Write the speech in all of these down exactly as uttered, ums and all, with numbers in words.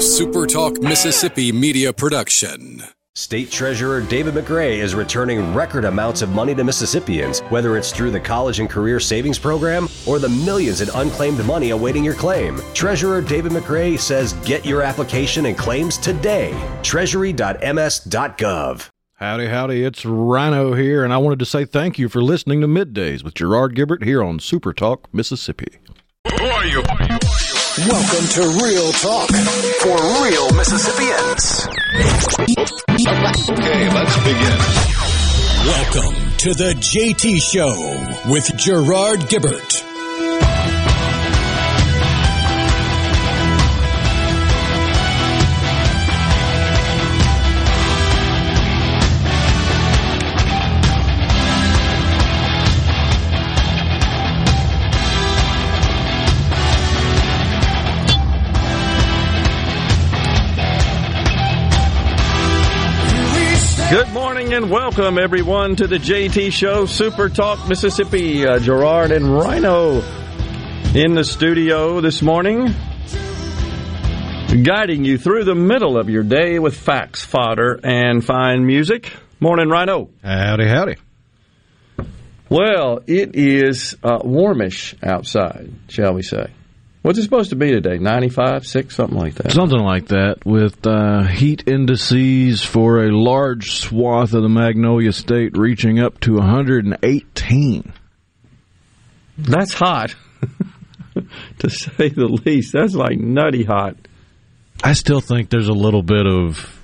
a Super Talk Mississippi media production. State Treasurer David McRae is returning record amounts of money to Mississippians, whether it's through the College and Career Savings Program or the millions in unclaimed money awaiting your claim. Treasurer David McRae says get your application and claims today. Treasury dot m s dot gov. Howdy, howdy, it's Rhino here, and I wanted to say thank you for listening to Middays with Gerard Gibbert here on Super Talk Mississippi. Who are you? Who are you? Welcome to Real Talk for Real Mississippians. Okay, let's begin. Welcome to the J T Show with Gerard Gibbert. Good morning and welcome, everyone, to the J T Show, Super Talk Mississippi. Uh, Gerard and Rhino in the studio this morning, guiding you through the middle of your day with facts, fodder, and fine music. Morning, Rhino. Howdy, howdy. Well, it is uh, warmish outside, shall we say. What's it supposed to be today, ninety-five, six, something like that? Something like that, with uh, heat indices for a large swath of the Magnolia State reaching up to one hundred eighteen. That's hot, to say the least. That's like nutty hot. I still think there's a little bit of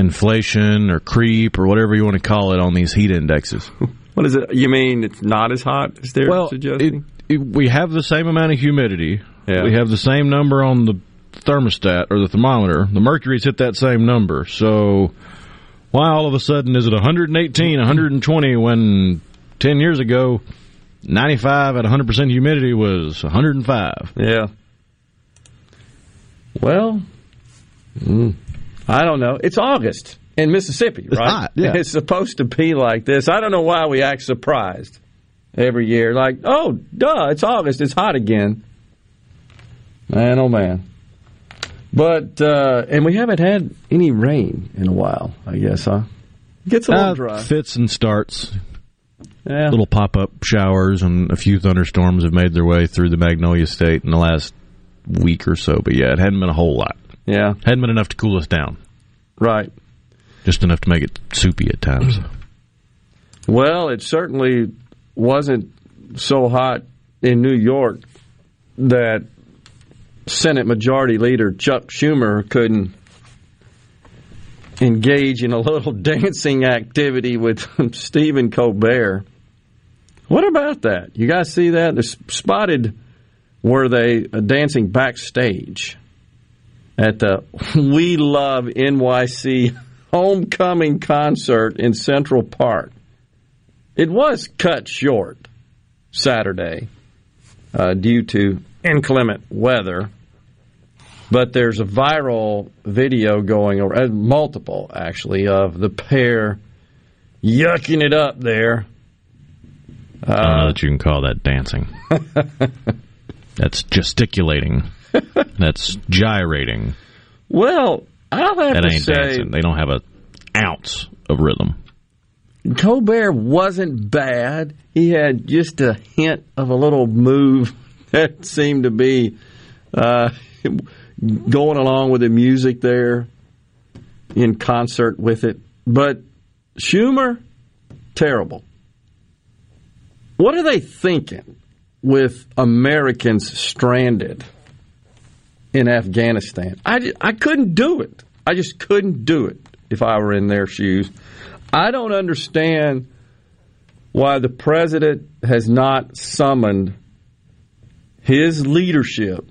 inflation or creep or whatever you want to call it on these heat indexes. What is it? You mean it's not as hot as they're well, suggesting? It, We have the same amount of humidity. Yeah. We have the same number on the thermostat or the thermometer. The mercury's hit that same number. So why all of a sudden is it one hundred eighteen, one hundred twenty when ten years ago, ninety-five at one hundred percent humidity was one hundred five? Yeah. Well, mm. I don't know. It's August in Mississippi, right? It's hot, yeah. It's supposed to be like this. I don't know why we act surprised every year, like, oh, duh, it's August, it's hot again. Man, oh, man. But, uh, and we haven't had any rain in a while, I guess, huh? It gets a uh, little dry. Fits and starts. Yeah. Little pop-up showers and a few thunderstorms have made their way through the Magnolia State in the last week or so. But, yeah, it hadn't been a whole lot. Yeah. Hadn't been enough to cool us down. Right. Just enough to make it soupy at times. Well, it certainly wasn't so hot in New York that Senate Majority Leader Chuck Schumer couldn't engage in a little dancing activity with Stephen Colbert. What about that? You guys see that? They're spotted, were they, dancing backstage at the We Love N Y C homecoming concert in Central Park. It was cut short Saturday uh, due to inclement weather, but there's a viral video going over, uh, multiple actually, of the pair yucking it up there. Uh, I don't know that you can call that dancing. That's gesticulating. That's gyrating. Well, I'll have that to ain't say dancing. They don't have an ounce of rhythm. Colbert wasn't bad. He had just a hint of a little move that seemed to be uh, going along with the music there in concert with it. But Schumer, terrible. What are they thinking with Americans stranded in Afghanistan? I, I couldn't do it. I just couldn't do it if I were in their shoes. I don't understand why the president has not summoned his leadership,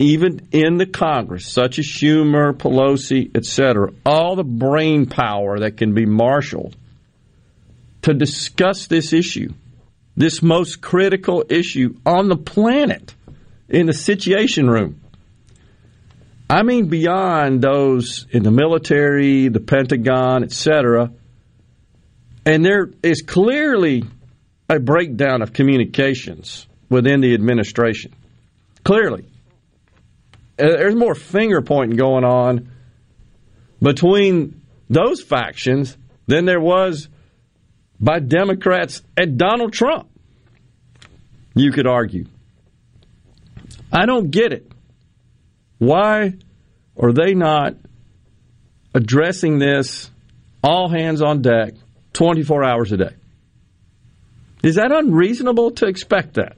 even in the Congress, such as Schumer, Pelosi, et cetera, all the brain power that can be marshaled to discuss this issue, this most critical issue on the planet in the Situation Room. I mean, beyond those in the military, the Pentagon, et cetera, and there is clearly a breakdown of communications within the administration. Clearly. There's more finger pointing going on between those factions than there was by Democrats and Donald Trump, you could argue. I don't get it. Why are they not addressing this all hands on deck twenty-four hours a day? Is that unreasonable to expect that?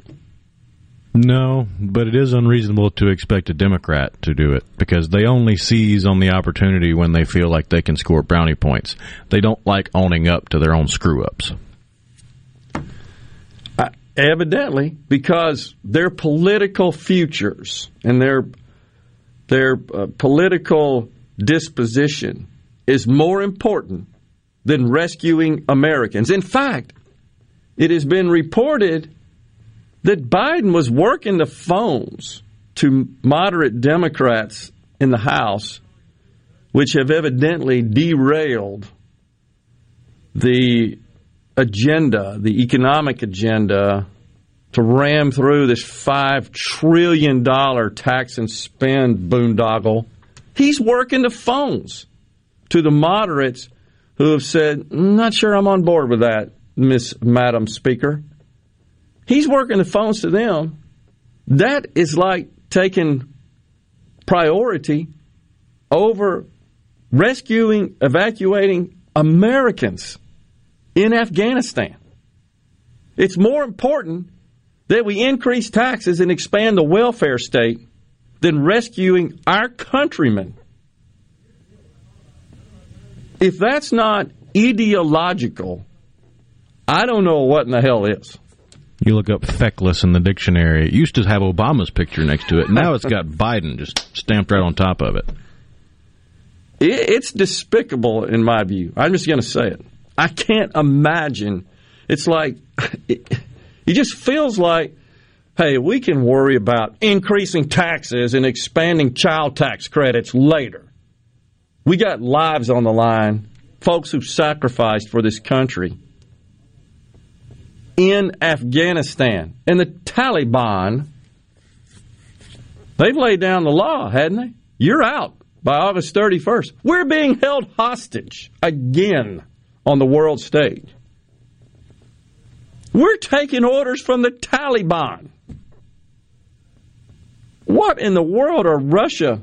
No, but it is unreasonable to expect a Democrat to do it, because they only seize on the opportunity when they feel like they can score brownie points. They don't like owning up to their own screw-ups. Uh, evidently, because their political futures and their, their uh, political disposition is more important than rescuing Americans. In fact, it has been reported that Biden was working the phones to moderate Democrats in the House, which have evidently derailed the agenda, the economic agenda, to ram through this five trillion dollars tax and spend boondoggle. He's working the phones to the moderates who have said, "Not sure I'm on board with that, Miss Madam Speaker." He's working the phones to them. That is like taking priority over rescuing, evacuating Americans in Afghanistan. It's more important that we increase taxes and expand the welfare state than rescuing our countrymen. If that's not ideological, I don't know what in the hell is. You look up feckless in the dictionary. It used to have Obama's picture next to it. Now it's got Biden just stamped right on top of it. It's despicable, in my view. I'm just going to say it. I can't imagine. It's like, it, it just feels like, hey, we can worry about increasing taxes and expanding child tax credits later. We got lives on the line, folks who sacrificed for this country in Afghanistan. And the Taliban, they've laid down the law, hadn't they? You're out by August thirty-first. We're being held hostage again on the world stage. We're taking orders from the Taliban. What in the world are Russia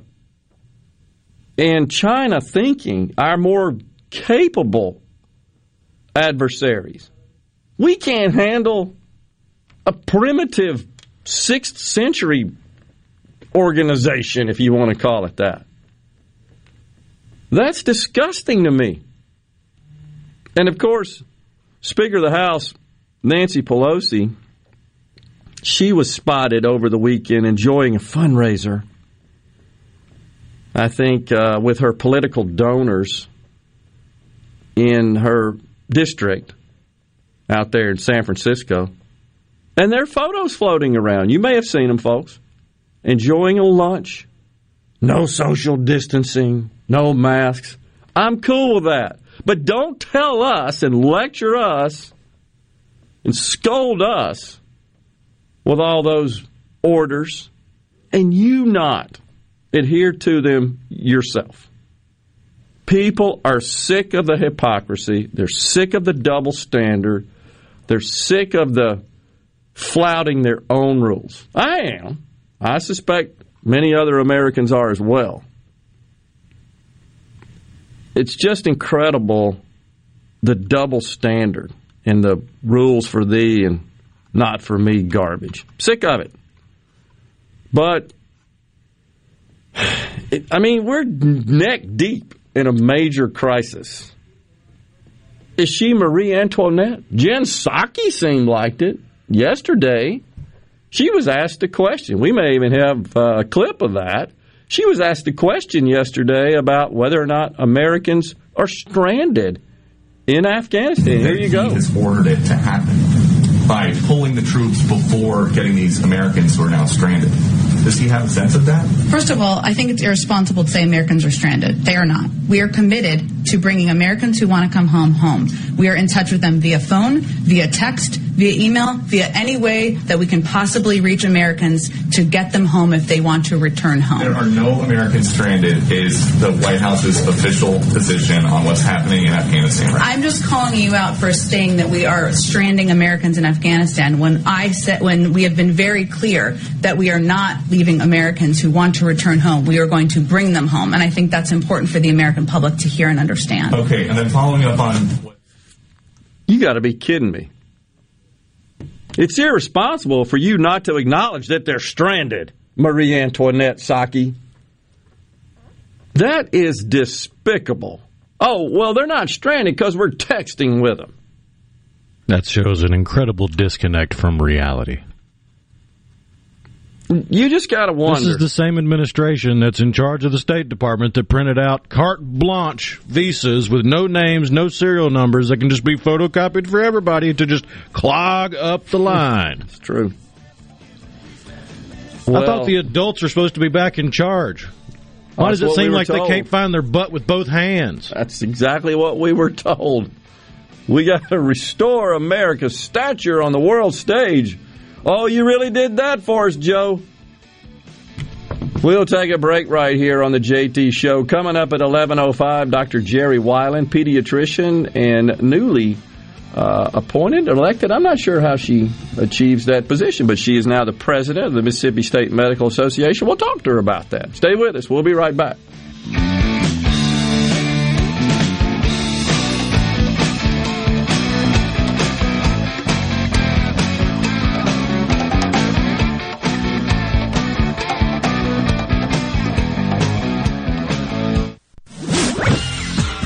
and China thinking, our more capable adversaries? We can't handle a primitive sixth century organization, if you want to call it that. That's disgusting to me. And of course, Speaker of the House, Nancy Pelosi, she was spotted over the weekend enjoying a fundraiser, I think, uh, with her political donors in her district out there in San Francisco. And there are photos floating around. You may have seen them, folks. Enjoying a lunch. No social distancing. No masks. I'm cool with that. But don't tell us and lecture us and scold us with all those orders and you not adhere to them yourself. People are sick of the hypocrisy. They're sick of the double standard. They're sick of the flouting their own rules. I am. I suspect many other Americans are as well. It's just incredible, the double standard and the rules for thee and not for me garbage. Sick of it. But, it, I mean, we're neck deep in a major crisis. Is she Marie Antoinette? Jen Psaki seemed like it. Yesterday, she was asked a question. We may even have a clip of that. She was asked a question yesterday about whether or not Americans are stranded in Afghanistan. Here you go. Has ordered it to happen by pulling the troops before getting these Americans who are now stranded. Does he have a sense of that? First of all, I think it's irresponsible to say Americans are stranded. They are not. We are committed to bringing Americans who want to come home home. We are in touch with them via phone, via text, via email, via any way that we can possibly reach Americans to get them home if they want to return home. There are no Americans stranded is the White House's official position on what's happening in Afghanistan. Right? I'm just calling you out for saying that we are stranding Americans in Afghanistan when I said, when we have been very clear that we are not leaving Americans who want to return home. We are going to bring them home. And I think that's important for the American public to hear and understand. Okay, and then following up on what... You got to be kidding me. It's irresponsible for you not to acknowledge that they're stranded, Marie Antoinette Psaki. That is despicable. Oh, well, they're not stranded because we're texting with them. That shows an incredible disconnect from reality. You just got to wonder. This is the same administration that's in charge of the State Department that printed out carte blanche visas with no names, no serial numbers that can just be photocopied for everybody to just clog up the line. It's true. Well, I thought the adults are supposed to be back in charge. Why does it seem like they can't find their butt with both hands? That's exactly what we were told. We got to restore America's stature on the world stage. Oh, you really did that for us, Joe. We'll take a break right here on the J T Show. Coming up at eleven oh five, Doctor Geri Weiland, pediatrician and newly uh, appointed, elected. I'm not sure how she achieves that position, but she is now the president of the Mississippi State Medical Association. We'll talk to her about that. Stay with us. We'll be right back.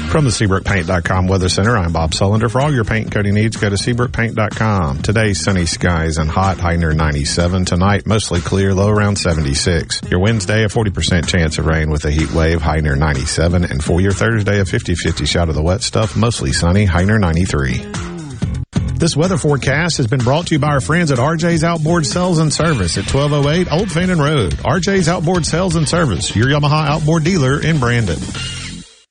From the Seabrook Paint dot com Weather Center, I'm Bob Sullender. For all your paint and coating needs, go to Seabrook Paint dot com. Today, sunny skies and hot, high near ninety-seven. Tonight, mostly clear, low around seventy-six. Your Wednesday, a forty percent chance of rain with a heat wave, high near ninety-seven. And for your Thursday, a fifty-fifty shot of the wet stuff, mostly sunny, high near ninety-three. This weather forecast has been brought to you by our friends at R J's Outboard Sales and Service at twelve oh eight Old Fannin Road. R J's Outboard Sales and Service, your Yamaha outboard dealer in Brandon.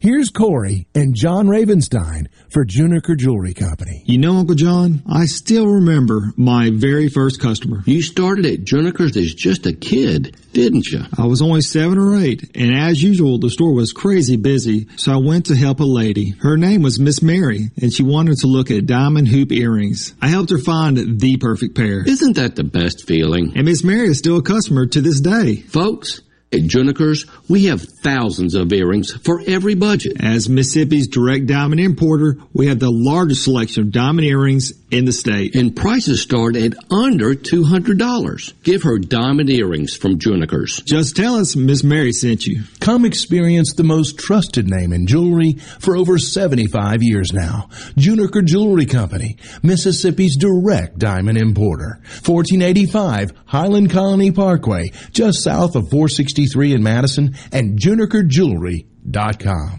Here's Corey and John Ravenstein for Juniker Jewelry Company. You know, Uncle John, I still remember my very first customer. You started at Juniker's as just a kid, didn't you? I was only seven or eight, and as usual, the store was crazy busy, so I went to help a lady. Her name was Miss Mary, and she wanted to look at diamond hoop earrings. I helped her find the perfect pair. Isn't that the best feeling? And Miss Mary is still a customer to this day. Folks, at Juniker's, we have thousands of earrings for every budget. As Mississippi's direct diamond importer, we have the largest selection of diamond earrings in the state. And prices start at under two hundred dollars. Give her diamond earrings from Juniker's. Just tell us Miss Mary sent you. Come experience the most trusted name in jewelry for over seventy-five years now. Juniker Jewelry Company, Mississippi's direct diamond importer. fourteen eighty-five Highland Colony Parkway, just south of four sixty-three in Madison, and juniker jewelry dot com.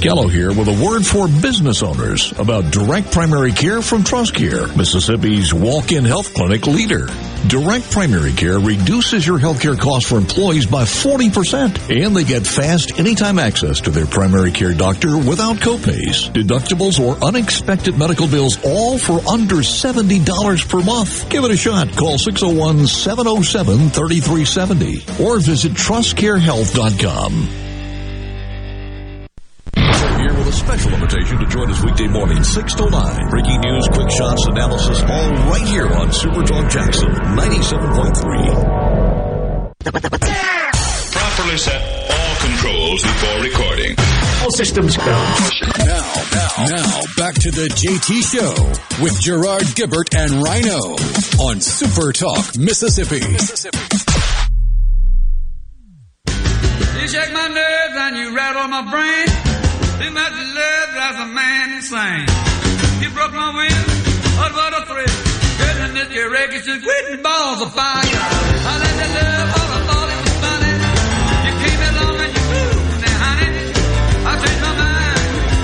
Gallo here with a word for business owners about direct primary care from TrustCare, Mississippi's walk-in health clinic leader. Direct primary care reduces your healthcare costs for employees by forty percent, and they get fast, anytime access to their primary care doctor without copays, deductibles, or unexpected medical bills, all for under seventy dollars per month. Give it a shot. Call six oh one, seven oh seven, three three seven oh or visit trust care health dot com. special invitation to join us weekday morning, six to nine. Breaking news, quick shots, analysis, all right here on Super Talk Jackson ninety-seven point three. Properly set all controls before recording. All systems go. Now, now, now, back to the J T Show with Gerard Gibbert and Rhino on Super Talk Mississippi. Mississippi. You shake my nerves and you rattle my brain. Too much love drives a man insane. You broke my wind, oh what a thrill. Goodness, it's your record, just written balls of fire. I let that love, all I thought it was funny. You came along and you moved now, honey. I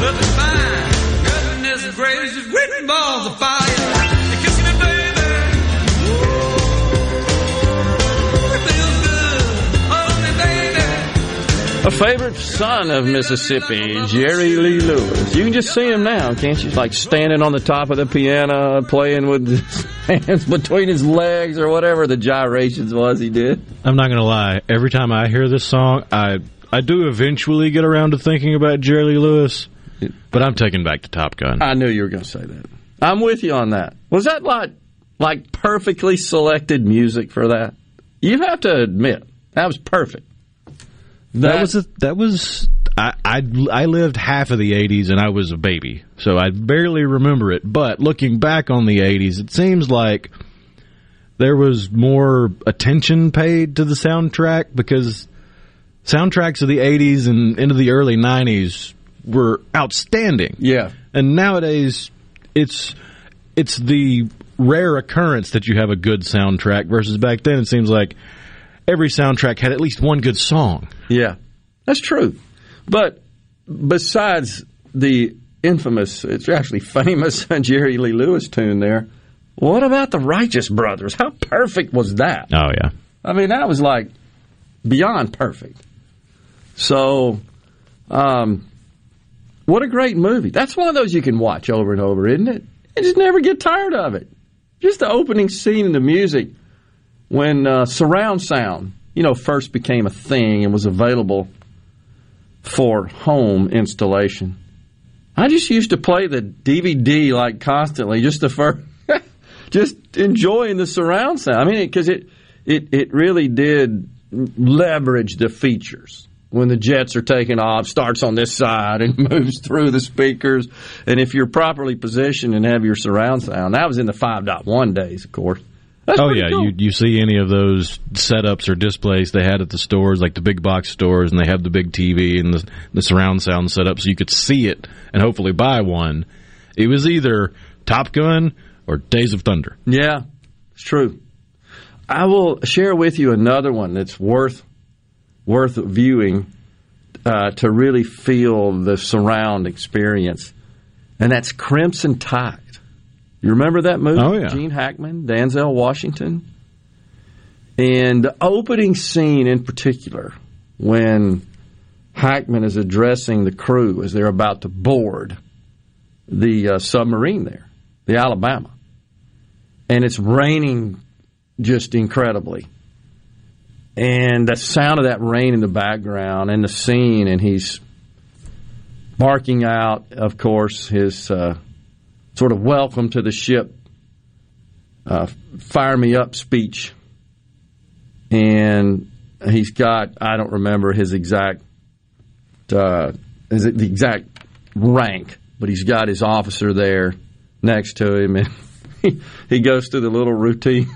changed my mind, looking fine. Goodness gracious, just written balls of fire. You're kissing me, baby. Ooh, it feels good. Hold me, baby. A favorite son of Mississippi, Jerry Lee Lewis. You can just see him now, can't you? Like standing on the top of the piano, playing with his hands between his legs or whatever the gyrations was he did. I'm not going to lie. Every time I hear this song, I I do eventually get around to thinking about Jerry Lee Lewis, but I'm taken back to Top Gun. I knew you were going to say that. I'm with you on that. Was that like, like perfectly selected music for that? You have to admit, that was perfect. That, that was a, that was I, I I lived half of the eighties and I was a baby, so I barely remember it. But looking back on the eighties, it seems like there was more attention paid to the soundtrack because soundtracks of the eighties and into the early nineties were outstanding. Yeah, and nowadays it's it's the rare occurrence that you have a good soundtrack versus back then. It seems like every soundtrack had at least one good song. Yeah, that's true. But besides the infamous, it's actually famous Jerry Lee Lewis tune there, what about the Righteous Brothers? How perfect was that? Oh, yeah. I mean, that was like beyond perfect. So, um, what a great movie. That's one of those you can watch over and over, isn't it? You just never get tired of it. Just the opening scene and the music. When uh, surround sound, you know, first became a thing and was available for home installation, I just used to play the D V D like constantly, just the first, just enjoying the surround sound. I mean, because it, it, it really did leverage the features. When the jets are taking off, starts on this side and moves through the speakers. And if you're properly positioned and have your surround sound, that was in the five point one days, of course. That's oh, yeah, cool. you you see any of those setups or displays they had at the stores, like the big box stores, and they have the big T V and the, the surround sound setup so you could see it and hopefully buy one. It was either Top Gun or Days of Thunder. Yeah, it's true. I will share with you another one that's worth worth viewing uh, to really feel the surround experience, and that's Crimson Tide. You remember that movie? Oh, yeah. Gene Hackman, Denzel Washington. And the opening scene in particular, when Hackman is addressing the crew as they're about to board the uh, submarine there, the Alabama. And it's raining just incredibly. And the sound of that rain in the background and the scene, and he's barking out, of course, his... Uh, sort of welcome to the ship, uh, fire me up speech. And he's got, I don't remember his exact, uh, is it the exact rank, but he's got his officer there next to him. And he, he goes through the little routine.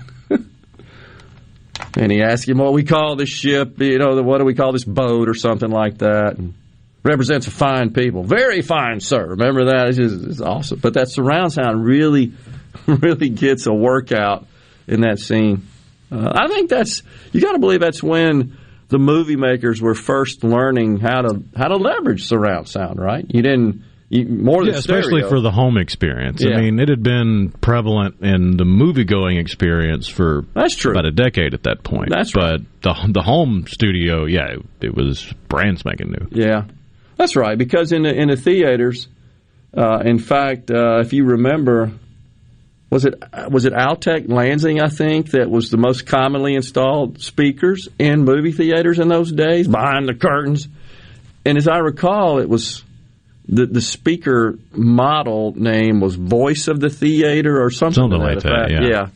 And he asks him what we call this ship, you know, what do we call this boat or something like that. And represents a fine people. Very fine, sir. Remember that? It's, just, it's awesome. But that surround sound really, really gets a workout in that scene. Uh, I think that's, you got to believe that's when the movie makers were first learning how to how to leverage surround sound, right? You didn't, you, more than yeah, stereo. Especially for the home experience. Yeah. I mean, it had been prevalent in the movie-going experience for that's true. about a decade at that point. That's right. But the, the home studio, yeah, it, it was brand-spanking new. Yeah. That's right, because in the, in the theaters, uh, in fact, uh, if you remember, was it was it Altec Lansing, I think, that was the most commonly installed speakers in movie theaters in those days, behind the curtains. And as I recall, it was the the speaker model name was Voice of the Theater or something, something like that. that yeah. yeah.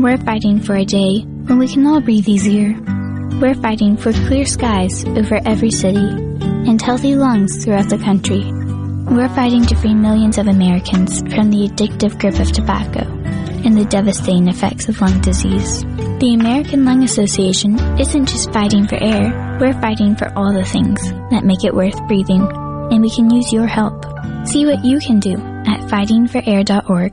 we're fighting for a day when we can all breathe easier. We're fighting for clear skies over every city and healthy lungs throughout the country. We're fighting to free millions of Americans from the addictive grip of tobacco and the devastating effects of lung disease. The American Lung Association isn't just fighting for air, we're fighting for all the things that make it worth breathing, and we can use your help. See what you can do at fighting for air dot org.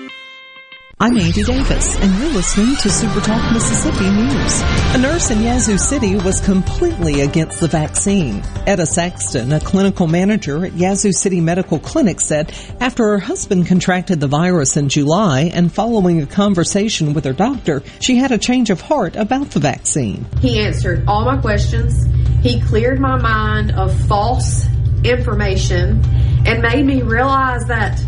I'm Andy Davis, and you're listening to Super Talk Mississippi News. A nurse in Yazoo City was completely against the vaccine. Etta Saxton, a clinical manager at Yazoo City Medical Clinic, said after her husband contracted the virus in July and following a conversation with her doctor, she had a change of heart about the vaccine. He answered all my questions. He cleared my mind of false information and made me realize that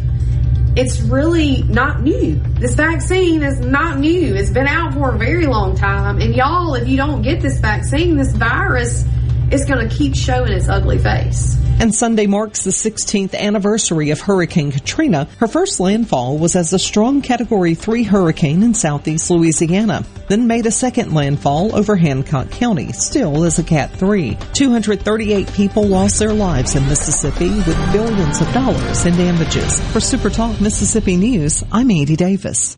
it's really not new. This vaccine is not new. It's been out for a very long time. And y'all, if you don't get this vaccine, this virus is going to keep showing its ugly face. And Sunday marks the sixteenth anniversary of Hurricane Katrina. Her first landfall was as a strong Category three hurricane in southeast Louisiana, then made a second landfall over Hancock County, still as a Cat three. two hundred thirty-eight people lost their lives in Mississippi with billions of dollars in damages. For Super Talk Mississippi News, I'm Andy Davis.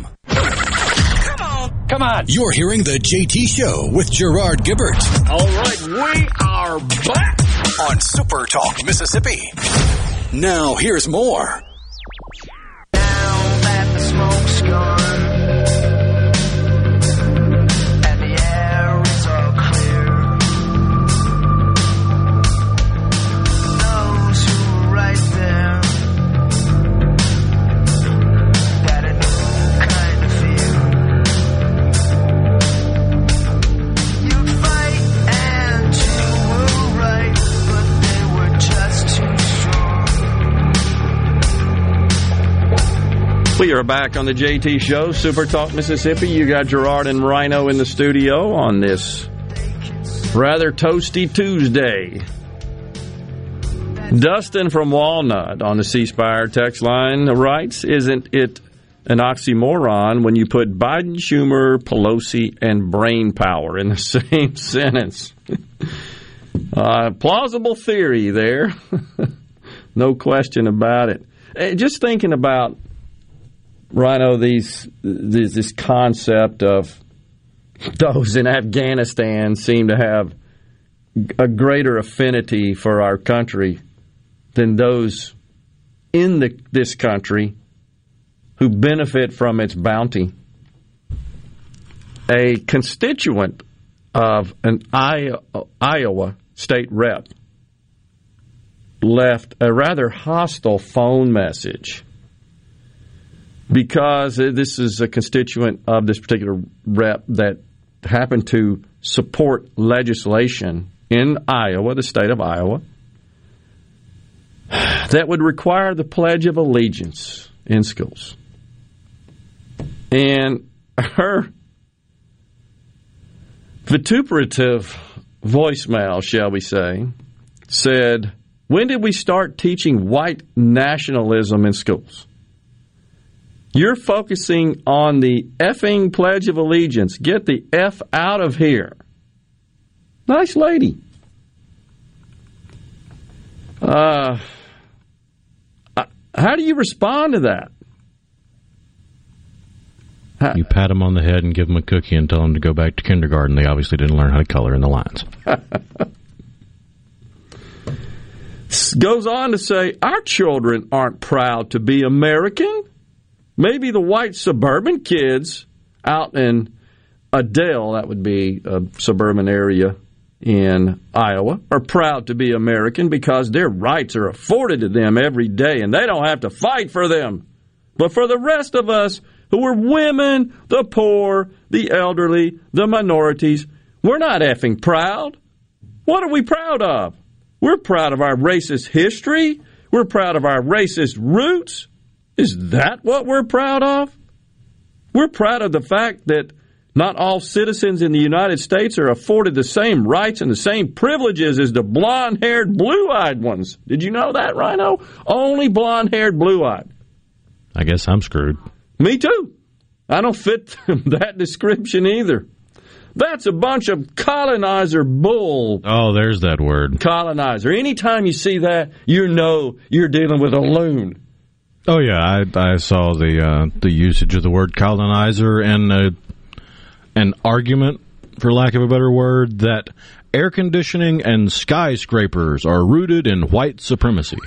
Come on. You're hearing the J T Show with Gerard Gibbert. All right, we are back on Super Talk Mississippi. Now, here's more. Now that the smoke's gone. We are back on the J T Show, Super Talk Mississippi. You got Gerard and Rhino in the studio on this rather toasty Tuesday. Dustin from Walnut on the ceasefire text line writes, isn't it an oxymoron when you put Biden, Schumer, Pelosi, and brain power in the same sentence? uh, plausible theory there. No question about it. Hey, just thinking about Rhino, these, these, this concept of those in Afghanistan seem to have a greater affinity for our country than those in the, this country who benefit from its bounty. A constituent of an Iowa state rep left a rather hostile phone message. Because this is a constituent of this particular rep that happened to support legislation in Iowa, the state of Iowa, that would require the Pledge of Allegiance in schools. And her vituperative voicemail, shall we say, said, "When did we start teaching white nationalism in schools? You're focusing on the effing Pledge of Allegiance. Get the F out of here." Nice lady. Uh, how do you respond to that? How? You pat them on the head and give them a cookie and tell them to go back to kindergarten. They obviously didn't learn how to color in the lines. Goes on to say, our children aren't proud to be American. Maybe the white suburban kids out in Adele, that would be a suburban area in Iowa, are proud to be American because their rights are afforded to them every day and they don't have to fight for them. But for the rest of us who are women, the poor, the elderly, the minorities, we're not effing proud. What are we proud of? We're proud of our racist history. We're proud of our racist roots. Is that what we're proud of? We're proud of the fact that not all citizens in the United States are afforded the same rights and the same privileges as the blonde-haired, blue-eyed ones. Did you know that, Rhino? Only blonde-haired, blue-eyed. I guess I'm screwed. Me too. I don't fit that description either. That's a bunch of colonizer bull. Oh, there's that word. Colonizer. Anytime you see that, you know you're dealing with a loon. Oh, yeah. I, I saw the uh, the usage of the word colonizer and uh, an argument, for lack of a better word, that air conditioning and skyscrapers are rooted in white supremacy.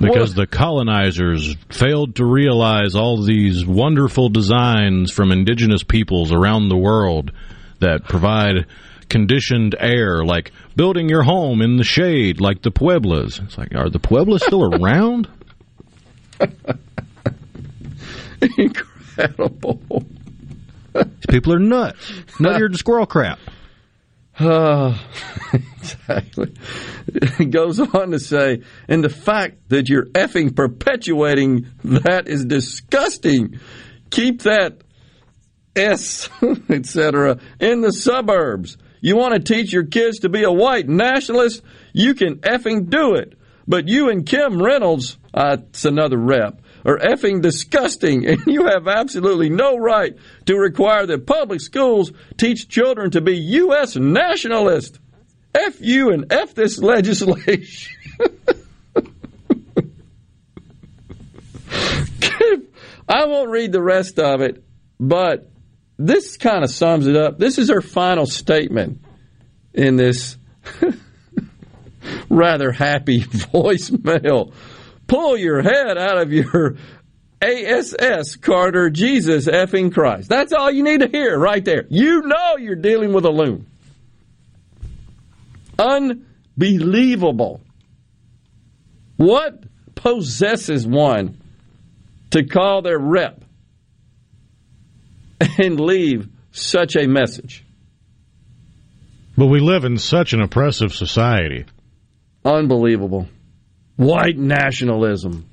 Because well, the colonizers failed to realize all these wonderful designs from indigenous peoples around the world that provide conditioned air, like building your home in the shade, like the Pueblas. It's like, are the Pueblas still around? Incredible. These people are nuts. Nut-eared and squirrel crap. Uh, exactly. It goes on to say, and the fact that you're effing perpetuating that is disgusting. Keep that S, et cetera, in the suburbs. You want to teach your kids to be a white nationalist? You can effing do it. But you and Kim Reynolds, uh, it's another rep, are effing disgusting, and you have absolutely no right to require that public schools teach children to be U S nationalists. F you and F this legislation. I won't read the rest of it, but this kind of sums it up. This is her final statement in this rather happy voicemail. Pull your head out of your ass, Carter, Jesus effing Christ. That's all you need to hear right there. You know you're dealing with a loon. Unbelievable. What possesses one to call their rep and leave such a message? But we live in such an oppressive society. Unbelievable. White nationalism.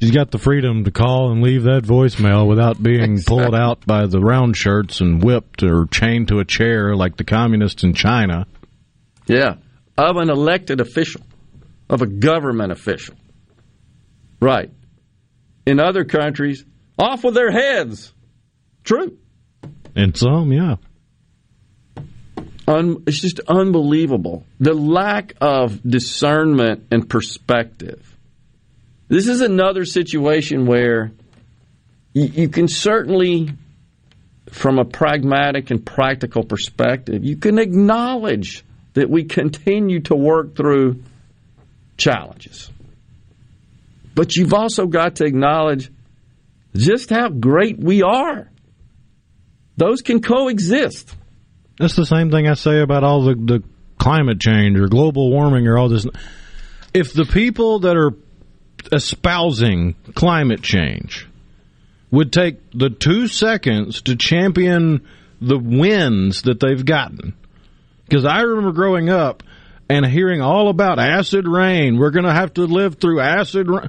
He's got the freedom to call and leave that voicemail without being exactly. pulled out by the round shirts and whipped or chained to a chair like the communists in China. Yeah, of an elected official, of a government official. Right. In other countries, off with their heads. True. In some, yeah. Un- it's just unbelievable. The lack of discernment and perspective. This is another situation where you, you can certainly, from a pragmatic and practical perspective, you can acknowledge that we continue to work through challenges. But you've also got to acknowledge just how great we are. Those can coexist. That's the same thing I say about all the, the climate change or global warming or all this. If the people that are espousing climate change would take the two seconds to champion the wins that they've gotten. Because I remember growing up and hearing all about acid rain. We're going to have to live through acid rain.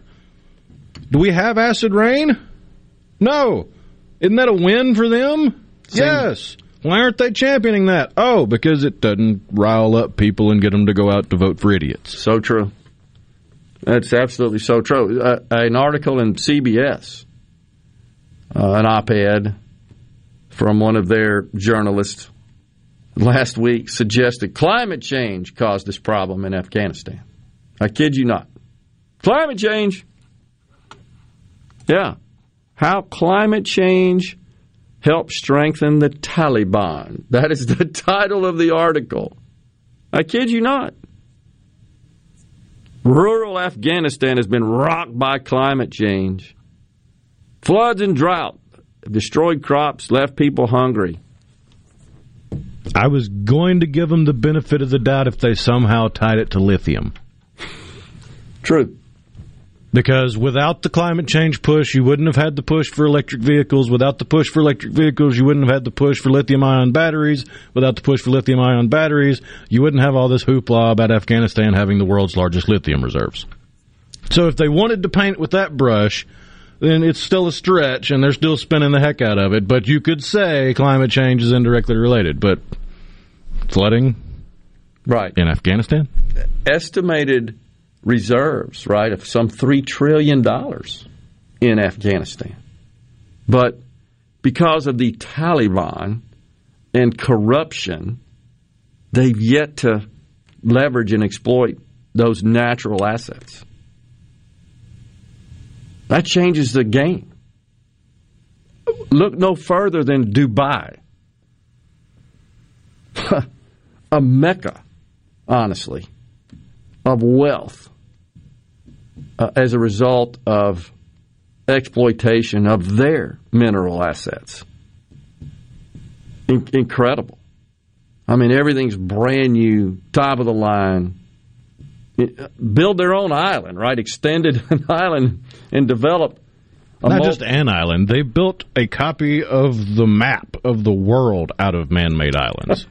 Do we have acid rain? No. Isn't that a win for them? Same. Yes. Why aren't they championing that? Oh, because it doesn't rile up people and get them to go out to vote for idiots. So true. That's absolutely so true. Uh, an article in C B S, uh, an op-ed from one of their journalists last week suggested climate change caused this problem in Afghanistan. I kid you not. Climate change. Yeah. How climate change help strengthen the Taliban. That is the title of the article. I kid you not. Rural Afghanistan has been rocked by climate change. Floods and drought have destroyed crops, left people hungry. I was going to give them the benefit of the doubt if they somehow tied it to lithium. True. Because without the climate change push, you wouldn't have had the push for electric vehicles. Without the push for electric vehicles, you wouldn't have had the push for lithium-ion batteries. Without the push for lithium-ion batteries, you wouldn't have all this hoopla about Afghanistan having the world's largest lithium reserves. So if they wanted to paint with that brush, then it's still a stretch, and they're still spinning the heck out of it. But you could say climate change is indirectly related. But flooding right in Afghanistan? Estimated reserves, right, of some three trillion dollars in Afghanistan. But because of the Taliban and corruption, they've yet to leverage and exploit those natural assets. That changes the game. Look no further than Dubai. A mecca, honestly, of wealth. Uh, as a result of exploitation of their mineral assets. In- incredible. I mean, everything's brand new, top of the line. It, build their own island, right? Extended an island and develop a Not multi- just an island. They built a copy of the map of the world out of man-made islands.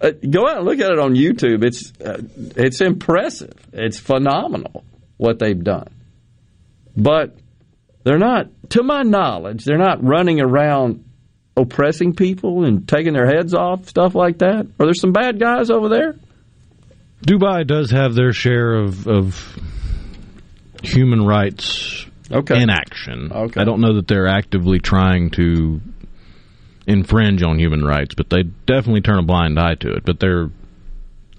Uh, go out and look at it on YouTube. It's uh, it's impressive. It's phenomenal what they've done. But they're not, to my knowledge, they're not running around oppressing people and taking their heads off, stuff like that. Are there some bad guys over there? Dubai does have their share of, of human rights okay. inaction. Okay. I don't know that they're actively trying to infringe on human rights, but they definitely turn a blind eye to it. But they're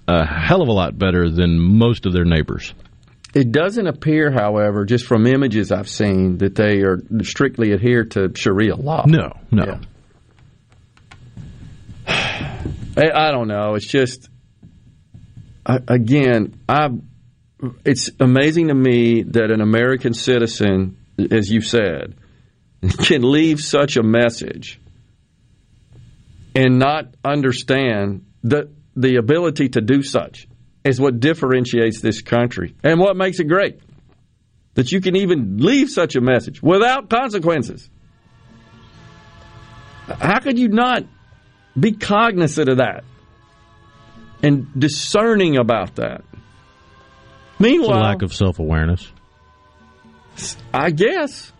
a hell of a lot better than most of their neighbors. It doesn't appear, however, just from images I've seen, that they are strictly adhere to Sharia law. No, no. Yeah. I don't know. It's just, again, I. It's amazing to me that an American citizen, as you said, can leave such a message and not understand the the ability to do such is what differentiates this country and what makes it great. That you can even leave such a message without consequences. How could you not be cognizant of that and discerning about that? Meanwhile, it's a lack of self-awareness. I guess.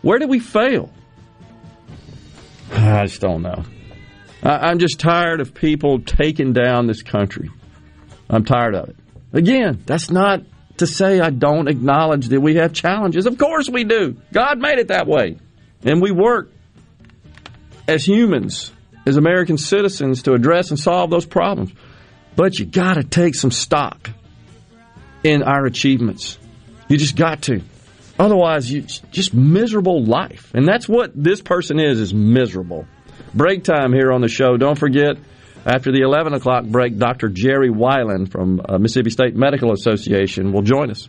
Where do we fail? I just don't know. I'm just tired of people taking down this country. I'm tired of it. Again, that's not to say I don't acknowledge that we have challenges. Of course we do. God made it that way. And we work as humans, as American citizens, to address and solve those problems. But you got to take some stock in our achievements. You just got to. Otherwise, you just miserable life. And that's what this person is, is miserable. Break time here on the show. Don't forget, after the eleven o'clock break, Doctor Geri Weiland from uh, Mississippi State Medical Association will join us.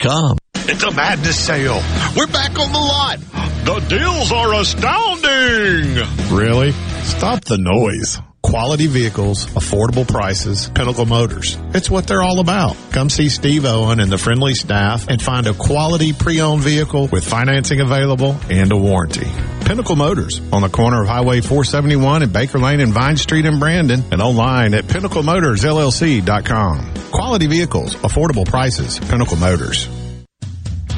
com. It's a madness sale. We're back on the lot. The deals are astounding. Really? Stop the noise. Quality vehicles, affordable prices, Pinnacle Motors. It's what they're all about. Come see Steve Owen and the friendly staff and find a quality pre-owned vehicle with financing available and a warranty. Pinnacle Motors on the corner of Highway four seventy-one and Baker Lane and Vine Street in Brandon and online at pinnacle motors l l c dot com. Quality vehicles, affordable prices, Pinnacle Motors.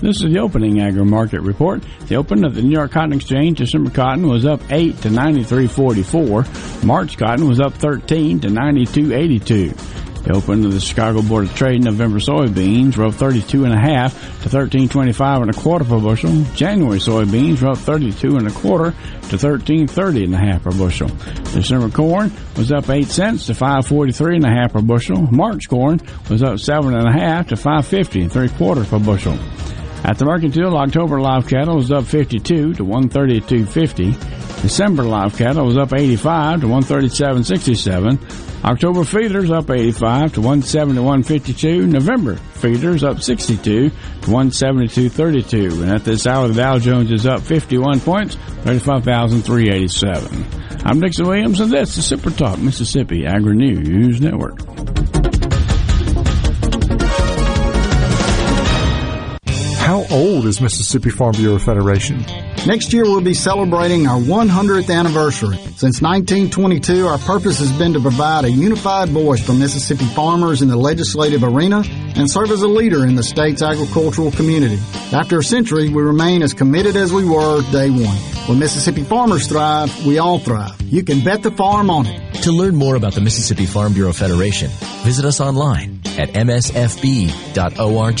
This is the opening agri-market report. The open of the New York Cotton Exchange, December cotton was up eight to ninety-three forty-four. March cotton was up thirteen to ninety-two eighty-two. The open of the Chicago Board of Trade, November soybeans were up thirty-two and a half to thirteen twenty-five and a quarter per bushel. January soybeans were up thirty-two and a quarter to thirteen thirty and a half per bushel. December corn was up eight cents to five forty-three and a half per bushel. March corn was up seven and a half to five fifty and three quarters per bushel. At the Mercantile, October live cattle was up fifty-two to one thirty-two fifty. December live cattle was up eighty-five to one thirty-seven sixty-seven. October feeders up eighty-five to one seventy-one fifty-two. November feeders up sixty-two to one seventy-two thirty-two. And at this hour, the Dow Jones is up fifty-one points, thirty-five thousand three hundred eighty-seven. I'm Dixon Williams, and that's the Super Talk Mississippi Agri News Network. How old is Mississippi Farm Bureau Federation? Next year we'll be celebrating our one hundredth anniversary. Since nineteen twenty-two, our purpose has been to provide a unified voice for Mississippi farmers in the legislative arena and serve as a leader in the state's agricultural community. After a century, we remain as committed as we were day one. When Mississippi farmers thrive, we all thrive. You can bet the farm on it. To learn more about the Mississippi Farm Bureau Federation, visit us online at m s f b dot org.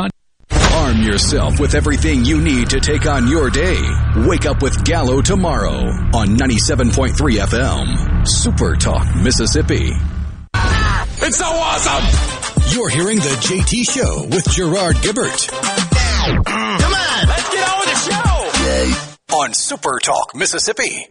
com. Arm yourself with everything you need to take on your day. Wake up with Gallo tomorrow on ninety-seven point three F M, Super Talk Mississippi. It's so awesome! You're hearing the J T Show with Gerard Gibbert. Come on, let's get on with the show! Yay. On Super Talk Mississippi.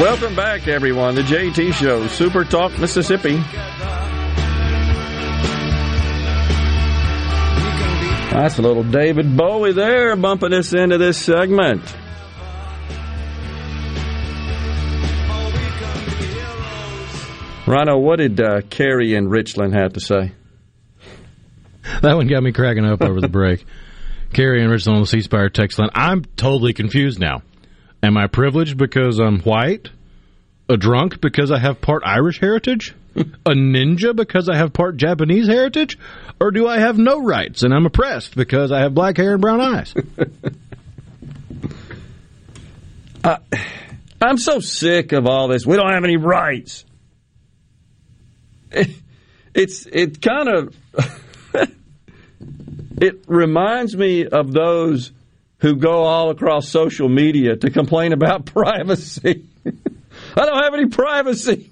Welcome back, everyone. The J T Show, Super Talk Mississippi. That's a little David Bowie there, bumping us into this segment. Rhino, what did uh, Carrie and Richland have to say? That one got me cracking up over the break. Carrie and Richland on the C Spire text line. I'm totally confused now. Am I privileged because I'm white? A drunk because I have part Irish heritage? A ninja because I have part Japanese heritage? Or do I have no rights and I'm oppressed because I have black hair and brown eyes? uh, I'm so sick of all this. We don't have any rights. It, it's it kind of... it reminds me of those who go all across social media to complain about privacy. I don't have any privacy.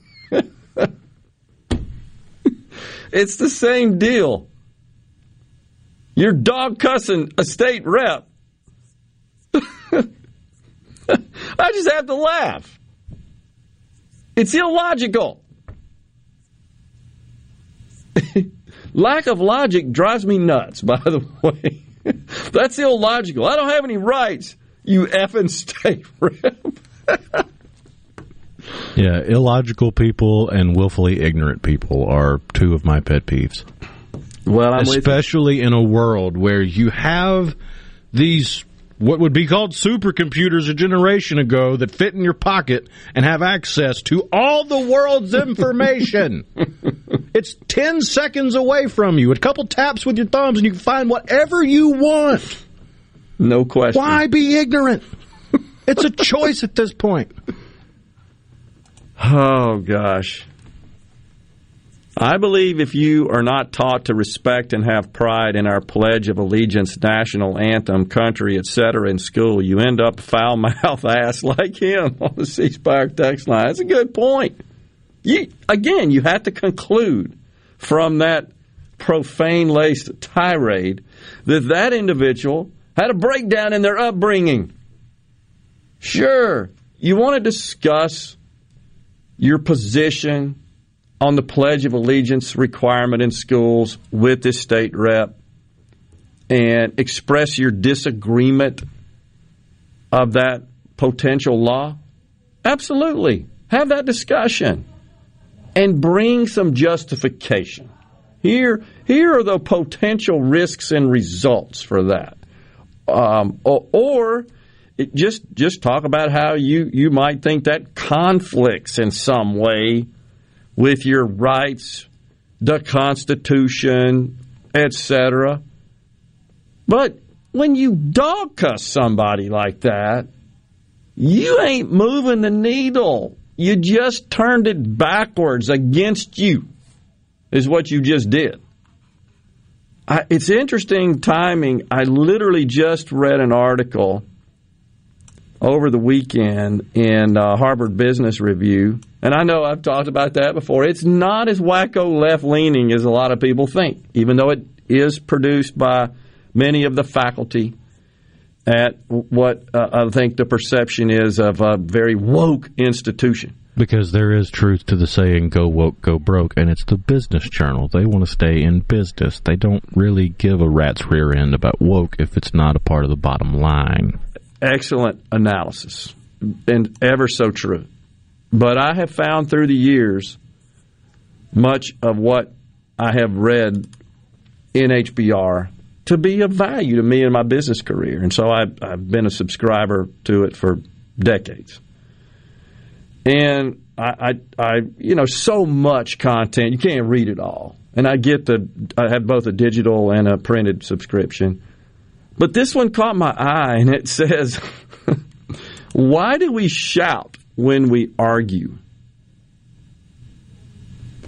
It's the same deal. You're dog cussing a state rep. I just have to laugh. It's illogical. Lack of logic drives me nuts, by the way. That's illogical. I don't have any rights, you effing state rep. Yeah, illogical people and willfully ignorant people are two of my pet peeves. Well, I'm especially in a world where you have these what would be called supercomputers a generation ago that fit in your pocket and have access to all the world's information. It's ten seconds away from you. A couple taps with your thumbs and you can find whatever you want. No question. Why be ignorant? It's a choice at this point. Oh, gosh. I believe if you are not taught to respect and have pride in our Pledge of Allegiance, national anthem, country, et cetera in school, you end up foul-mouthed ass like him on the ceasefire text line. That's a good point. You, again, you have to conclude from that profane-laced tirade that that individual had a breakdown in their upbringing. Sure, you want to discuss your position on the Pledge of Allegiance requirement in schools with this state rep and express your disagreement of that potential law? Absolutely. Have that discussion and bring some justification. Here, here are the potential risks and results for that. Um, or... or It just just talk about how you, you might think that conflicts in some way with your rights, the Constitution, et cetera. But when you dog cuss somebody like that, you ain't moving the needle. You just turned it backwards against you, is what you just did. I, it's interesting timing. I literally just read an article over the weekend in uh, Harvard Business Review, and I know I've talked about that before. It's not as wacko left-leaning as a lot of people think, even though it is produced by many of the faculty at what uh, I think the perception is of a very woke institution. Because there is truth to the saying, go woke, go broke, and it's the Business Journal. They want to stay in business. They don't really give a rat's rear end about woke if it's not a part of the bottom line. Excellent analysis, and ever so true. But I have found through the years much of what I have read in H B R to be of value to me in my business career, and so I've, I've been a subscriber to it for decades. And I, I, I, you know, so much content, you can't read it all. And I get the, I have both a digital and a printed subscription. But this one caught my eye, and it says, why do we shout when we argue?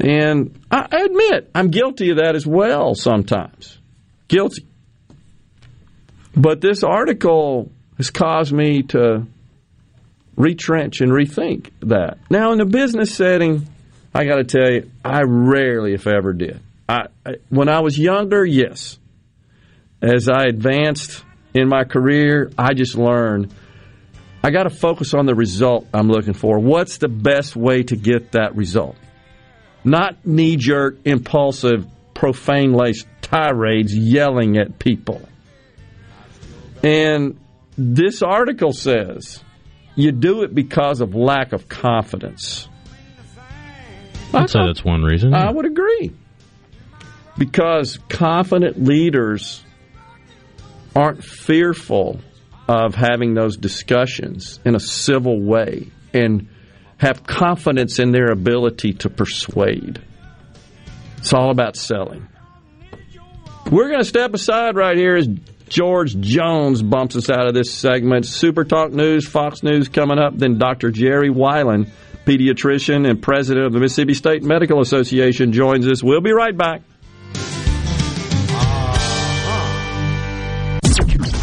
And I admit, I'm guilty of that as well sometimes. Guilty. But this article has caused me to retrench and rethink that. Now, in a business setting, I got to tell you, I rarely, if ever, did. I, I when I was younger, yes. As I advanced in my career, I just learned I got to focus on the result I'm looking for. What's the best way to get that result? Not knee-jerk, impulsive, profane-laced tirades yelling at people. And this article says you do it because of lack of confidence. I'd say that's one reason. I would agree. Because confident leaders aren't fearful of having those discussions in a civil way and have confidence in their ability to persuade. It's all about selling. We're going to step aside right here as George Jones bumps us out of this segment. Super Talk News, Fox News coming up. Then Doctor Geri Weiland, pediatrician and president of the Mississippi State Medical Association, joins us. We'll be right back.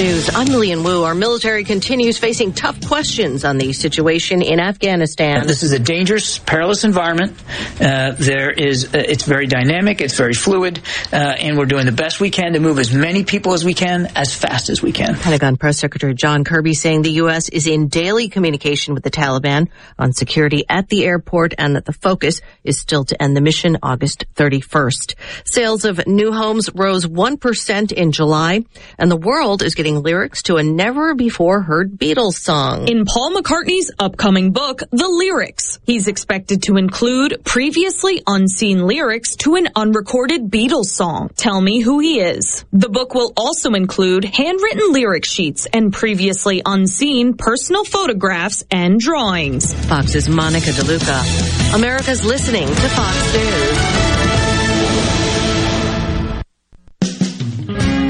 News. I'm Lillian Wu. Our military continues facing tough questions on the situation in Afghanistan. This is a dangerous, perilous environment. Uh, there is, uh, it's very dynamic, it's very fluid, uh, and we're doing the best we can to move as many people as we can, as fast as we can. Pentagon Press Secretary John Kirby saying the U S is in daily communication with the Taliban on security at the airport and that the focus is still to end the mission August thirty-first. Sales of new homes rose one percent in July, and the world is getting lyrics to a never-before-heard Beatles song. In Paul McCartney's upcoming book, The Lyrics, he's expected to include previously unseen lyrics to an unrecorded Beatles song, Tell Me Who He Is. The book will also include handwritten lyric sheets and previously unseen personal photographs and drawings. Fox's Monica DeLuca. America's listening to Fox News.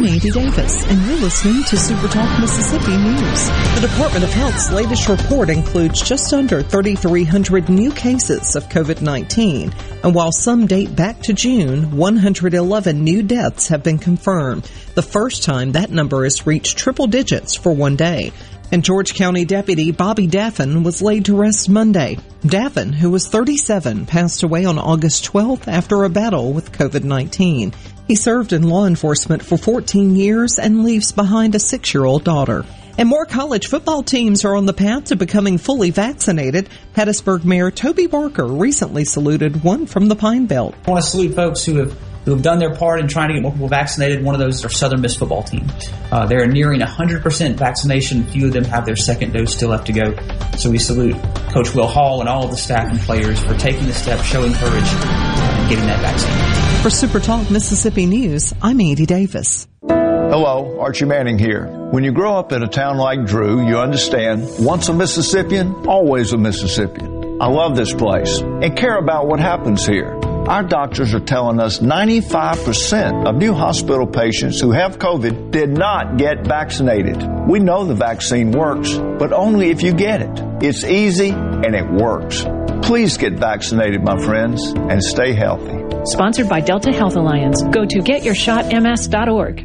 I'm Andy Davis, and you're listening to Super Talk Mississippi News. The Department of Health's latest report includes just under three thousand three hundred new cases of covid nineteen. And while some date back to June, one hundred eleven new deaths have been confirmed, the first time that number has reached triple digits for one day. And George County Deputy Bobby Daffin was laid to rest Monday. Daffin, who was thirty-seven, passed away on August twelfth after a battle with covid nineteen. He served in law enforcement for fourteen years and leaves behind a six-year-old daughter. And more college football teams are on the path to becoming fully vaccinated. Hattiesburg Mayor Toby Barker recently saluted one from the Pine Belt. I want to salute folks who have who have done their part in trying to get more people vaccinated. One of those is our Southern Miss football team. Uh, they're nearing one hundred percent vaccination. Few of them have their second dose still left to go. So we salute Coach Will Hall and all of the staff and players for taking the step, showing courage, and getting that vaccine. For Super Talk Mississippi News, I'm Andy Davis. Hello, Archie Manning here. When you grow up in a town like Drew, you understand, once a Mississippian, always a Mississippian. I love this place and care about what happens here. Our doctors are telling us ninety-five percent of new hospital patients who have COVID did not get vaccinated. We know the vaccine works, but only if you get it. It's easy and it works. Please get vaccinated, my friends, and stay healthy. Sponsored by Delta Health Alliance. Go to get your shot m s dot org.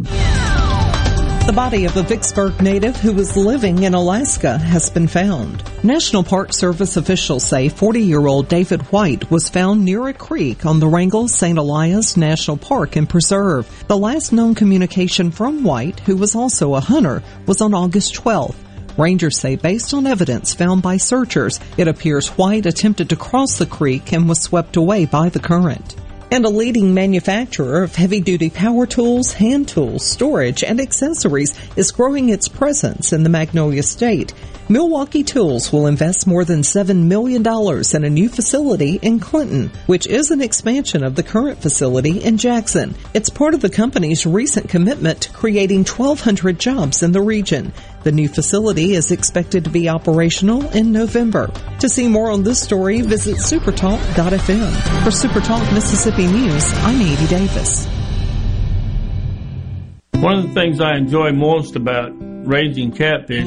The body of a Vicksburg native who was living in Alaska has been found. National Park Service officials say forty-year-old David White was found near a creek on the Wrangell-Saint Elias National Park and Preserve. The last known communication from White, who was also a hunter, was on August twelfth. Rangers say based on evidence found by searchers, it appears White attempted to cross the creek and was swept away by the current. And a leading manufacturer of heavy-duty power tools, hand tools, storage, and accessories is growing its presence in the Magnolia State. Milwaukee Tools will invest more than seven million dollars in a new facility in Clinton, which is an expansion of the current facility in Jackson. It's part of the company's recent commitment to creating twelve hundred jobs in the region. The new facility is expected to be operational in November. To see more on this story, visit super talk dot f m. For Super Talk Mississippi News, I'm Andy Davis. One of the things I enjoy most about raising catfish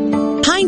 Pine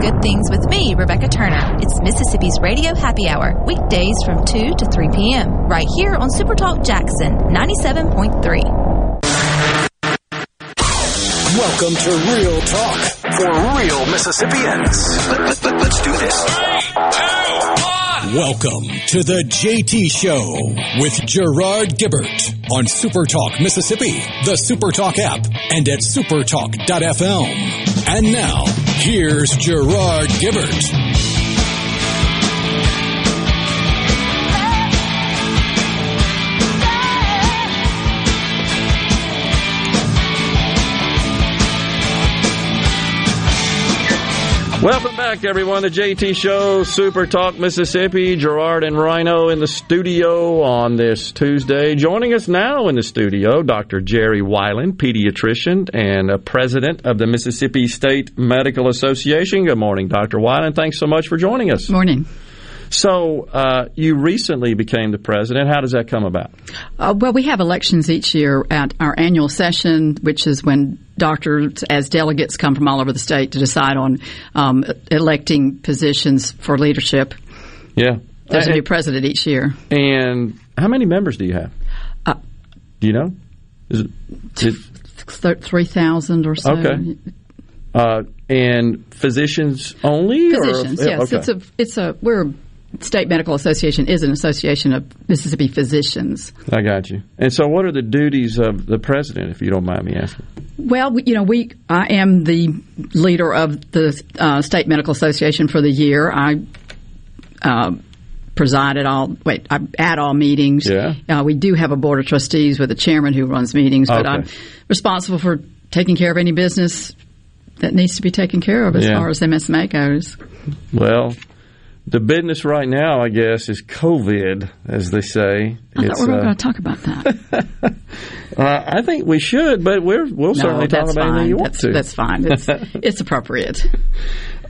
Good Things with me, Rebecca Turner. It's Mississippi's Radio Happy Hour, weekdays from two to three p.m., right here on Super Talk Jackson ninety-seven point three. Welcome to Real Talk for real Mississippians. Let, let, let, let's do this. three, two, one. Welcome to the J T Show with Gerard Gibbert on Super Talk Mississippi, the Super Talk app, and at super talk dot f m. And now, here's Gerard Gibbert. Welcome back, everyone, to J T Show, Super Talk Mississippi. Gerard and Rhino in the studio on this Tuesday. Joining us now in the studio, Doctor Geri Weiland, pediatrician and uh, president of the Mississippi State Medical Association. Good morning, Doctor Weiland. Thanks so much for joining us. Morning. So uh, you recently became the president. How does that come about? Uh, well, we have elections each year at our annual session, which is when doctors as delegates come from all over the state to decide on um, electing positions for leadership. Yeah. There's a new president each year. And how many members do you have? Uh, do you know? Is it, it, three thousand or so. Okay. Uh, and physicians only? Physicians, or, yes. Okay. It's a, it's a, we're State Medical Association is an association of Mississippi physicians. I got you. And so what are the duties of the president, if you don't mind me asking? Well, you know, we I am the leader of the uh, State Medical Association for the year. I uh, preside at all, wait, I, at all meetings. Yeah. Uh, we do have a board of trustees with a chairman who runs meetings, but okay. I'm responsible for taking care of any business that needs to be taken care of as yeah. far as M S M A goes. Well, the business right now, I guess, is COVID, as they say. I it's, thought we were uh, going to talk about that. uh, I think we should, but we're, we'll no, certainly talk about fine. anything you want that's, to. That's fine. It's, it's appropriate.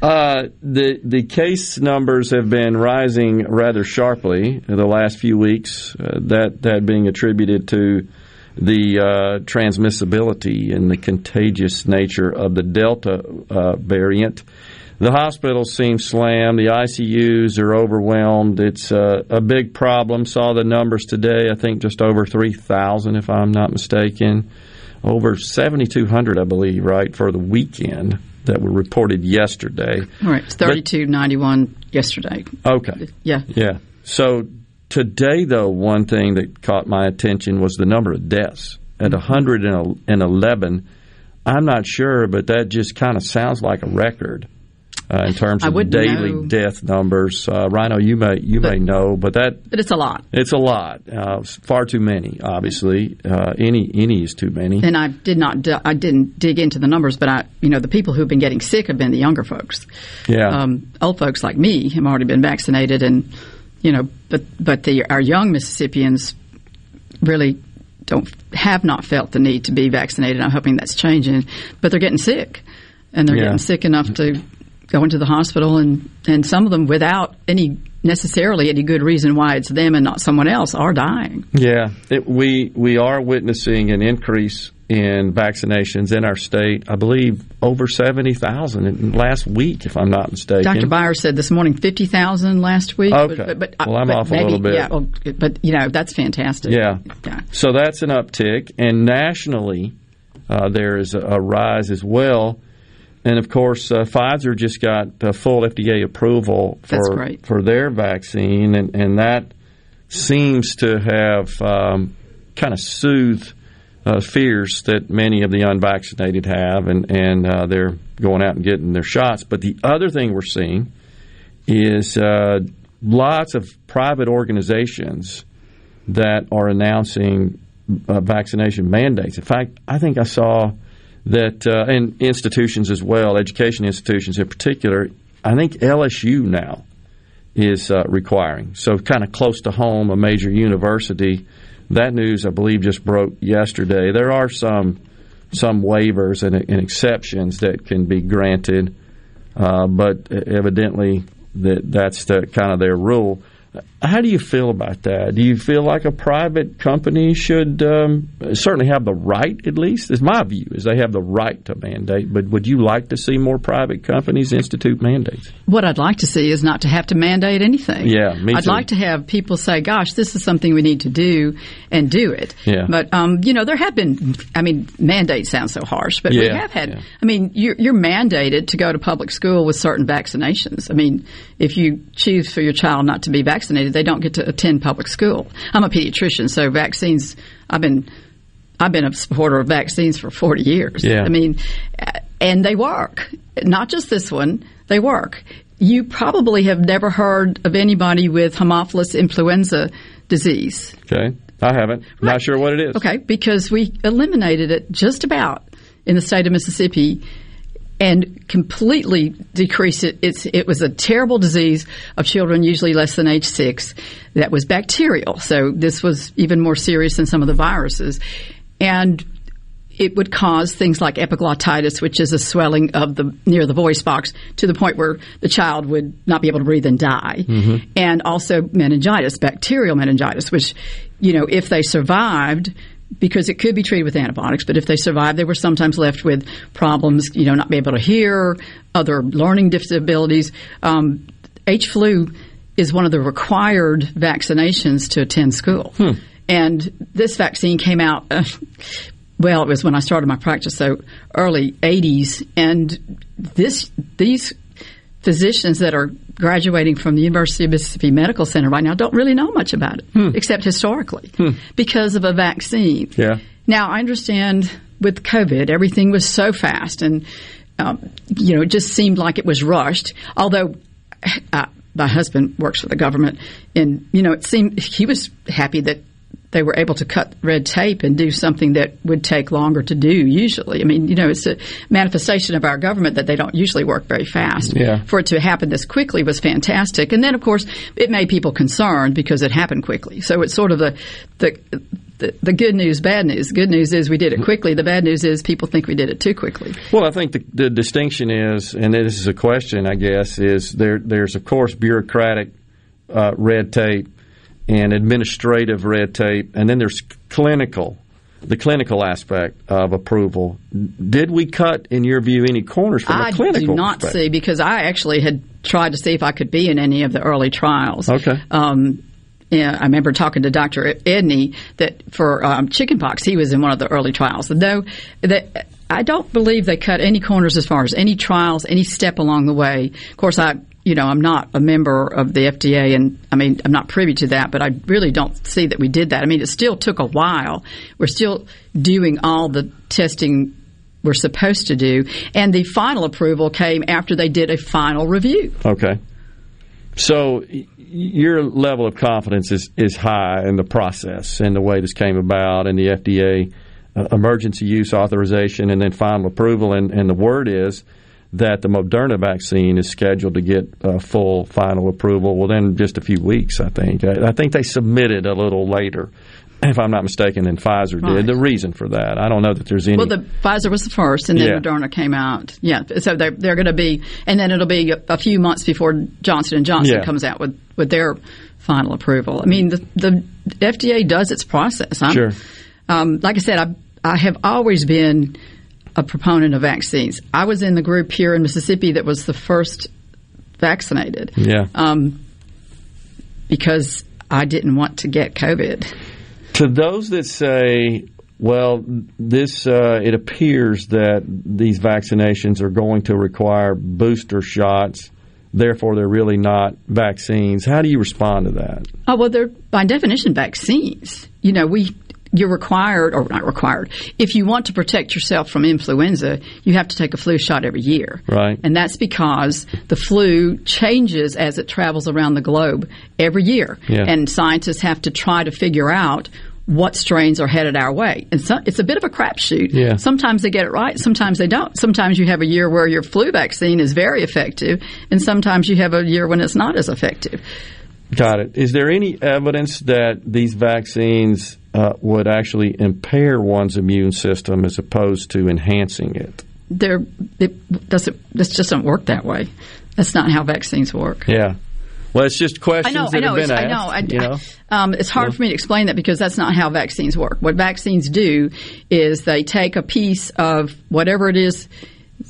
Uh, the, the case numbers have been rising rather sharply in the last few weeks, uh, that, that being attributed to the uh, transmissibility and the contagious nature of the Delta uh, variant. The hospitals seem slammed. The I C Us are overwhelmed. It's uh, a big problem. Saw the numbers today, I think just over three thousand, if I'm not mistaken. Over seventy-two hundred, I believe, right, for the weekend that were reported yesterday. All right, thirty-two ninety-one yesterday. Okay. Yeah. Yeah. So today, though, one thing that caught my attention was the number of deaths at one hundred eleven. I'm not sure, but that just kind of sounds like a record. Uh, in terms of daily know. death numbers. Uh, Rhino, you may you but, may know, but that... But it's a lot. It's a lot. Uh, far too many, obviously. Uh, any any is too many. And I did not d- I didn't dig into the numbers, but I you know the people who've been getting sick have been the younger folks. Yeah. Um, old folks like me have already been vaccinated, and you know, but but the our young Mississippians really don't have not felt the need to be vaccinated. I'm hoping that's changing, but they're getting sick, and they're yeah. getting sick enough to going to the hospital, and, and some of them without any necessarily any good reason why it's them and not someone else are dying. Yeah, it, we we are witnessing an increase in vaccinations in our state. I believe over seventy thousand last week, if I'm not mistaken. Doctor Byers said this morning fifty thousand last week. Okay. But, but, but, well, I'm but off maybe, a little bit. Yeah, well, but, you know, that's fantastic. Yeah. yeah. So that's an uptick. And nationally, uh, there is a, a rise as well. And, of course, uh, Pfizer just got uh, full F D A approval for for their vaccine, and, and that seems to have um, kind of soothed uh, fears that many of the unvaccinated have, and, and uh, they're going out and getting their shots. But the other thing we're seeing is uh, lots of private organizations that are announcing uh, vaccination mandates. In fact, I think I saw... That uh, and institutions as well, education institutions in particular, I think L S U now is uh, requiring. So kind of close to home, a major university. That news, I believe, just broke yesterday. There are some some waivers and, and exceptions that can be granted, uh, but evidently that that's the kind of their rule. How do you feel about that? Do you feel like a private company should um, certainly have the right, at least? Is my view is they have the right to mandate, but would you like to see more private companies institute mandates? What I'd like to see is not to have to mandate anything. Yeah, me I'd too. like to have people say, gosh, this is something we need to do, and do it. Yeah. But, um, you know, there have been, I mean, mandate sounds so harsh, but yeah, we have had, yeah. I mean, you're, you're mandated to go to public school with certain vaccinations. I mean, if you choose for your child not to be vaccinated, they don't get to attend public school. I'm a pediatrician, so vaccines. I've been, I've been a supporter of vaccines for forty years. Yeah. I mean, and they work. Not just this one. They work. You probably have never heard of anybody with Haemophilus influenza disease. Okay, I haven't. Right. Not sure what it is. Okay, because we eliminated it just about in the state of Mississippi. And completely decrease it. It's, it was a terrible disease of children, usually less than age six, that was bacterial. So this was even more serious than some of the viruses. And it would cause things like epiglottitis, which is a swelling of the near the voice box to the point where the child would not be able to breathe and die. Mm-hmm. And also meningitis, bacterial meningitis, which, you know, if they survived, because it could be treated with antibiotics, but if they survived, they were sometimes left with problems, you know, not being able to hear, other learning disabilities. Um, H-flu is one of the required vaccinations to attend school. Hmm. And this vaccine came out, uh, well, it was when I started my practice, so early eighties. And this these physicians that are graduating from the University of Mississippi Medical Center right now don't really know much about it, hmm. except historically, hmm. because of a vaccine. Yeah. Now, I understand with COVID, everything was so fast and, um, you know, it just seemed like it was rushed, although uh, my husband works for the government and, you know, it seemed he was happy that they were able to cut red tape and do something that would take longer to do usually. I mean, you know, it's a manifestation of our government that they don't usually work very fast. Yeah. For it to happen this quickly was fantastic. And then, of course, it made people concerned because it happened quickly. So it's sort of the the the, the good news, bad news. The good news is we did it quickly. The bad news is people think we did it too quickly. Well, I think the, the distinction is, and this is a question, I guess, is there there's, of course, bureaucratic uh, red tape and administrative red tape, and then there's clinical, the clinical aspect of approval. Did we cut, in your view, any corners from I the clinical aspect? I do not aspect? see, because I actually had tried to see if I could be in any of the early trials. Okay. Um, yeah, I remember talking to Doctor Edney that for um, chickenpox, he was in one of the early trials. No, that, I don't believe they cut any corners as far as any trials, any step along the way. Of course, I... You know, I'm not a member of the F D A, and, I mean, I'm not privy to that, but I really don't see that we did that. I mean, it still took a while. We're still doing all the testing we're supposed to do, and the final approval came after they did a final review. Okay. So your level of confidence is, is high in the process and the way this came about and the F D A uh, emergency use authorization and then final approval, and, and the word is that the Moderna vaccine is scheduled to get uh, full final approval within just a few weeks, I think. I, I think they submitted a little later, if I'm not mistaken, than Pfizer right. did. The reason for that, I don't know that there's any. Well, the Pfizer was the first, and then yeah. Moderna came out. Yeah, so they're, they're going to be, and then it'll be a, a few months before Johnson and Johnson yeah. comes out with, with their final approval. I mean, the, the F D A does its process. I'm, sure. Um, like I said, I I have always been a proponent of vaccines. I was in the group here in Mississippi that was the first vaccinated. Yeah. Um, because I didn't want to get COVID. To those that say Well, this uh, it appears that these vaccinations are going to require booster shots. Therefore, they're really not vaccines. How do you respond to that? Oh, well, they're by definition vaccines. You know, we you're required or not required. If you want to protect yourself from influenza, you have to take a flu shot every year. Right. And that's because the flu changes as it travels around the globe every year. Yeah. And scientists have to try to figure out what strains are headed our way. And so, it's a bit of a crapshoot. Yeah. Sometimes they get it right. Sometimes they don't. Sometimes you have a year where your flu vaccine is very effective, and sometimes you have a year when it's not as effective. Got it. Is there any evidence that these vaccines uh, would actually impair one's immune system as opposed to enhancing it? There, it doesn't, this just doesn't work that way. That's not how vaccines work. Yeah. Well, it's just questions I know, that I know, have been asked. I know. I, you know? I, um, it's hard yeah. for me to explain that because that's not how vaccines work. What vaccines do is they take a piece of whatever it is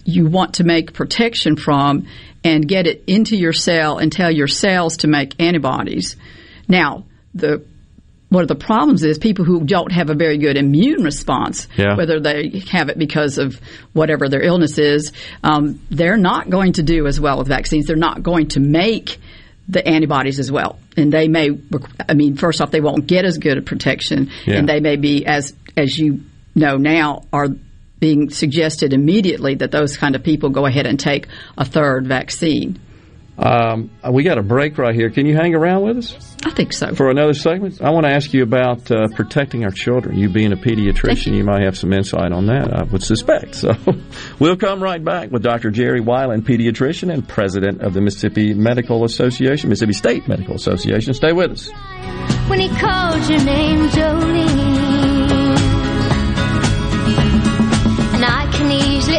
you want to make protection from and get it into your cell and tell your cells to make antibodies. Now, the one of the problems is people who don't have a very good immune response, yeah. whether they have it because of whatever their illness is, um, they're not going to do as well with vaccines. They're not going to make the antibodies as well. And they may, I mean, first off, they won't get as good a protection. Yeah. And they may be, as as you know now, are being suggested immediately that those kind of people go ahead and take a third vaccine. Um, we got a break right here. Can you hang around with us? I think so. For another segment? I want to ask you about uh, protecting our children. You being a pediatrician, you might have some insight on that, I would suspect. So we'll come right back with Doctor Geri Weiland, pediatrician and president of the Mississippi Medical Association, Mississippi State Medical Association. Stay with us. When he called your name, Jolene, and I can easily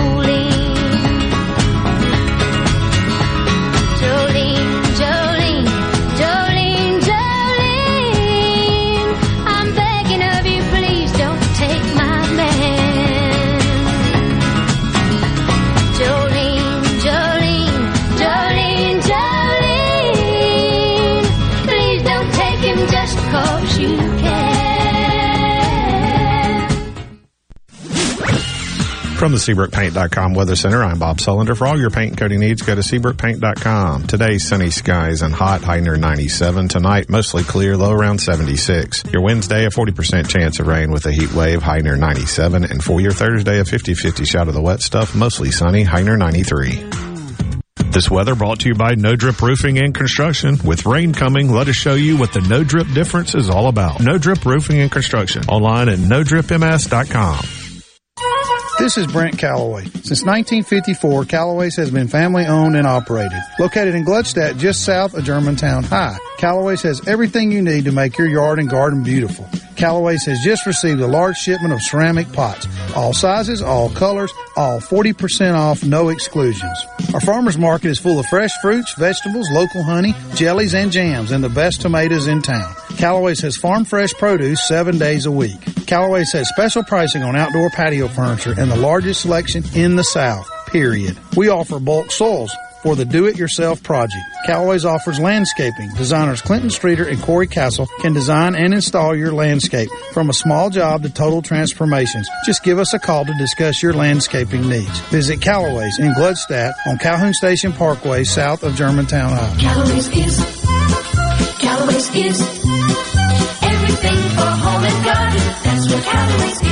Jolene, Jolene, Jolene, Jolene. I'm begging of you, please don't take my man. Jolene, Jolene, Jolene, Jolene. Please don't take him just 'cause you can. From the Seabrook Paint dot com Weather Center, I'm Bob Sullender. For all your paint and coating needs, go to Seabrook Paint dot com. Today, sunny skies and hot, high near ninety-seven. Tonight, mostly clear, low around seventy-six. Your Wednesday, a forty percent chance of rain with a heat wave, high near ninety-seven. And for your Thursday, a fifty-fifty shot of the wet stuff, mostly sunny, high near ninety-three. This weather brought to you by No Drip Roofing and Construction. With rain coming, let us show you what the No Drip difference is all about. No Drip Roofing and Construction. Online at no drip m s dot com. This is Brent Calloway. Since nineteen fifty-four, Calloway's has been family-owned and operated. Located in Gluckstadt, just south of Germantown High, Calloway's has everything you need to make your yard and garden beautiful. Calloway's has just received a large shipment of ceramic pots. All sizes, all colors, all forty percent off, no exclusions. Our farmer's market is full of fresh fruits, vegetables, local honey, jellies, and jams, and the best tomatoes in town. Calloway's has farm-fresh produce seven days a week. Calloway's has special pricing on outdoor patio furniture and the largest selection in the South, period. We offer bulk soils for the do-it-yourself project. Calloway's offers landscaping. Designers Clinton Streeter and Corey Castle can design and install your landscape, from a small job to total transformations. Just give us a call to discuss your landscaping needs. Visit Calloway's in Gluckstadt on Calhoun Station Parkway, south of Germantown High. Calloway's is, Calloway's is, everything for home and garden. That's what Calloway's is.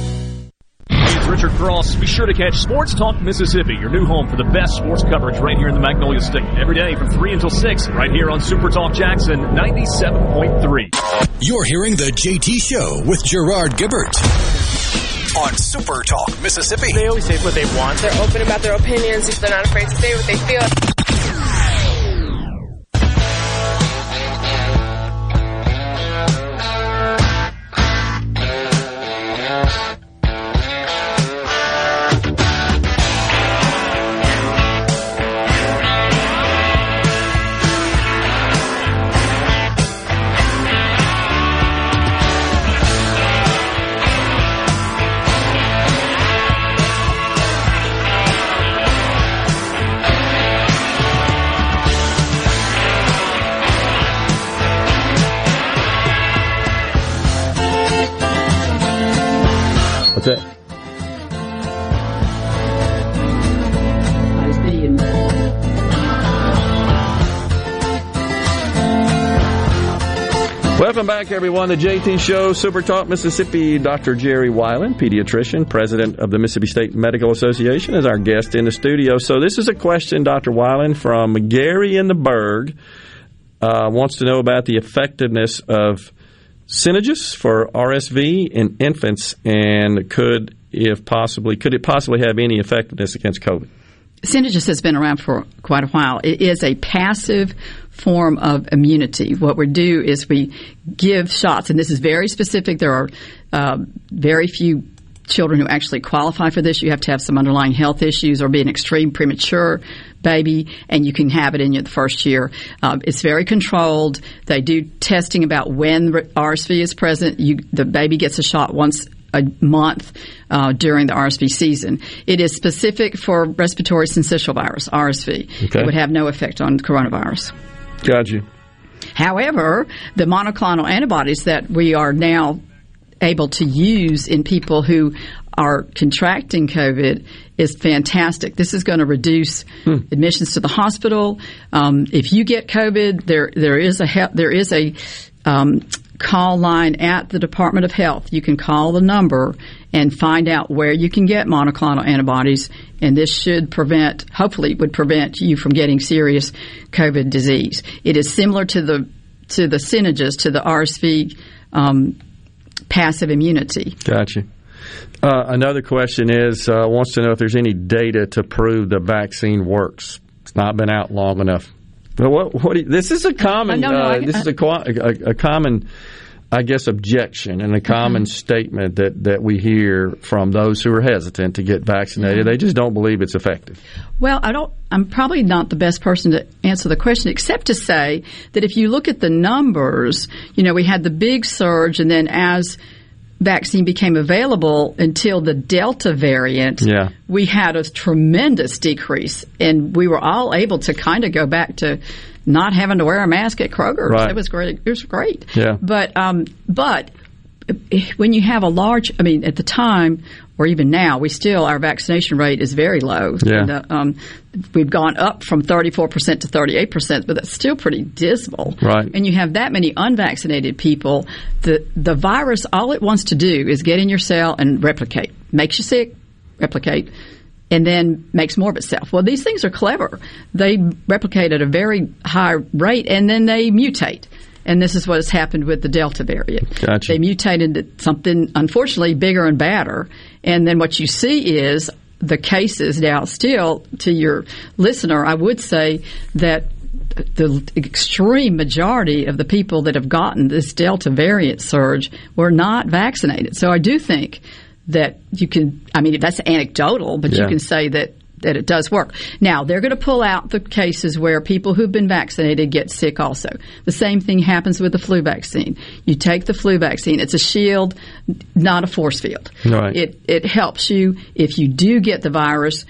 Richard Cross. Be sure to catch Sports Talk Mississippi, your new home for the best sports coverage right here in the Magnolia State. Every day from three until six, right here on Super Talk Jackson ninety-seven point three. You're hearing The J T Show with Gerard Gibbert on Super Talk Mississippi. They always say what they want. They're open about their opinions. If they're not afraid to say what they feel. Welcome back, everyone. The J T Show, Super Talk Mississippi. Doctor Geri Weiland, pediatrician, president of the Mississippi State Medical Association, is our guest in the studio. So this is a question, Doctor Weiland, from Gary in the Berg. Uh, wants to know about the effectiveness of Synagis for R S V in infants, and could, if possibly, could it possibly have any effectiveness against COVID? Synagis has been around for quite a while. It is a passive form of immunity. What we do is we give shots, and this is very specific. There are uh, very few children who actually qualify for this. You have to have some underlying health issues or be an extreme premature baby, and you can have it in your first year. Um, it's very controlled. They do testing about when R S V is present. You, the baby gets a shot once a month uh, during the R S V season. It is specific for respiratory syncytial virus, R S V. Okay. It would have no effect on coronavirus. Got you. However, the monoclonal antibodies that we are now able to use in people who are contracting COVID is fantastic. This is going to reduce hmm. admissions to the hospital. Um, if you get COVID, there there is a he- there is a um, call line at the Department of Health. You can call the number and find out where you can get monoclonal antibodies, and this should prevent, hopefully would prevent you from getting serious COVID disease. It is similar to the to the Synagis, to the R S V um, passive immunity. Gotcha. Uh, another question is, uh, wants to know if there's any data to prove the vaccine works. It's not been out long enough. But what, what you, this is a common, uh, no, no, I, this I, is a, a, a common, I guess, objection and a common mm-hmm. statement that, that we hear from those who are hesitant to get vaccinated. Yeah. They just don't believe it's effective. Well, I don't, I'm probably not the best person to answer the question, except to say that if you look at the numbers, you know, we had the big surge, and then as vaccine became available until the Delta variant, yeah. we had a tremendous decrease, and we were all able to kind of go back to not having to wear a mask at Kroger's. Right. It was great. It was great. Yeah. But um, but when you have a large, I mean, at the time or even now, we still our vaccination rate is very low. Yeah. And, uh, um, we've gone up from thirty-four percent to thirty-eight percent, but that's still pretty dismal. Right. And you have that many unvaccinated people. The the virus, all it wants to do is get in your cell and replicate. Makes you sick, replicate, and then makes more of itself. Well, these things are clever. They replicate at a very high rate, and then they mutate. And this is what has happened with the Delta variant. Gotcha. They mutate into something, unfortunately, bigger and badder. And then what you see is the cases now still, to your listener, I would say that the extreme majority of the people that have gotten this Delta variant surge were not vaccinated. So I do think that you can, I mean, that's anecdotal, but yeah. you can say that that it does work. Now, they're going to pull out the cases where people who've been vaccinated get sick also. The same thing happens with the flu vaccine. You take the flu vaccine. It's a shield, not a force field. Right. It it helps you. If you do get the virus,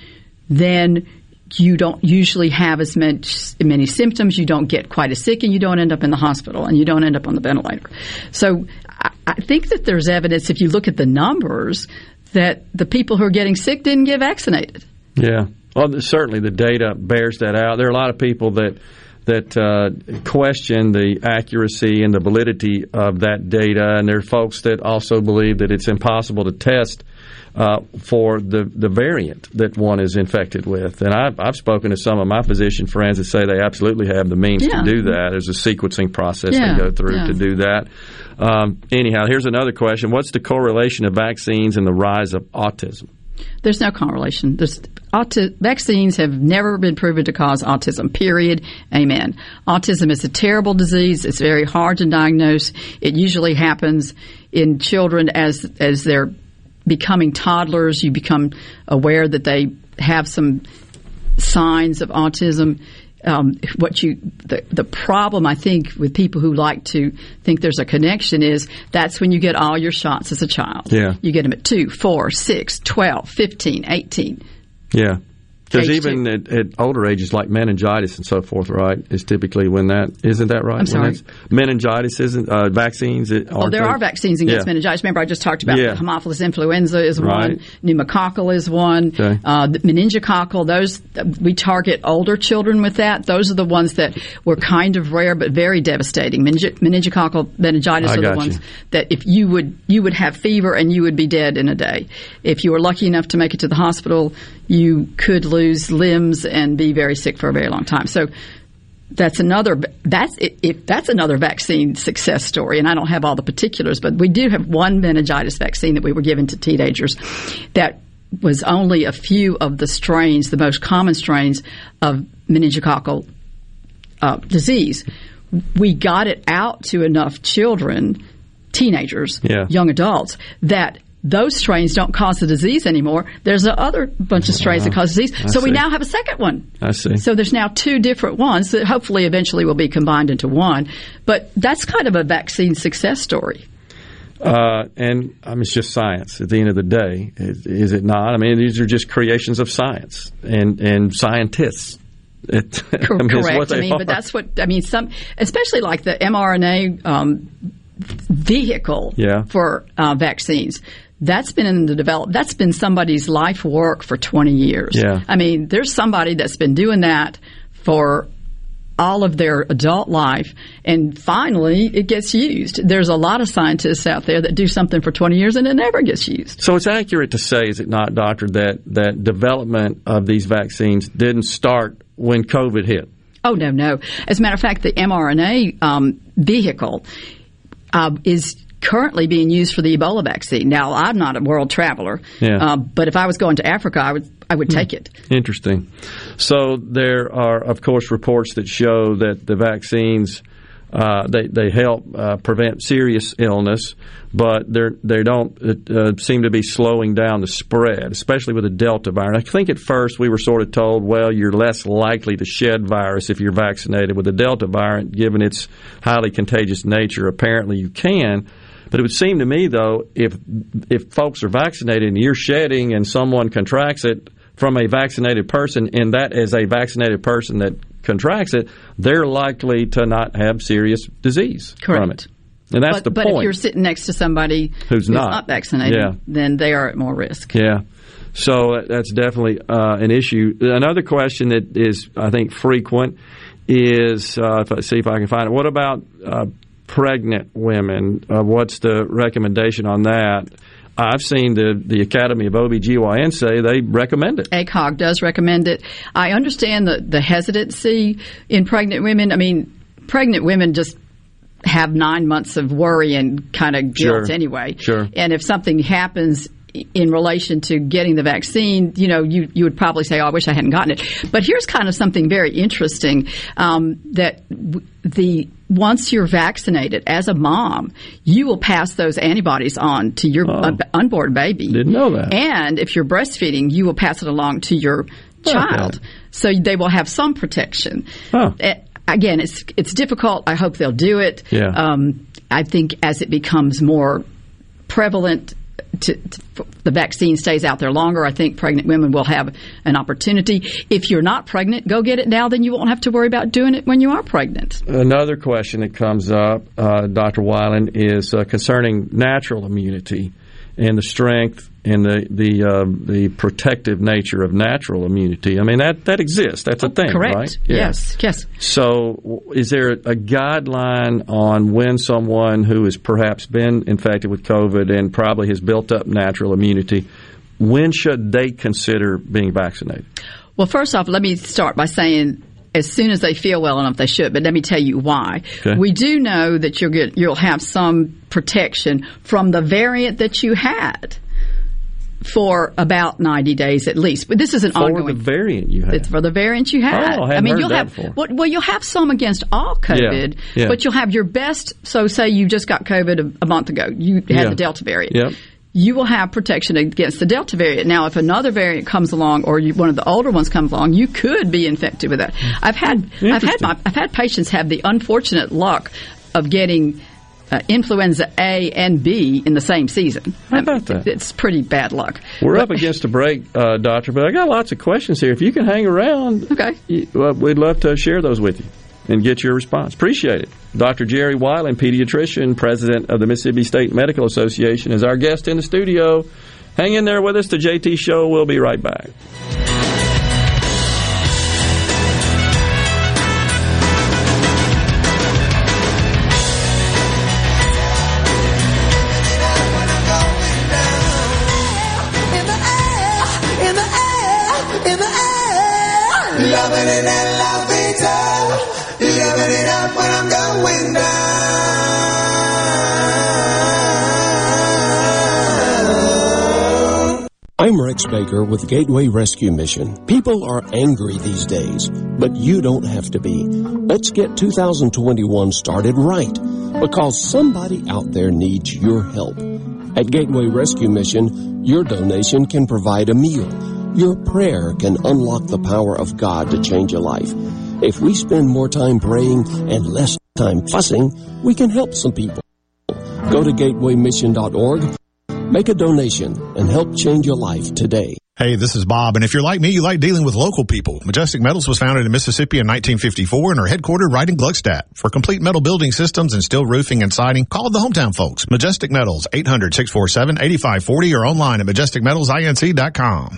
then you don't usually have as much, many symptoms. You don't get quite as sick, and you don't end up in the hospital, and you don't end up on the ventilator. So I, I think that there's evidence, if you look at the numbers, that the people who are getting sick didn't get vaccinated. Yeah. Well, certainly the data bears that out. There are a lot of people that that uh, question the accuracy and the validity of that data, and there are folks that also believe that it's impossible to test uh, for the, the variant that one is infected with. And I've, I've spoken to some of my physician friends that say they absolutely have the means yeah. to do that. There's a sequencing process yeah. they go through yeah. to do that. Um, anyhow, here's another question. What's the correlation of vaccines and the rise of autism? There's no correlation. There's, auti- vaccines have never been proven to cause autism, period. Amen. Autism is a terrible disease. It's very hard to diagnose. It usually happens in children as as they're becoming toddlers. You become aware that they have some signs of autism. Um, what you the, the problem, I think, with people who like to think there's a connection is that's when you get all your shots as a child. Yeah. You get them at two, four, six, twelve, fifteen, eighteen. Yeah. There's even at, at older ages like meningitis and so forth, right, is typically when that – isn't that right? I'm sorry. Meningitis isn't uh, – vaccines – Oh, there are vaccines against yeah. meningitis. Remember, I just talked about yeah. Haemophilus influenza is right. one. Pneumococcal is one. Okay. Uh, meningococcal, those – we target older children with that. Those are the ones that were kind of rare but very devastating. Mening- meningococcal meningitis I are the ones you. that if you would you would have fever and you would be dead in a day. If you were lucky enough to make it to the hospital, you could lose lose limbs and be very sick for a very long time. So that's another that's it, it, that's another vaccine success story, and I don't have all the particulars, but we do have one meningitis vaccine that we were given to teenagers that was only a few of the strains, the most common strains of meningococcal uh, disease. We got it out to enough children, teenagers, yeah. young adults, that those strains don't cause the disease anymore. There's a other bunch of strains wow. that cause disease. I so see. we now have a second one. I see. So there's now two different ones that hopefully eventually will be combined into one. But that's kind of a vaccine success story. Uh, and I mean, it's just science at the end of the day, is, is it not? I mean, these are just creations of science and, and scientists. It, Correct. I mean, what they I mean are. But that's what, I mean, some, especially like the mRNA um, vehicle yeah. for uh, vaccines. That's been in the develop. That's been somebody's life work for twenty years. Yeah. I mean, there's somebody that's been doing that for all of their adult life, and finally it gets used. There's a lot of scientists out there that do something for twenty years and it never gets used. So it's accurate to say, is it not, Doctor, that that development of these vaccines didn't start when COVID hit? Oh, no, no. As a matter of fact, the mRNA um, vehicle uh, is currently being used for the Ebola vaccine. Now, I'm not a world traveler, yeah. uh, but if I was going to Africa, I would I would take it. Interesting. So there are, of course, reports that show that the vaccines, uh, they, they help uh, prevent serious illness, but they're, they don't uh, seem to be slowing down the spread, especially with the Delta virus. I think at first we were sort of told, well, you're less likely to shed virus if you're vaccinated. With the Delta variant, given its highly contagious nature, apparently you can. But it would seem to me, though, if if folks are vaccinated and you're shedding and someone contracts it from a vaccinated person, and that is a vaccinated person that contracts it, they're likely to not have serious disease Correct. from it. And that's but, the but point. But if you're sitting next to somebody who's, who's not. not vaccinated, yeah. then they are at more risk. Yeah. So that's definitely uh, an issue. Another question that is, I think, frequent is, uh, if I see if I can find it, what about uh, pregnant women, uh, what's the recommendation on that? I've seen the, the Academy of O B G Y N say they recommend it. A C O G does recommend it. I understand the, the hesitancy in pregnant women. I mean, pregnant women just have nine months of worry and kind of guilt sure. anyway. Sure. And if something happens in relation to getting the vaccine, you know, you, you would probably say, oh, I wish I hadn't gotten it. But here's kind of something very interesting, um, that the once you're vaccinated, as a mom, you will pass those antibodies on to your oh, un- unborn baby. Didn't know that. And if you're breastfeeding, you will pass it along to your child. Okay. So they will have some protection. Huh. Again, it's it's difficult. I hope they'll do it. Yeah. Um, I think as it becomes more prevalent, To, to, the vaccine stays out there longer, I think pregnant women will have an opportunity. If you're not pregnant, go get it now, then you won't have to worry about doing it when you are pregnant. Another question that comes up, uh, Doctor Weiland, is uh, concerning natural immunity and the strength and the the, uh, the protective nature of natural immunity. I mean, that, that exists. That's oh, a thing, correct. Right? Yeah. Yes, yes. So is there a guideline on when someone who has perhaps been infected with COVID and probably has built up natural immunity, when should they consider being vaccinated? Well, first off, let me start by saying as soon as they feel well enough, they should. But let me tell you why. Okay. We do know that you'll get, you'll have some protection from the variant that you had for about ninety days at least. But this is an for ongoing. For the variant you had. It's for the variant you had. Oh, I hadn't I mean, heard you'll that have, before. Well, you'll have some against all COVID, yeah. Yeah. but you'll have your best. So say you just got COVID a, a month ago. You had yeah. the Delta variant. Yep. You will have protection against the Delta variant. Now, if another variant comes along, or you, one of the older ones comes along, you could be infected with that. I've had, I've had, my, I've had patients have the unfortunate luck of getting uh, influenza A and B in the same season. How about I mean, that? It's pretty bad luck. We're but, up against a break, uh, Doctor, but I got lots of questions here. If you can hang around, okay, you, uh, we'd love to share those with you and get your response. Appreciate it. Doctor Geri Weiland, pediatrician, president of the Mississippi State Medical Association, is our guest in the studio. Hang in there with us. The J T Show. We'll be right back. I'm Rex Baker with Gateway Rescue Mission. People are angry these days, but you don't have to be. Let's get two thousand twenty-one started right, because somebody out there needs your help. At Gateway Rescue Mission, your donation can provide a meal. Your prayer can unlock the power of God to change a life. If we spend more time praying and less time fussing, we can help some people. Go to gateway mission dot org. Make a donation and help change your life today. Hey, this is Bob, and if you're like me, you like dealing with local people. Majestic Metals was founded in Mississippi in nineteen fifty-four and are headquartered right in Gluckstadt. For complete metal building systems and steel roofing and siding, call the hometown folks. Majestic Metals, eight hundred, six four seven, eight five four zero or online at majestic metals inc dot com.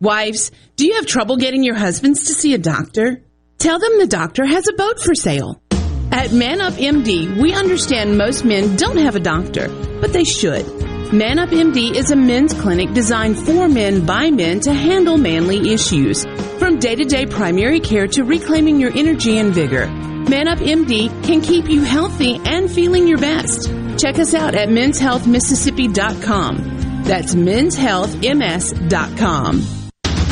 Wives, do you have trouble getting your husbands to see a doctor? Tell them the doctor has a boat for sale. At Man Up M D, we understand most men don't have a doctor, but they should. Man Up M D is a men's clinic designed for men by men to handle manly issues. From day-to-day primary care to reclaiming your energy and vigor, Man Up M D can keep you healthy and feeling your best. Check us out at mens health mississippi dot com. That's mens health m s dot com.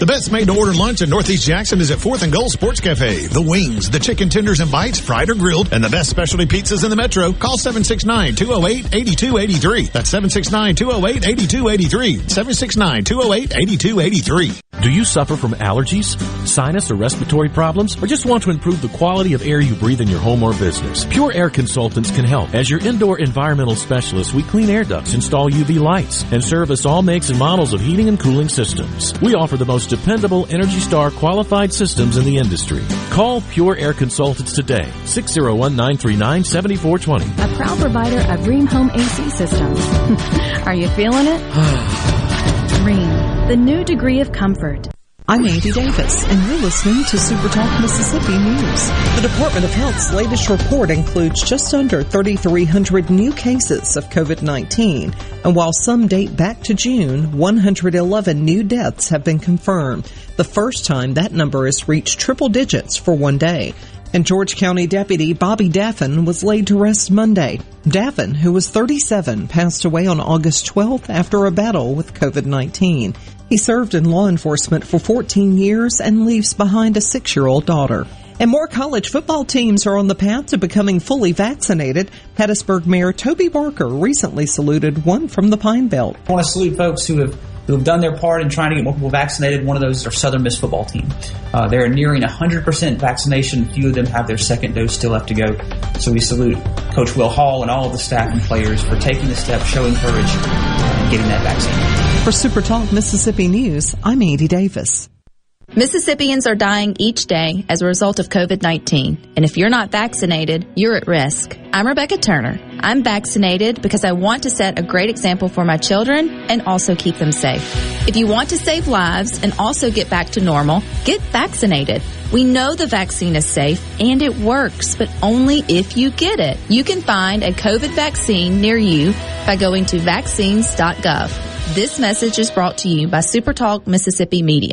The best made-to-order lunch in Northeast Jackson is at Fourth and Gold Sports Cafe. The wings, the chicken tenders and bites, fried or grilled, and the best specialty pizzas in the metro. Call seven six nine, two oh eight, eight two eight three. That's seven six nine, two oh eight, eight two eight three. seven six nine, two oh eight, eight two eight three. Do you suffer from allergies, sinus, or respiratory problems, or just want to improve the quality of air you breathe in your home or business? Pure Air Consultants can help. As your indoor environmental specialist, we clean air ducts, install U V lights, and service all makes and models of heating and cooling systems. We offer the most dependable Energy Star qualified systems in the industry. Call Pure Air Consultants today, six oh one, nine three nine, seven four two zero. A proud provider of Rheem Home A C Systems. Are you feeling it? Rheem, the new degree of comfort. I'm Andy Davis, and you're listening to Super Talk Mississippi News. The Department of Health's latest report includes just under three thousand three hundred new cases of COVID nineteen. And while some date back to June, one hundred eleven new deaths have been confirmed, the first time that number has reached triple digits for one day. And George County Deputy Bobby Daffin was laid to rest Monday. Daffin, who was thirty-seven, passed away on August twelfth after a battle with COVID nineteen. He served in law enforcement for fourteen years and leaves behind a six-year-old daughter. And more college football teams are on the path to becoming fully vaccinated. Hattiesburg Mayor Toby Barker recently saluted one from the Pine Belt. I want to salute folks who have who have done their part in trying to get more people vaccinated. One of those is our Southern Miss football team. Uh, they're nearing one hundred percent vaccination. Few of them have their second dose still left to go. So we salute Coach Will Hall and all of the staff and players for taking the step, showing courage, and getting that vaccine. For Super Talk Mississippi News, I'm Andy Davis. Mississippians are dying each day as a result of COVID nineteen, and if you're not vaccinated, you're at risk. I'm Rebecca Turner. I'm vaccinated because I want to set a great example for my children and also keep them safe. If you want to save lives and also get back to normal, get vaccinated. We know the vaccine is safe and it works, but only if you get it. You can find a COVID vaccine near you by going to vaccines dot gov. This message is brought to you by Super Talk Mississippi Media.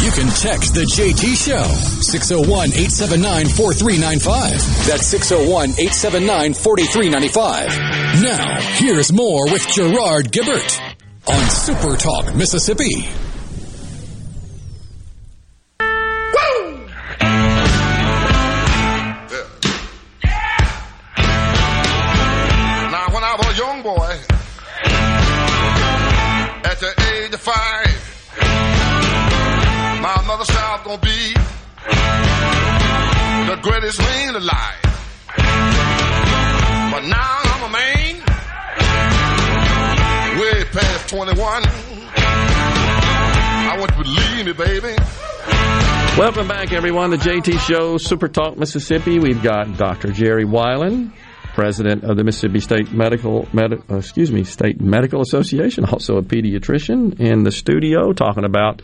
You can text the J T Show, six oh one, eight seven nine, four three nine five. That's six oh one, eight seven nine, four three nine five. Now, here's more with Gerard Gibbert on Super Talk Mississippi. Now, when I was a young boy, at the age of five, my mother's child gonna be the greatest man alive. But now I'm a man, way past twenty-one. I want you to believe me, baby. Welcome back, everyone. The J T Show, Super Talk Mississippi. We've got Doctor Geri Weiland, president of the Mississippi State Medical, Medi- excuse me, State Medical Association, also a pediatrician, in the studio talking about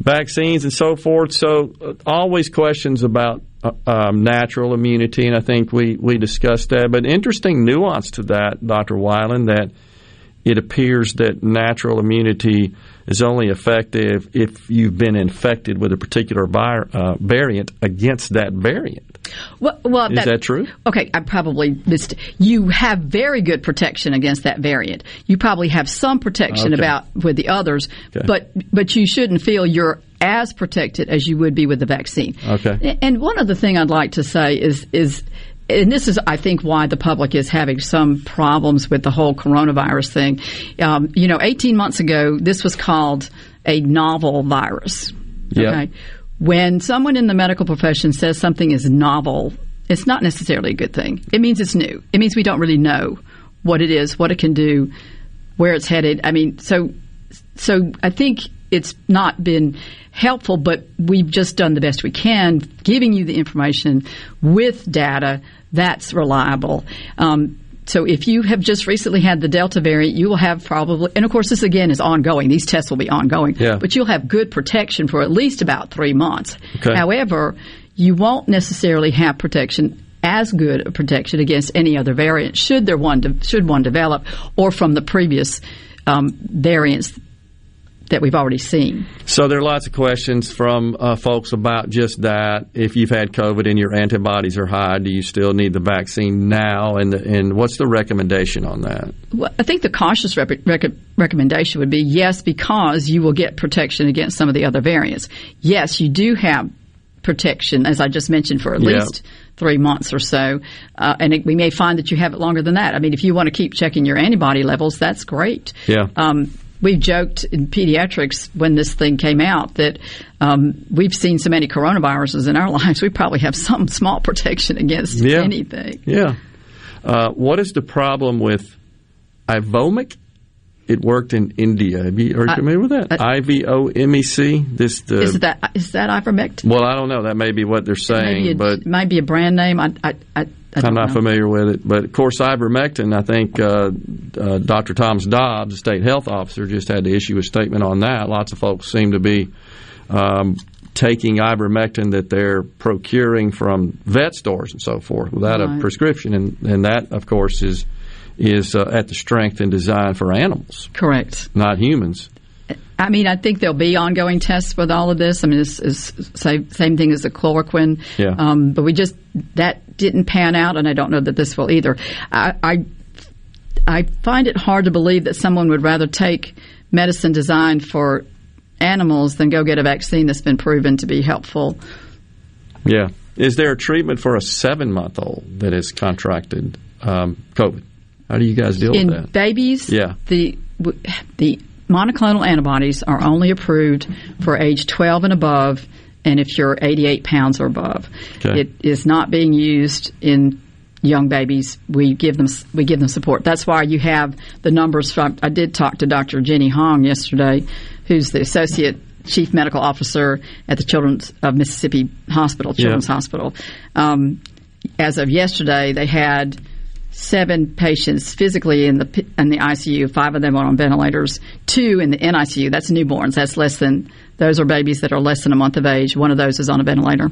vaccines and so forth. So uh, always questions about uh, um, natural immunity, and I think we, we discussed that. But interesting nuance to that, Doctor Weiland, that it appears that natural immunity is only effective if you've been infected with a particular vir- uh, variant against that variant. Well, well, is that, that true? Okay, I probably missed. You have very good protection against that variant. You probably have some protection okay. about with the others, okay. but but you shouldn't feel you're as protected as you would be with the vaccine. Okay. And one other thing I'd like to say is is. And this is, I think, why the public is having some problems with the whole coronavirus thing. Um, you know, eighteen months ago, this was called a novel virus. Yep. Okay? When someone in the medical profession says something is novel, it's not necessarily a good thing. It means it's new. It means we don't really know what it is, what it can do, where it's headed. I mean, so so I think it's not been helpful, but we've just done the best we can, giving you the information with data that's reliable. Um, so if you have just recently had the Delta variant, you will have probably – and, of course, this, again, is ongoing. These tests will be ongoing. Yeah. But you'll have good protection for at least about three months. Okay. However, you won't necessarily have protection – as good a protection against any other variant should there one de- should one develop, or from the previous um, variants that we've already seen. So there are lots of questions from uh, folks about just that. If you've had COVID and your antibodies are high, do you still need the vaccine now? And the, and what's the recommendation on that? Well, I think the cautious rep- rec- recommendation would be yes, because you will get protection against some of the other variants. Yes, you do have protection, as I just mentioned, for at yeah. least three months or so, uh, and it, we may find that you have it longer than that. I mean, if you want to keep checking your antibody levels, that's great. Yeah. Um, we've joked in pediatrics when this thing came out that um, we've seen so many coronaviruses in our lives, we probably have some small protection against yeah. anything. Yeah. Uh, what is the problem with Ivomec? It worked in India. Have you, are you I, familiar with that? I V O M E C. This the is that is that Ivermectin? Well, I don't know. That may be what they're saying, it but it might be a brand name. I I, I, I don't I'm not know. familiar with it. But of course, Ivermectin. I think uh, uh, Doctor Thomas Dobbs, the state health officer, just had to issue a statement on that. Lots of folks seem to be um, taking Ivermectin that they're procuring from vet stores and so forth without right. a prescription, and and that, of course, is. is uh, at the strength and design for animals. Correct. Not humans. I mean, I think there'll be ongoing tests with all of this. I mean, it's, it's same, same thing as the chloroquine. Yeah. Um, but we just, that didn't pan out, and I don't know that this will either. I, I, I find it hard to believe that someone would rather take medicine designed for animals than go get a vaccine that's been proven to be helpful. Yeah. Is there a treatment for a seven-month-old that has contracted um, COVID? How do you guys deal in with that? In babies, yeah. the the monoclonal antibodies are only approved for age twelve and above, and if you're eighty-eight pounds or above. Okay. It is not being used in young babies. We give them we give them support. That's why you have the numbers from – I did talk to Doctor Jenny Hong yesterday, who's the associate chief medical officer at the Children's of Mississippi Hospital, Children's yeah. Hospital. Um, as of yesterday, they had – seven patients physically in the in the I C U, five of them are on ventilators, two in the N I C U. That's newborns. That's less than those are babies that are less than a month of age. One of those is on a ventilator.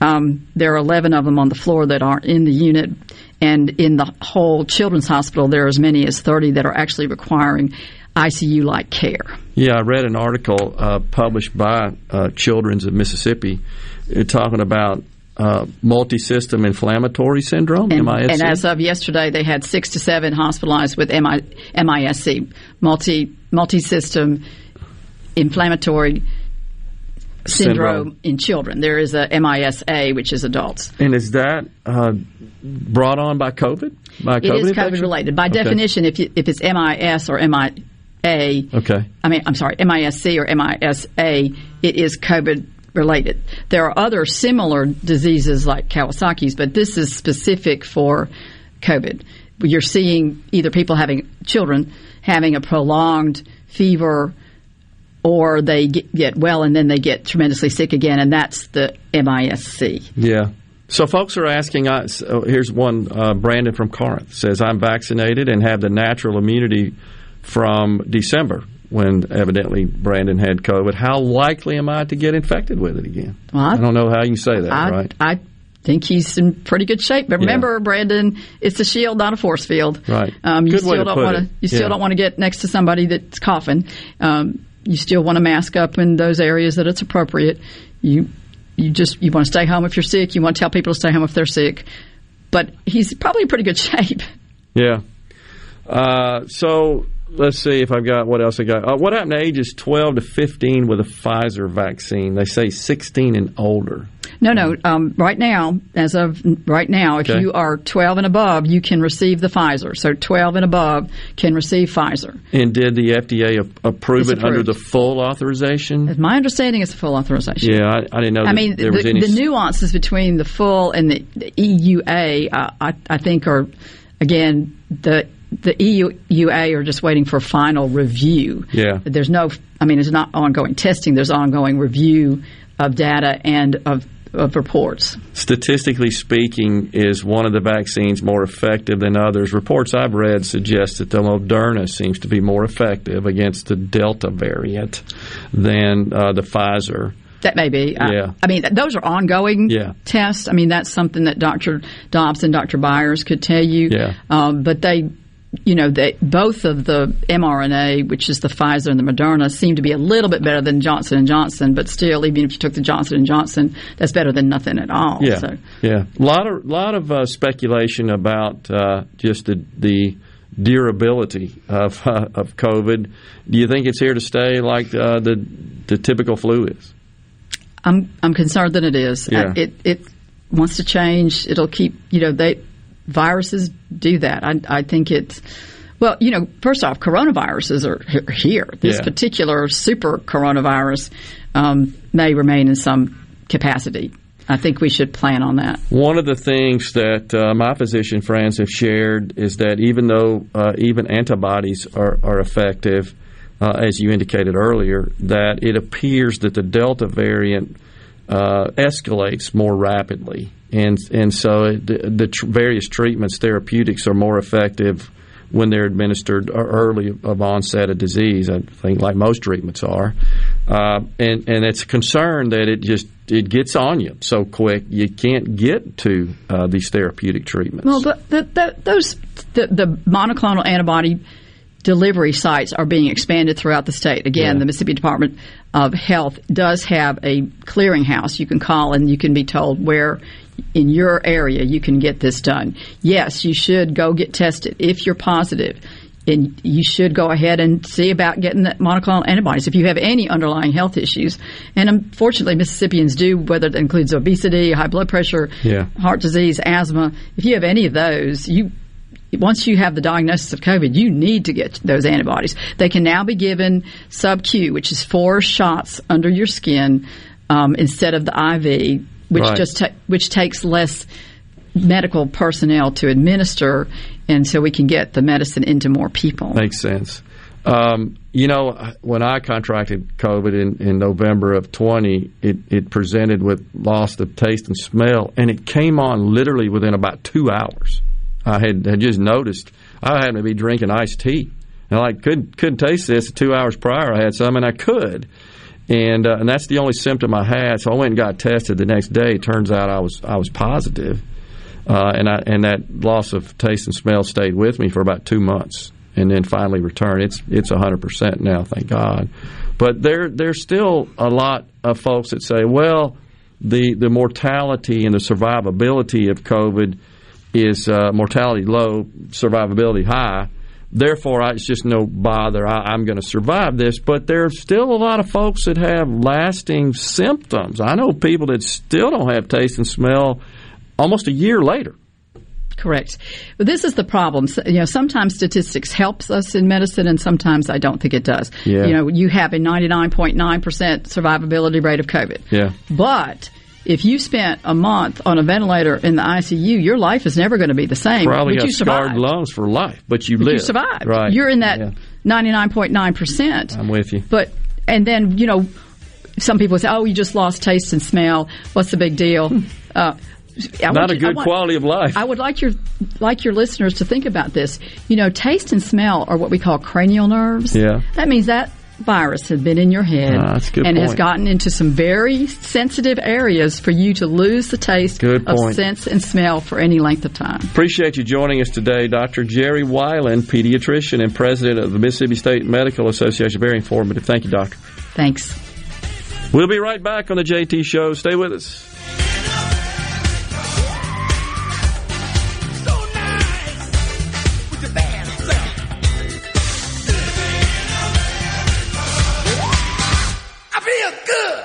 Um, there are eleven of them on the floor that aren't in the unit, and in the whole children's hospital, there are as many as thirty that are actually requiring I C U-like care. Yeah, I read an article uh, published by uh, Children's of Mississippi uh, talking about Uh, multi-system inflammatory syndrome, and, M I S C. And as of yesterday, they had six to seven hospitalized with M I S C, multi, multi-system inflammatory syndrome, syndrome in children. There is a M I S A, which is adults. And is that uh, brought on by COVID? By COVID it is COVID-related. By okay. definition, if you, if it's M I S or M I A, okay. I mean, I'm sorry, M I S C or M I S A, it is COVID related. There are other similar diseases like Kawasaki's, but this is specific for COVID. You're seeing either people having children having a prolonged fever, or they get, get well and then they get tremendously sick again, and that's the M I S C. Yeah. So folks are asking us. Oh, here's one. Uh, Brandon from Corinth says, "I'm vaccinated and have the natural immunity from December." When evidently Brandon had COVID, how likely am I to get infected with it again? Well, I, I don't know how you say that, I, right? I think he's in pretty good shape. But remember, yeah. Brandon, it's a shield, not a force field. Right. Um, you good still way to don't want to. You still yeah. don't want to get next to somebody that's coughing. Um, you still want to mask up in those areas that it's appropriate. You you just you want to stay home if you're sick. You want to tell people to stay home if they're sick. But he's probably in pretty good shape. Yeah. Uh, so. Let's see if I've got what else I got. Uh, what happened to ages twelve to fifteen with a Pfizer vaccine? They say sixteen and older. No, no. Um, right now, as of right now, if okay. you are twelve and above, you can receive the Pfizer. So twelve and above can receive Pfizer. And did the F D A a- approve it's it approved. Under the full authorization? As my understanding is full authorization. Yeah, I, I didn't know. I that mean, there the, was any... the nuances between the full and the, the E U A, uh, I, I think, are again the. The E U A are just waiting for final review. Yeah. There's no – I mean, it's not ongoing testing. There's ongoing review of data and of, of reports. Statistically speaking, is one of the vaccines more effective than others? Reports I've read suggest that the Moderna seems to be more effective against the Delta variant than uh, the Pfizer. That may be. Yeah. I, I mean, those are ongoing yeah. tests. I mean, that's something that Doctor Dobbs and Doctor Byers could tell you. Yeah. Um, but they – You know, they, both of the mRNA, which is the Pfizer and the Moderna, seem to be a little bit better than Johnson and Johnson. But still, even if you took the Johnson and Johnson, that's better than nothing at all. Yeah, so. yeah. A lot of lot of uh, speculation about uh, just the the durability of uh, of COVID. Do you think it's here to stay, like uh, the the typical flu is? I'm I'm concerned that it is. Yeah. I, it it wants to change. It'll keep. You know they. Viruses do that. I, I think it's – well, you know, first off, coronaviruses are here. This yeah. particular super coronavirus um, may remain in some capacity. I think we should plan on that. One of the things that uh, my physician friends have shared is that even though uh, even antibodies are, are effective, uh, as you indicated earlier, that it appears that the Delta variant uh, escalates more rapidly. And and so it, the tr- various treatments, therapeutics, are more effective when they're administered early of onset of disease, I think, like most treatments are. Uh, and, and it's a concern that it just it gets on you so quick you can't get to uh, these therapeutic treatments. Well, the, the, the, those the, the monoclonal antibody delivery sites are being expanded throughout the state. Again, yeah. the Mississippi Department of Health does have a clearinghouse you can call and you can be told where in your area you can get this done. Yes, you should go get tested if you're positive, and you should go ahead and see about getting the monoclonal antibodies if you have any underlying health issues. And unfortunately, Mississippians do, whether it includes obesity, high blood pressure, yeah. heart disease, asthma. If you have any of those, you once you have the diagnosis of COVID, you need to get those antibodies. They can now be given sub-Q, which is four shots under your skin um, instead of the I V, which right. just ta- which takes less medical personnel to administer, and so we can get the medicine into more people. Makes sense. Um, you know, when I contracted COVID in, in November of twenty, it, it presented with loss of taste and smell, and it came on literally within about two hours. I had, had just noticed I happened to be drinking iced tea, and I like, couldn't couldn't taste this. Two hours prior, I had some, and I could, and uh, and that's the only symptom I had. So I went and got tested the next day. It turns out I was I was positive, uh, and I and that loss of taste and smell stayed with me for about two months, and then finally returned. It's it's one hundred percent now, thank God. But there there's still a lot of folks that say, well, the the mortality and the survivability of COVID. Is uh, mortality low, survivability high. Therefore, I, it's just no bother. I, I'm going to survive this. But there's still a lot of folks that have lasting symptoms. I know people that still don't have taste and smell almost a year later. Correct. But this is the problem. So, you know, sometimes statistics helps us in medicine, and sometimes I don't think it does. Yeah. You know, you have a ninety-nine point nine percent survivability rate of COVID. Yeah. But if you spent a month on a ventilator in the I C U, your life is never going to be the same. Probably got scarred lungs for life, but you lived. You survived. Right. You're in that yeah. ninety-nine point nine percent. I'm with you. But and then, you know, some people say, oh, you just lost taste and smell. What's the big deal? Uh, Not a you, good want, quality of life. I would like your like your listeners to think about this. You know, taste and smell are what we call cranial nerves. Yeah. That means that virus has been in your head ah, that's a good and point. Has gotten into some very sensitive areas for you to lose the taste good of point. Sense and smell for any length of time. Appreciate you joining us today, Doctor Geri Weiland, pediatrician and president of the Mississippi State Medical Association. Very informative. Thank you, Doctor. Thanks. We'll be right back on the J T Show. Stay with us. So nice. With your band, feel good.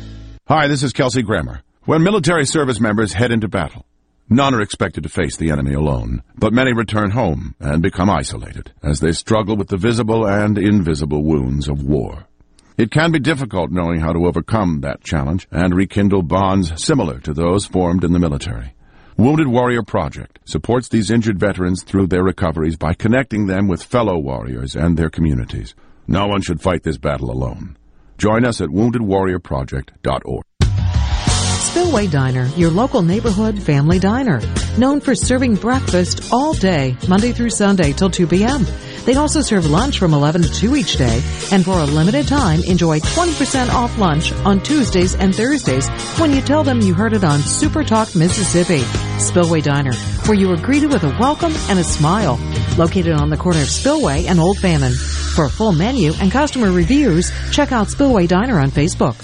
Hi, this is Kelsey Grammer. When military service members head into battle, none are expected to face the enemy alone, but many return home and become isolated as they struggle with the visible and invisible wounds of war. It can be difficult knowing how to overcome that challenge and rekindle bonds similar to those formed in the military. Wounded Warrior Project supports these injured veterans through their recoveries by connecting them with fellow warriors and their communities. No one should fight this battle alone. Join us at wounded warrior project dot org. Spillway Diner, your local neighborhood family diner. Known for serving breakfast all day, Monday through Sunday till two p.m. They also serve lunch from eleven to two each day. And for a limited time, enjoy twenty percent off lunch on Tuesdays and Thursdays when you tell them you heard it on Super Talk Mississippi. Spillway Diner, where you are greeted with a welcome and a smile. Located on the corner of Spillway and Old Fannin. For a full menu and customer reviews, check out Spillway Diner on Facebook.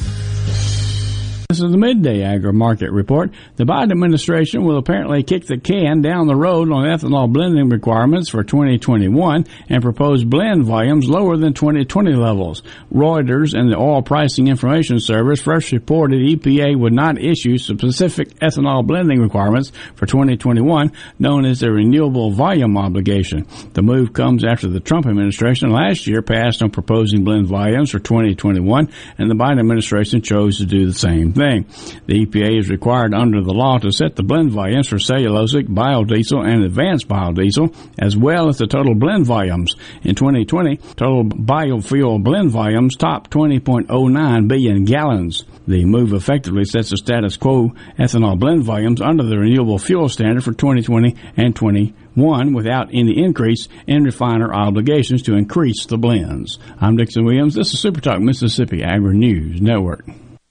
This is the Midday Agri-Market Report. The Biden administration will apparently kick the can down the road on ethanol blending requirements for twenty twenty-one and propose blend volumes lower than twenty twenty levels. Reuters and the Oil Pricing Information Service first reported E P A would not issue specific ethanol blending requirements for twenty twenty-one, known as the Renewable Volume Obligation. The move comes after the Trump administration last year passed on proposing blend volumes for twenty twenty-one, and the Biden administration chose to do the same thing. The E P A is required under the law to set the blend volumes for cellulosic biodiesel and advanced biodiesel, as well as the total blend volumes. In twenty twenty, total biofuel blend volumes topped twenty point oh nine billion gallons. The move effectively sets the status quo ethanol blend volumes under the renewable fuel standard for twenty twenty and twenty twenty-one without any increase in refiner obligations to increase the blends. I'm Dixon Williams. This is Super Talk Mississippi Agri-News Network.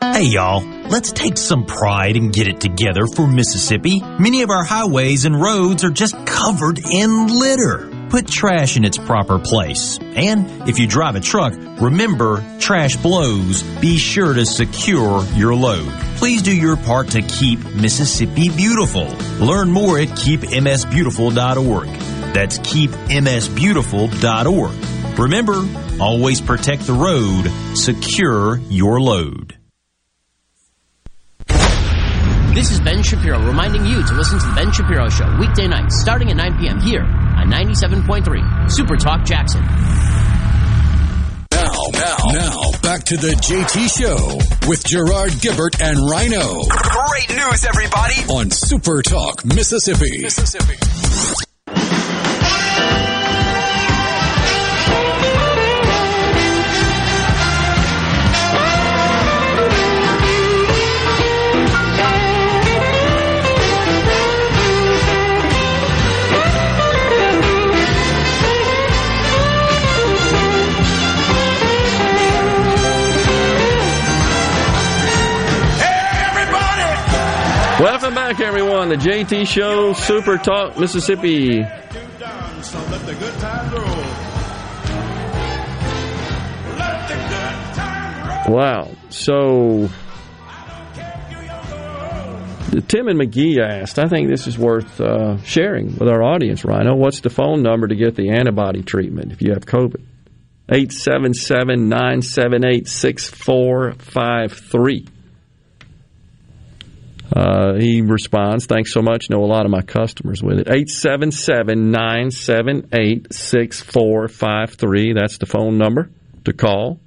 Hey y'all, let's take some pride and get it together for Mississippi. Many of our highways and roads are just covered in litter. Put trash in its proper place. And if you drive a truck, remember, trash blows. Be sure to secure your load. Please do your part to keep Mississippi beautiful. Learn more at keep m s beautiful dot org. That's keep m s beautiful dot org. Remember, always protect the road. Secure your load. This is Ben Shapiro reminding you to listen to The Ben Shapiro Show weekday nights starting at nine p.m. here on ninety-seven point three Super Talk Jackson. Now, now, now, back to The J T Show with Gerard Gibbert and Rhino. Great news, everybody. On Super Talk Mississippi. Mississippi. Welcome back, everyone. The J T Show, Super Talk Mississippi. Wow. So, Tim and McGee asked, I think this is worth uh, sharing with our audience, Rhino. What's the phone number to get the antibody treatment if you have COVID? eight seven seven, nine seven eight, six four five three. Uh, he responds, thanks so much. Know a lot of my customers with it. eight seven seven, nine seven eight, six four five three. That's the phone number to call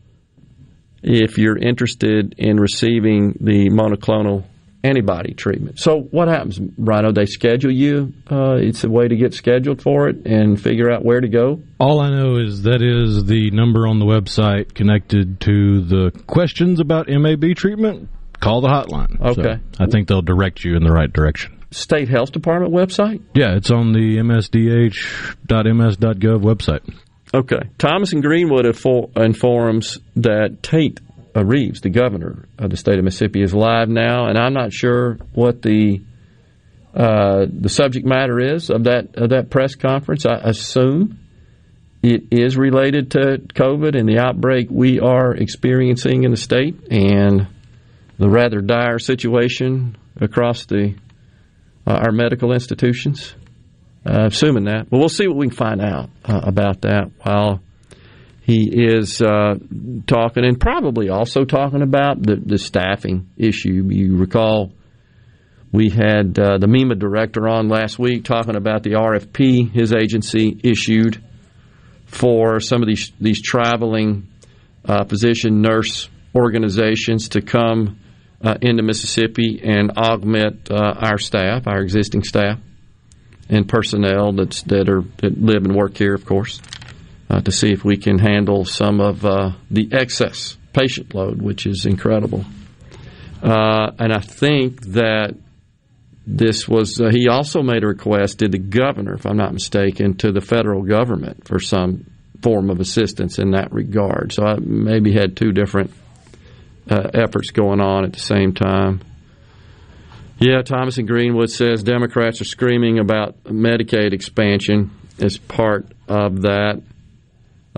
if you're interested in receiving the monoclonal antibody treatment. So what happens, Rhino? They schedule you. Uh, it's a way to get scheduled for it and figure out where to go. All I know is that is the number on the website connected to the questions about M A B treatment. Call the hotline. Okay. So I think they'll direct you in the right direction. State Health Department website? Yeah, it's on the m s d h dot m s dot gov website. Okay. Thomas and Greenwood informs that Tate Reeves, the governor of the state of Mississippi, is live now, and I'm not sure what the uh, the subject matter is of that of that press conference. I assume it is related to COVID and the outbreak we are experiencing in the state and the rather dire situation across the uh, our medical institutions. Uh, assuming that. But we'll see what we can find out uh, about that while he is uh, talking, and probably also talking about the, the staffing issue. You recall we had uh, the MEMA director on last week talking about the R F P his agency issued for some of these, these traveling uh, physician nurse organizations to come uh, into Mississippi and augment uh, our staff, our existing staff, and personnel that's, that are that live and work here, of course, uh, to see if we can handle some of uh, the excess patient load, which is incredible. Uh, and I think that this was, uh, he also made a request, did the governor, if I'm not mistaken, to the federal government for some form of assistance in that regard. So I maybe had two different uh, efforts going on at the same time. Yeah, Thomas and Greenwood says Democrats are screaming about Medicaid expansion as part of that.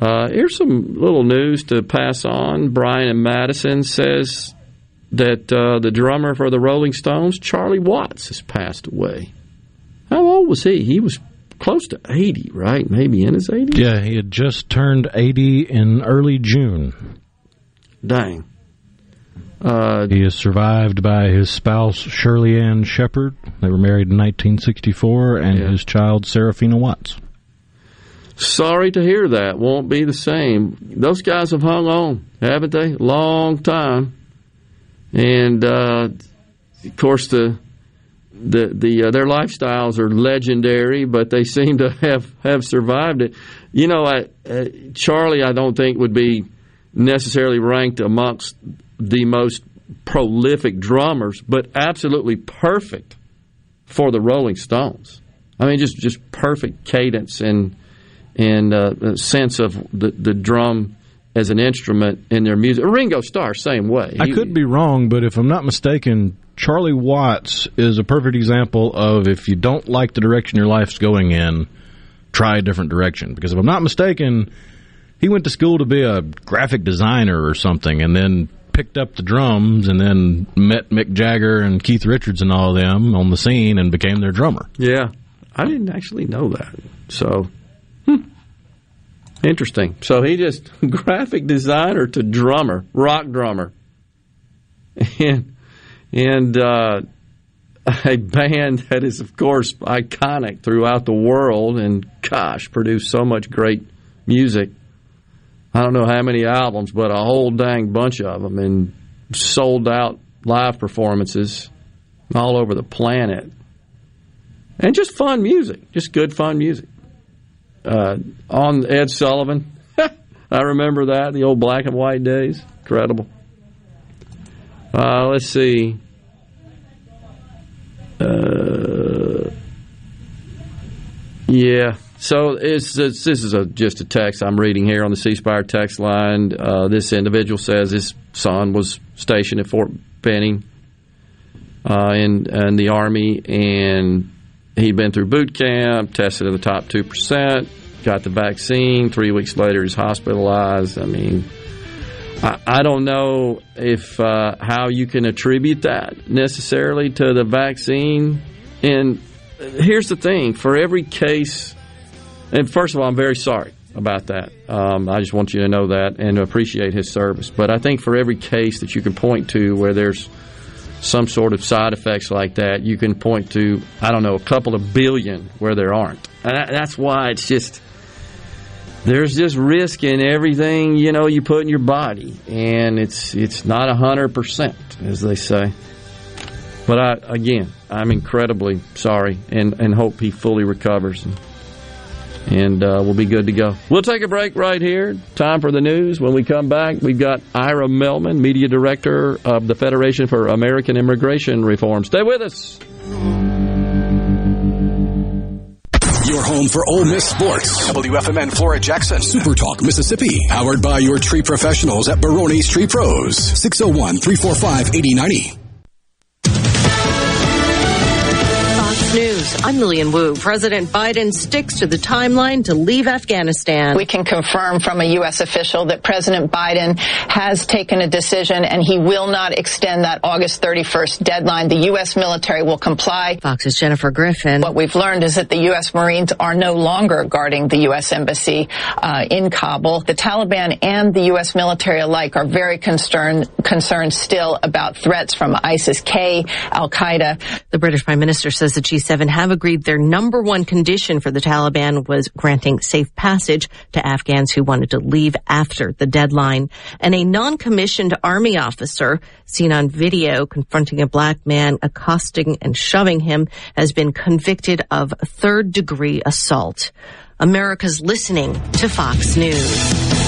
Uh, here's some little news to pass on. Brian and Madison says that uh, the drummer for the Rolling Stones, Charlie Watts, has passed away. How old was he? He was close to eighty, right? Maybe in his eighties? Yeah, he had just turned eighty in early June. Dang. Uh, he is survived by his spouse, Shirley Ann Shepherd. They were married in nineteen sixty-four, and yeah. his child, Serafina Watts. Sorry to hear that. Won't be the same. Those guys have hung on, haven't they? Long time. And, uh, of course, the the, the uh, their lifestyles are legendary, but they seem to have, have survived it. You know, I, uh, Charlie, I don't think, would be necessarily ranked amongst the most prolific drummers, but absolutely perfect for the Rolling Stones. I mean, just, just perfect cadence and and uh, sense of the, the drum as an instrument in their music. Ringo Starr, same way. I he, could be wrong, but if I'm not mistaken, Charlie Watts is a perfect example of if you don't like the direction your life's going in, try a different direction. Because if I'm not mistaken, he went to school to be a graphic designer or something, and then picked up the drums and then met Mick Jagger and Keith Richards and all of them on the scene and became their drummer. Yeah. I didn't actually know that. So, hmm. Interesting. So he just, graphic designer to drummer, rock drummer. And, and uh, a band that is, of course, iconic throughout the world and, gosh, produced so much great music. I don't know how many albums, but a whole dang bunch of them, and sold out live performances all over the planet. And just fun music, just good fun music. Uh, on Ed Sullivan, I remember that, the old black and white days. Incredible. Uh, let's see. Uh, yeah. So it's, it's, this is a, just a text I'm reading here on the C Spire text line. Uh, this individual says his son was stationed at Fort Benning uh, in, in the Army, and he'd been through boot camp, tested in the top two percent, got the vaccine. Three weeks later, he's hospitalized. I mean, I, I don't know if uh, how you can attribute that necessarily to the vaccine. And here's the thing. For every case, and first of all, I'm very sorry about that. Um, I just want you to know that and appreciate his service. But I think for every case that you can point to where there's some sort of side effects like that, you can point to, I don't know, a couple of billion where there aren't. And that's why it's just, there's just risk in everything, you know, you put in your body. And it's it's not one hundred percent, as they say. But, I, again, I'm incredibly sorry and, and hope he fully recovers and, and uh, we'll be good to go. We'll take a break right here. Time for the news. When we come back, we've got Ira Mehlman, Media Director of the Federation for American Immigration Reform. Stay with us. Your home for Ole Miss sports. W F M N Flora Jackson. Super Talk Mississippi. Powered by your tree professionals at Barone's Tree Pros. six oh one, three four five, eight oh nine oh. News. I'm Lillian Wu. President Biden sticks to the timeline to leave Afghanistan. We can confirm from a U S official that President Biden has taken a decision and he will not extend that August thirty-first deadline. The U S military will comply. Fox's Jennifer Griffin. What we've learned is that the U S Marines are no longer guarding the U S embassy uh, in Kabul. The Taliban and the U S military alike are very concerned, concerned still about threats from ISIS-K, Al-Qaeda. The British Prime Minister says the G seven have agreed their number one condition for the Taliban was granting safe passage to Afghans who wanted to leave after the deadline. And a non-commissioned army officer seen on video confronting a black man, accosting and shoving him, has been convicted of third-degree assault. America's listening to Fox News.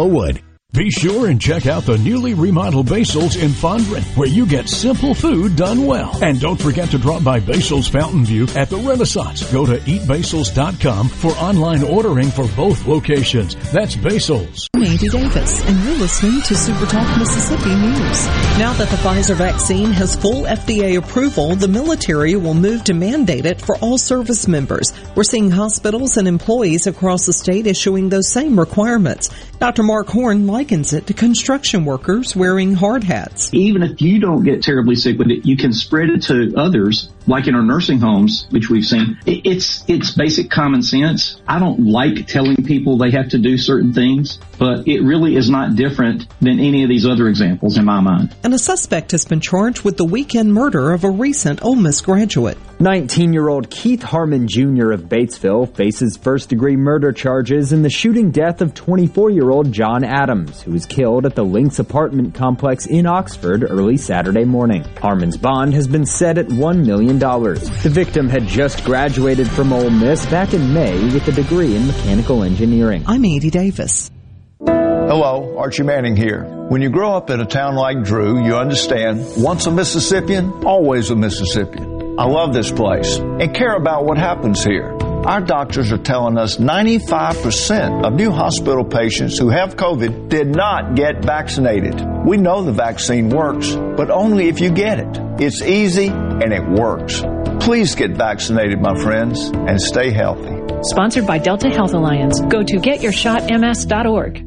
Would. Be sure and check out the newly remodeled Basil's in Fondren, where you get simple food done well. And don't forget to drop by Basil's Fountain View at the Renaissance. Go to eat basils dot com for online ordering for both locations. That's Basil's. I'm Andy Davis, and you're listening to Super Talk Mississippi News. Now that the Pfizer vaccine has full F D A approval, the military will move to mandate it for all service members. We're seeing hospitals and employees across the state issuing those same requirements. Doctor Mark Horn likens it to construction workers wearing hard hats. Even if you don't get terribly sick with it, you can spread it to others, like in our nursing homes, which we've seen. It's it's basic common sense. I don't like telling people they have to do certain things, but it really is not different than any of these other examples in my mind. And a suspect has been charged with the weekend murder of a recent Ole Miss graduate. nineteen-year-old Keith Harmon Junior of Batesville faces first-degree murder charges in the shooting death of twenty-four-year-old John Adams, who was killed at the Lynx apartment complex in Oxford early Saturday morning. Harmon's bond has been set at one million dollars. The victim had just graduated from Ole Miss back in May with a degree in mechanical engineering. I'm Andy Davis. Hello, Archie Manning here. When you grow up in a town like Drew, you understand, once a Mississippian, always a Mississippian. I love this place and care about what happens here. Our doctors are telling us ninety-five percent of new hospital patients who have COVID did not get vaccinated. We know the vaccine works, but only if you get it. It's easy and it works. Please get vaccinated, my friends, and stay healthy. Sponsored by Delta Health Alliance. Go to get your shot m s dot org.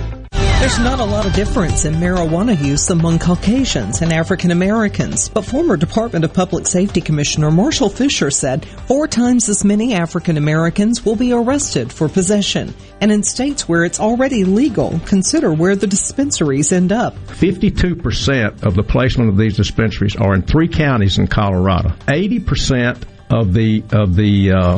There's not a lot of difference in marijuana use among Caucasians and African Americans, but former Department of Public Safety Commissioner Marshall Fisher said four times as many African Americans will be arrested for possession. And in states where it's already legal, consider where the dispensaries end up. fifty-two percent of the placement of these dispensaries are in three counties in Colorado. eighty percent of the, of the, uh,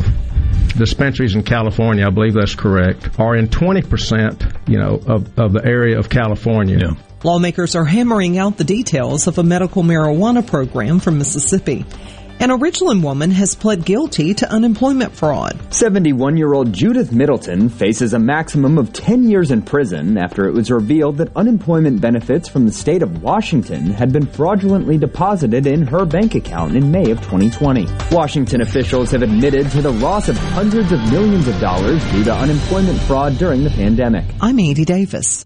dispensaries in California, I believe that's correct, are in twenty percent, you know, of, of the area of California. Yeah. Lawmakers are hammering out the details of a medical marijuana program from Mississippi. An Original woman has pled guilty to unemployment fraud. seventy-one-year-old Judith Middleton faces a maximum of ten years in prison after it was revealed that unemployment benefits from the state of Washington had been fraudulently deposited in her bank account in May of twenty twenty. Washington officials have admitted to the loss of hundreds of millions of dollars due to unemployment fraud during the pandemic. I'm Andy Davis.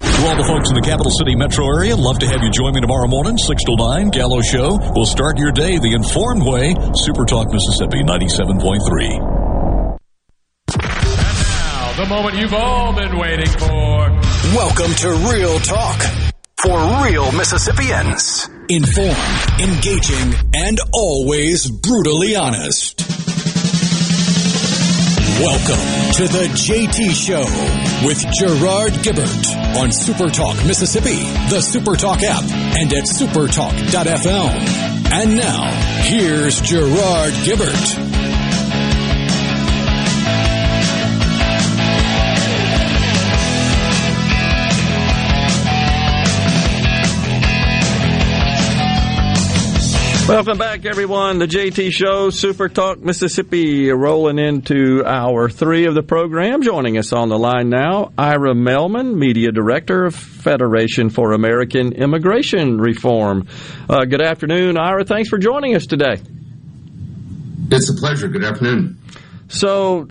To all the folks in the Capital City metro area, love to have you join me tomorrow morning, six till nine, Gallo Show. We'll start your day the informed way. Super Talk Mississippi ninety-seven point three. And now, the moment you've all been waiting for. Welcome to Real Talk for real Mississippians. Informed, engaging, and always brutally honest. Welcome to the J T Show with Gerard Gibbert on Super Talk Mississippi, the Super Talk app, and at super talk dot f m. And now, here's Gerard Gibbert. Welcome back, everyone. The J T Show, Super Talk Mississippi, rolling into hour three of the program. Joining us on the line now, Ira Mehlman, Media Director of Federation for American Immigration Reform. Uh, good afternoon, Ira. Thanks for joining us today. It's a pleasure. Good afternoon. So,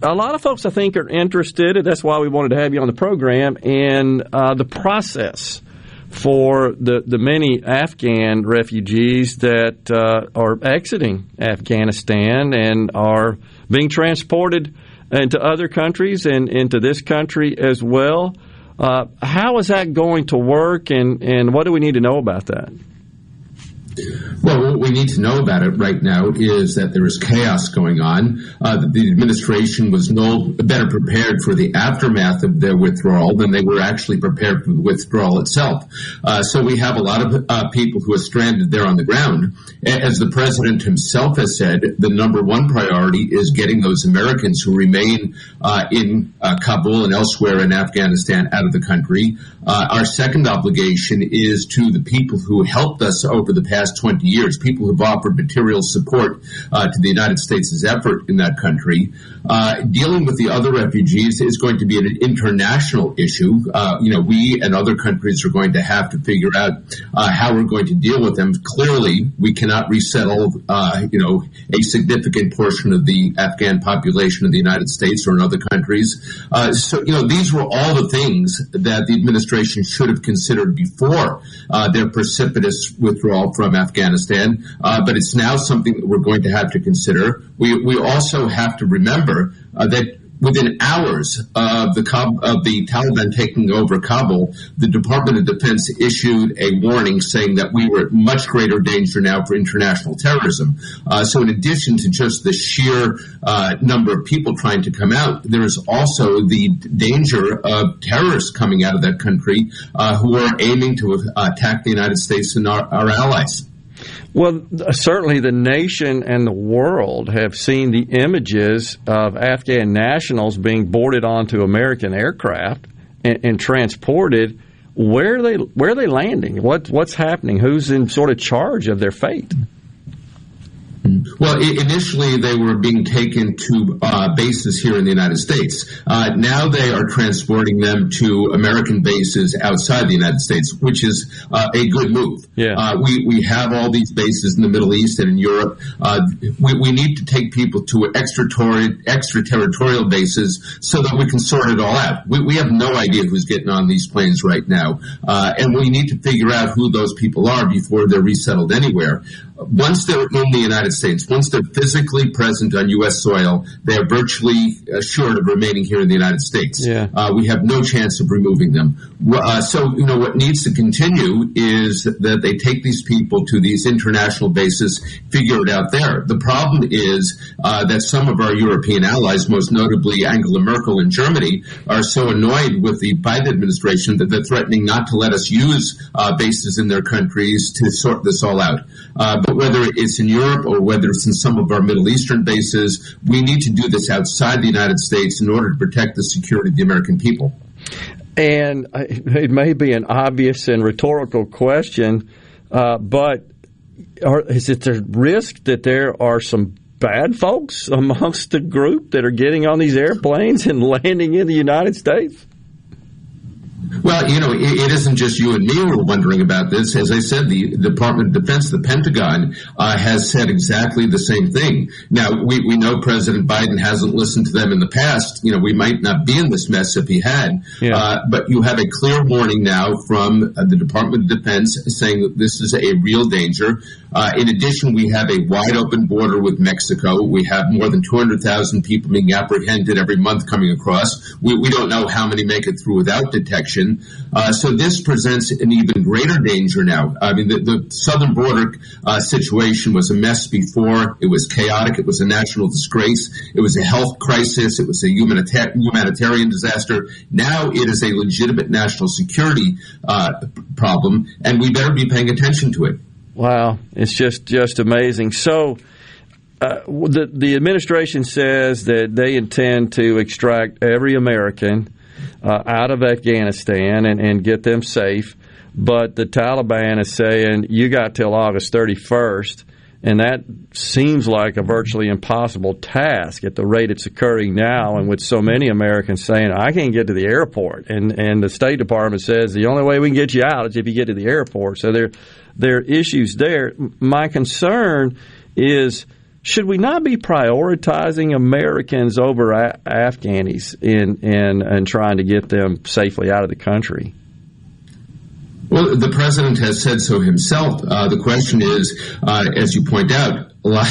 a lot of folks, I think, are interested, and that's why we wanted to have you on the program, in uh, the process for the, the many Afghan refugees that uh, are exiting Afghanistan and are being transported into other countries and into this country as well. Uh, how is that going to work, and, and what do we need to know about that? Well, what we need to know about it right now is that there is chaos going on. Uh, the administration was no better prepared for the aftermath of their withdrawal than they were actually prepared for the withdrawal itself. Uh, so we have a lot of uh, people who are stranded there on the ground. As the president himself has said, the number one priority is getting those Americans who remain uh, in uh, Kabul and elsewhere in Afghanistan out of the country. Uh, our second obligation is to the people who helped us over the past twenty years, people who've offered material support uh, to the United States' effort in that country. Uh, dealing with the other refugees is going to be an international issue. Uh, you know, we and other countries are going to have to figure out uh, how we're going to deal with them. Clearly, we cannot resettle, uh, you know, a significant portion of the Afghan population in the United States or in other countries. Uh, so, you know, these were all the things that the administration should have considered before uh, their precipitous withdrawal from Afghanistan, uh, but it's now something that we're going to have to consider. We, we also have to remember uh, that within hours of the of the Taliban taking over Kabul, the Department of Defense issued a warning saying that we were at much greater danger now for international terrorism. Uh, so in addition to just the sheer uh, number of people trying to come out, there is also the danger of terrorists coming out of that country uh, who are aiming to uh, attack the United States and our, our allies. Well, certainly the nation and the world have seen the images of Afghan nationals being boarded onto American aircraft and, and transported. Where are they, where are they landing? What, what's happening? Who's in sort of charge of their fate? Well, initially they were being taken to uh, bases here in the United States. Uh, now they are transporting them to American bases outside the United States, which is uh, a good move. Yeah. Uh, we, we have all these bases in the Middle East and in Europe. Uh, we, we need to take people to extraterritorial, extraterritorial bases so that we can sort it all out. We, we have no idea who's getting on these planes right now. Uh, and we need to figure out who those people are before they're resettled anywhere. Once they're in the United States, once they're physically present on U S soil, they are virtually assured of remaining here in the United States. Yeah. Uh, we have no chance of removing them. Uh, so, you know, what needs to continue is that they take these people to these international bases, figure it out there. The problem is uh, that some of our European allies, most notably Angela Merkel in Germany, are so annoyed with the Biden administration that they're threatening not to let us use uh, bases in their countries to sort this all out. Uh, but whether it's in Europe or whether it's in some of our Middle Eastern bases, we need to do this outside the United States in order to protect the security of the American people. And it may be an obvious and rhetorical question, uh, but are, is it the risk that there are some bad folks amongst the group that are getting on these airplanes and landing in the United States? Well, you know, it, it isn't just you and me who are wondering about this. As I said, the Department of Defense, the Pentagon, uh, has said exactly the same thing. Now, we, we know President Biden hasn't listened to them in the past. You know, we might not be in this mess if he had. Yeah. Uh, but you have a clear warning now from uh, the Department of Defense saying that this is a real danger. Uh, in addition, we have a wide-open border with Mexico. We have more than two hundred thousand people being apprehended every month coming across. We, we don't know how many make it through without detection. Uh, so this presents an even greater danger now. I mean, the, the southern border uh, situation was a mess before. It was chaotic. It was a national disgrace. It was a health crisis. It was a humanita- humanitarian disaster. Now it is a legitimate national security uh, problem, and we better be paying attention to it. Wow, it's just, just amazing. So uh, the the administration says that they intend to extract every American uh, out of Afghanistan and, and get them safe, but the Taliban is saying you got till August thirty-first, and that seems like a virtually impossible task at the rate it's occurring now and with so many Americans saying, I can't get to the airport. And, and the State Department says the only way we can get you out is if you get to the airport. So there, there are issues there. My concern is, should we not be prioritizing Americans over Af- Afghanis in, in, in trying to get them safely out of the country? Well, the president has said so himself. Uh, the question is, uh, as you point out, a lot,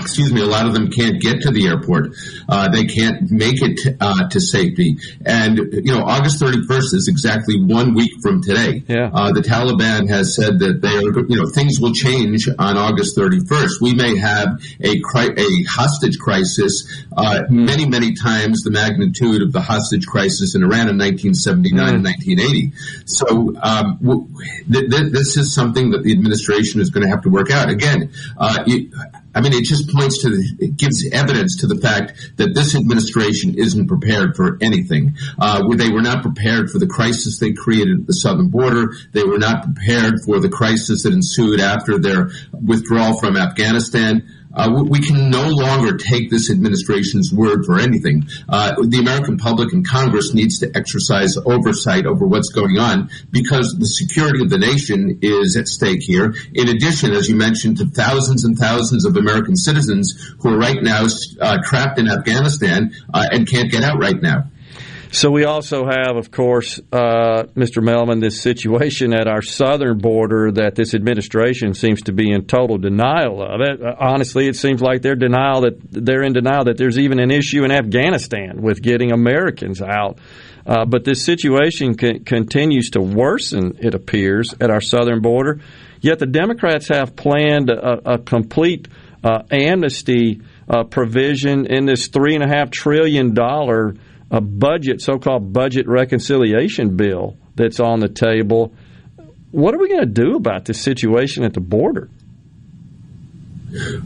excuse me, a lot of them can't get to the airport. Uh, they can't make it uh, to safety. And, you know, August thirty-first is exactly one week from today. Yeah. Uh, the Taliban has said that they are, you know, things will change on August thirty-first. We may have a, cri- a hostage crisis, uh, many, many times the magnitude of the hostage crisis in Iran in nineteen seventy-nine mm. and nineteen eighty. So, um, w- Th- th- this is something that the administration is going to have to work out. Again, uh, it, I mean, it just points to the, it gives evidence to the fact that this administration isn't prepared for anything. Uh, they were not prepared for the crisis they created at the southern border. They were not prepared for the crisis that ensued after their withdrawal from Afghanistan. Uh, we can no longer take this administration's word for anything. Uh, the American public and Congress needs to exercise oversight over what's going on because the security of the nation is at stake here. In addition, as you mentioned, to thousands and thousands of American citizens who are right now uh, trapped in Afghanistan uh, and can't get out right now. So we also have, of course, uh, Mister Mehlman, this situation at our southern border that this administration seems to be in total denial of. It, honestly, it seems like they're denial that they're in denial that there's even an issue in Afghanistan with getting Americans out. Uh, but this situation c- continues to worsen, it appears, at our southern border. Yet the Democrats have planned a, a complete uh, amnesty uh, provision in this three and a half trillion dollar. A budget, so-called budget reconciliation bill that's on the table. What are we going to do about this situation at the border?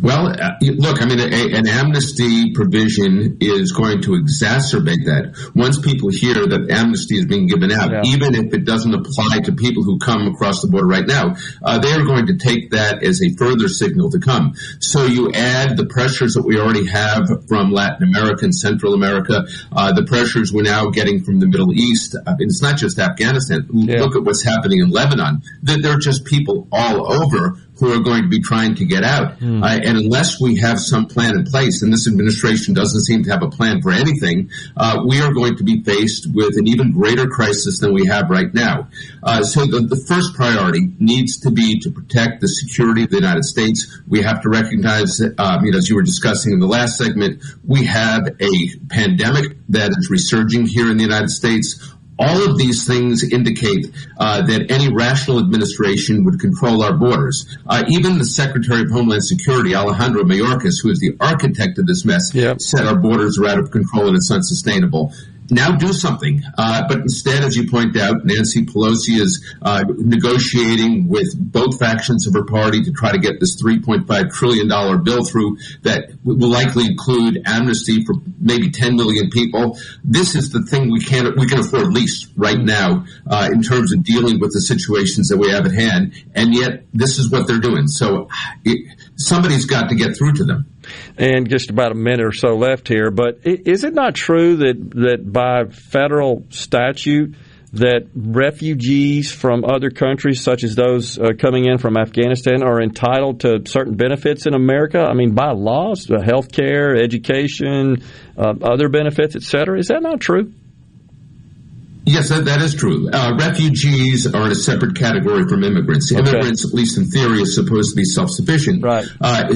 Well, look, I mean, a, an amnesty provision is going to exacerbate that. Once people hear that amnesty is being given out, yeah. even if it doesn't apply to people who come across the border right now, uh, they are going to take that as a further signal to come. So you add the pressures that we already have from Latin America and Central America, uh, the pressures we're now getting from the Middle East. I mean, it's not just Afghanistan. Yeah. Look at what's happening in Lebanon. There are just people all over who are going to be trying to get out. Mm. Uh, and unless we have some plan in place, and this administration doesn't seem to have a plan for anything, uh, we are going to be faced with an even greater crisis than we have right now. Uh, so the, the first priority needs to be to protect the security of the United States. We have to recognize, um, you know, as you were discussing in the last segment, we have a pandemic that is resurging here in the United States. All of these things indicate uh, that any rational administration would control our borders. Uh, even the Secretary of Homeland Security, Alejandro Mayorkas, who is the architect of this mess, yep. said our borders are out of control and it's unsustainable. Now do something. Uh, but instead, as you point out, Nancy Pelosi is uh, negotiating with both factions of her party to try to get this three point five trillion dollars bill through that will likely include amnesty for maybe ten million people. This is the thing we can we can afford least right now uh, in terms of dealing with the situations that we have at hand. And yet, this is what they're doing. So it, somebody's got to get through to them. And just about a minute or so left here, but is it not true that, that by federal statute that refugees from other countries, such as those uh, coming in from Afghanistan, are entitled to certain benefits in America? I mean, by laws, health care, education, uh, other benefits, et cetera. Is that not true? Yes, that, that is true. Uh, refugees are in a separate category from immigrants. Okay. Immigrants, at least in theory, is supposed to be self-sufficient. Right. Uh,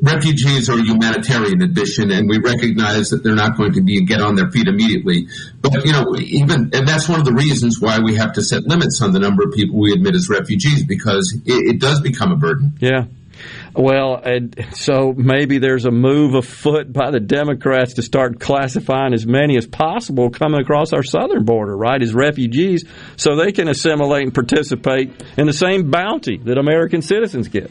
refugees are a humanitarian addition, and we recognize that they're not going to be get on their feet immediately. But, you know, even and that's one of the reasons why we have to set limits on the number of people we admit as refugees, because it, it does become a burden. Yeah. Well, and so maybe there's a move afoot by the Democrats to start classifying as many as possible coming across our southern border, right, as refugees, so they can assimilate and participate in the same bounty that American citizens get.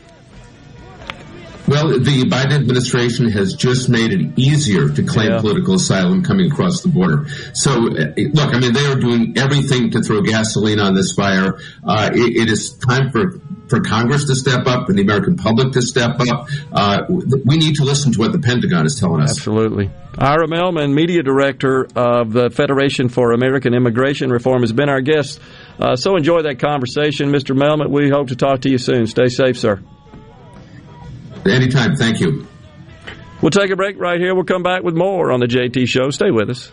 Well, the Biden administration has just made it easier to claim yeah. political asylum coming across the border. So, look, I mean, they are doing everything to throw gasoline on this fire. Uh, it, it is time for for Congress to step up and the American public to step up. Uh, we need to listen to what the Pentagon is telling us. Absolutely. Ira Mehlman, Media Director of the Federation for American Immigration Reform, has been our guest. Uh, so enjoy that conversation, Mister Mehlman. We hope to talk to you soon. Stay safe, sir. Anytime. Thank you. We'll take a break right here. We'll come back with more on the J T Show. Stay with us.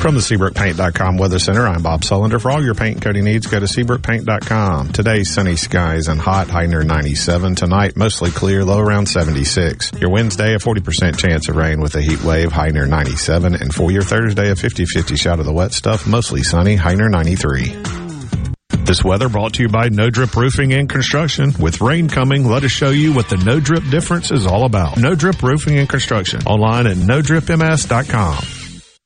From the Seabrook Paint dot com Weather Center, I'm Bob Sullender. For all your paint and coating needs, go to Seabrook Paint dot com. Today, sunny skies and hot, high near ninety-seven. Tonight, mostly clear, low around seventy-six. Your Wednesday, a forty percent chance of rain with a heat wave, high near ninety-seven. And for your Thursday, a fifty-fifty shot of the wet stuff, mostly sunny, high near ninety-three. This weather brought to you by No Drip Roofing and Construction. With rain coming, let us show you what the No Drip difference is all about. No Drip Roofing and Construction. Online at no drip m s dot com.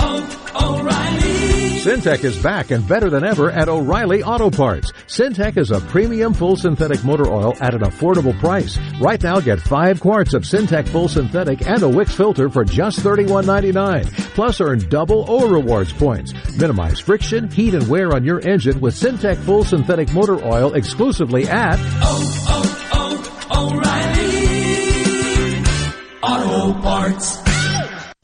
oh, oh, O'Reilly. Syntec is back and better than ever at O'Reilly Auto Parts. Syntec is a premium full synthetic motor oil at an affordable price. Right now, get five quarts of Syntec full synthetic and a Wix filter for just thirty-one ninety-nine. Plus, earn double O rewards points. Minimize friction, heat, and wear on your engine with Syntec full synthetic motor oil exclusively at Oh, oh, oh, O'Reilly Auto Parts.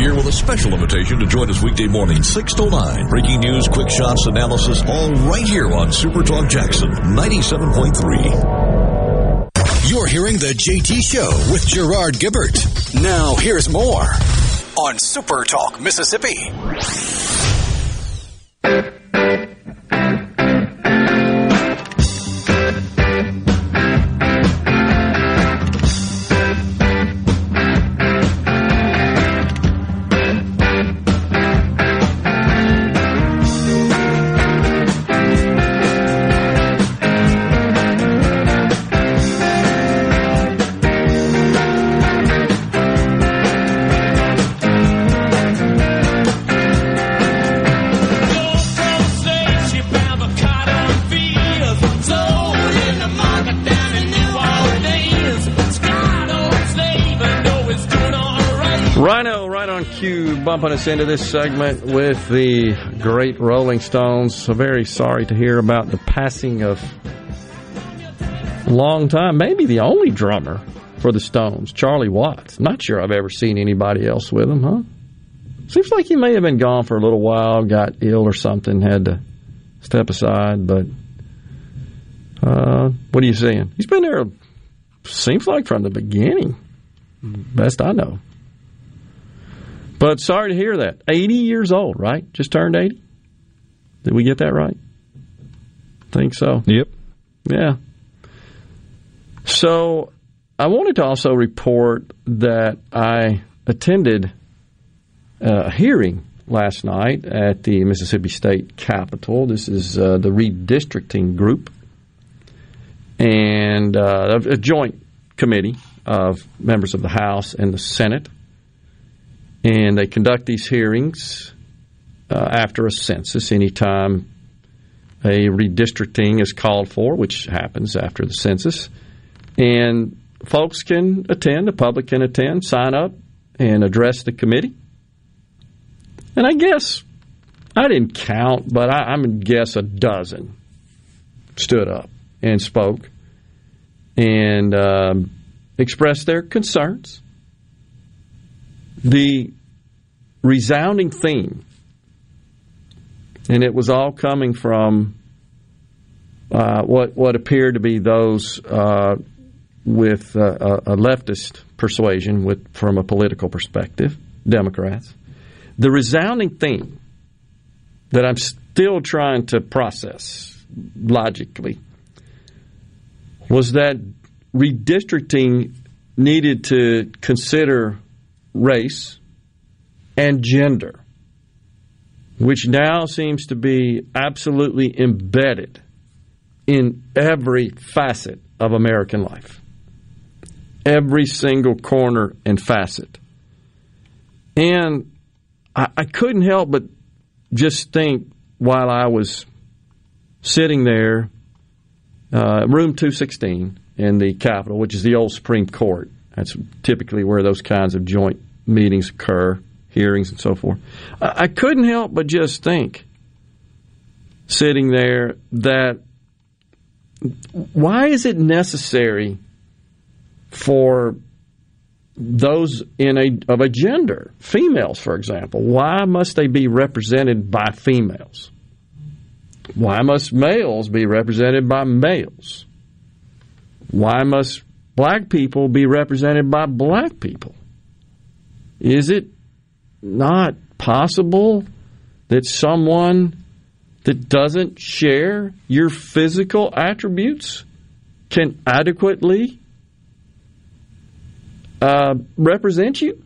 Here with a special invitation to join us weekday morning, six to nine. Breaking news, quick shots, analysis, all right here on Super Talk Jackson ninety-seven point three. You're hearing The J T Show with Gerard Gibbert. Now, here's more on Super Talk Mississippi. Bumping us into this segment with the great Rolling Stones. So very sorry to hear about the passing of long time, maybe the only drummer for the Stones, Charlie Watts. I'm not sure I've ever seen anybody else with him, huh? Seems like he may have been gone for a little while, got ill or something, had to step aside. But uh, what are you saying? He's been there, seems like, from the beginning, best I know. But sorry to hear that. eighty years old, right? Just turned eighty? Did we get that right? I think so. Yep. Yeah. So I wanted to also report that I attended a hearing last night at the Mississippi State Capitol. This is uh, the redistricting group and uh, a joint committee of members of the House and the Senate. And they conduct these hearings uh, after a census. Anytime a redistricting is called for, which happens after the census. And folks can attend, the public can attend, sign up, and address the committee. And I guess, I didn't count, but I, I'm going to guess a dozen stood up and spoke and um, expressed their concerns. The resounding theme, and it was all coming from uh, what what appeared to be those uh, with uh, a leftist persuasion, with from a political perspective, Democrats. The resounding theme that I'm still trying to process logically was that redistricting needed to consider race and gender, which now seems to be absolutely embedded in every facet of American life, every single corner and facet. And I, I couldn't help but just think while I was sitting there, uh, room two sixteen in the Capitol, which is the old Supreme Court. That's typically where those kinds of joint meetings occur, hearings and so forth. I, I couldn't help but just think, sitting there, that why is it necessary for those in a of a gender, females, for example? Why must they be represented by females? Why must males be represented by males? Why must black people be represented by black people? Is it not possible that someone that doesn't share your physical attributes can adequately uh, represent you?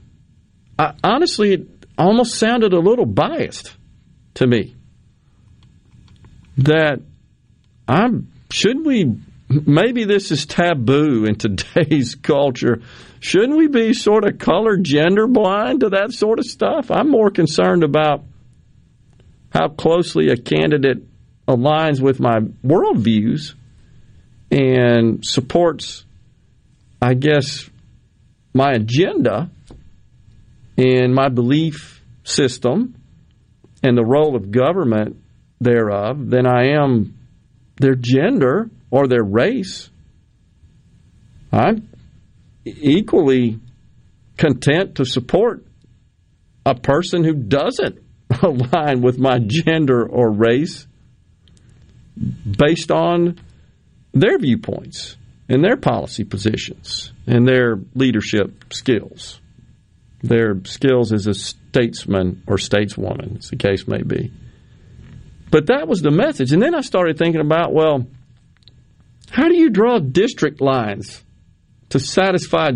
I, honestly, it almost sounded a little biased to me. That I'm, should we, maybe this is taboo in today's culture, shouldn't we be sort of color gender blind to that sort of stuff? I'm more concerned about how closely a candidate aligns with my worldviews and supports, I guess, my agenda and my belief system and the role of government thereof than I am their gender or their race. I'm equally content to support a person who doesn't align with my gender or race based on their viewpoints and their policy positions and their leadership skills, their skills as a statesman or stateswoman, as the case may be. But that was the message. And then I started thinking about, well, how do you draw district lines to satisfy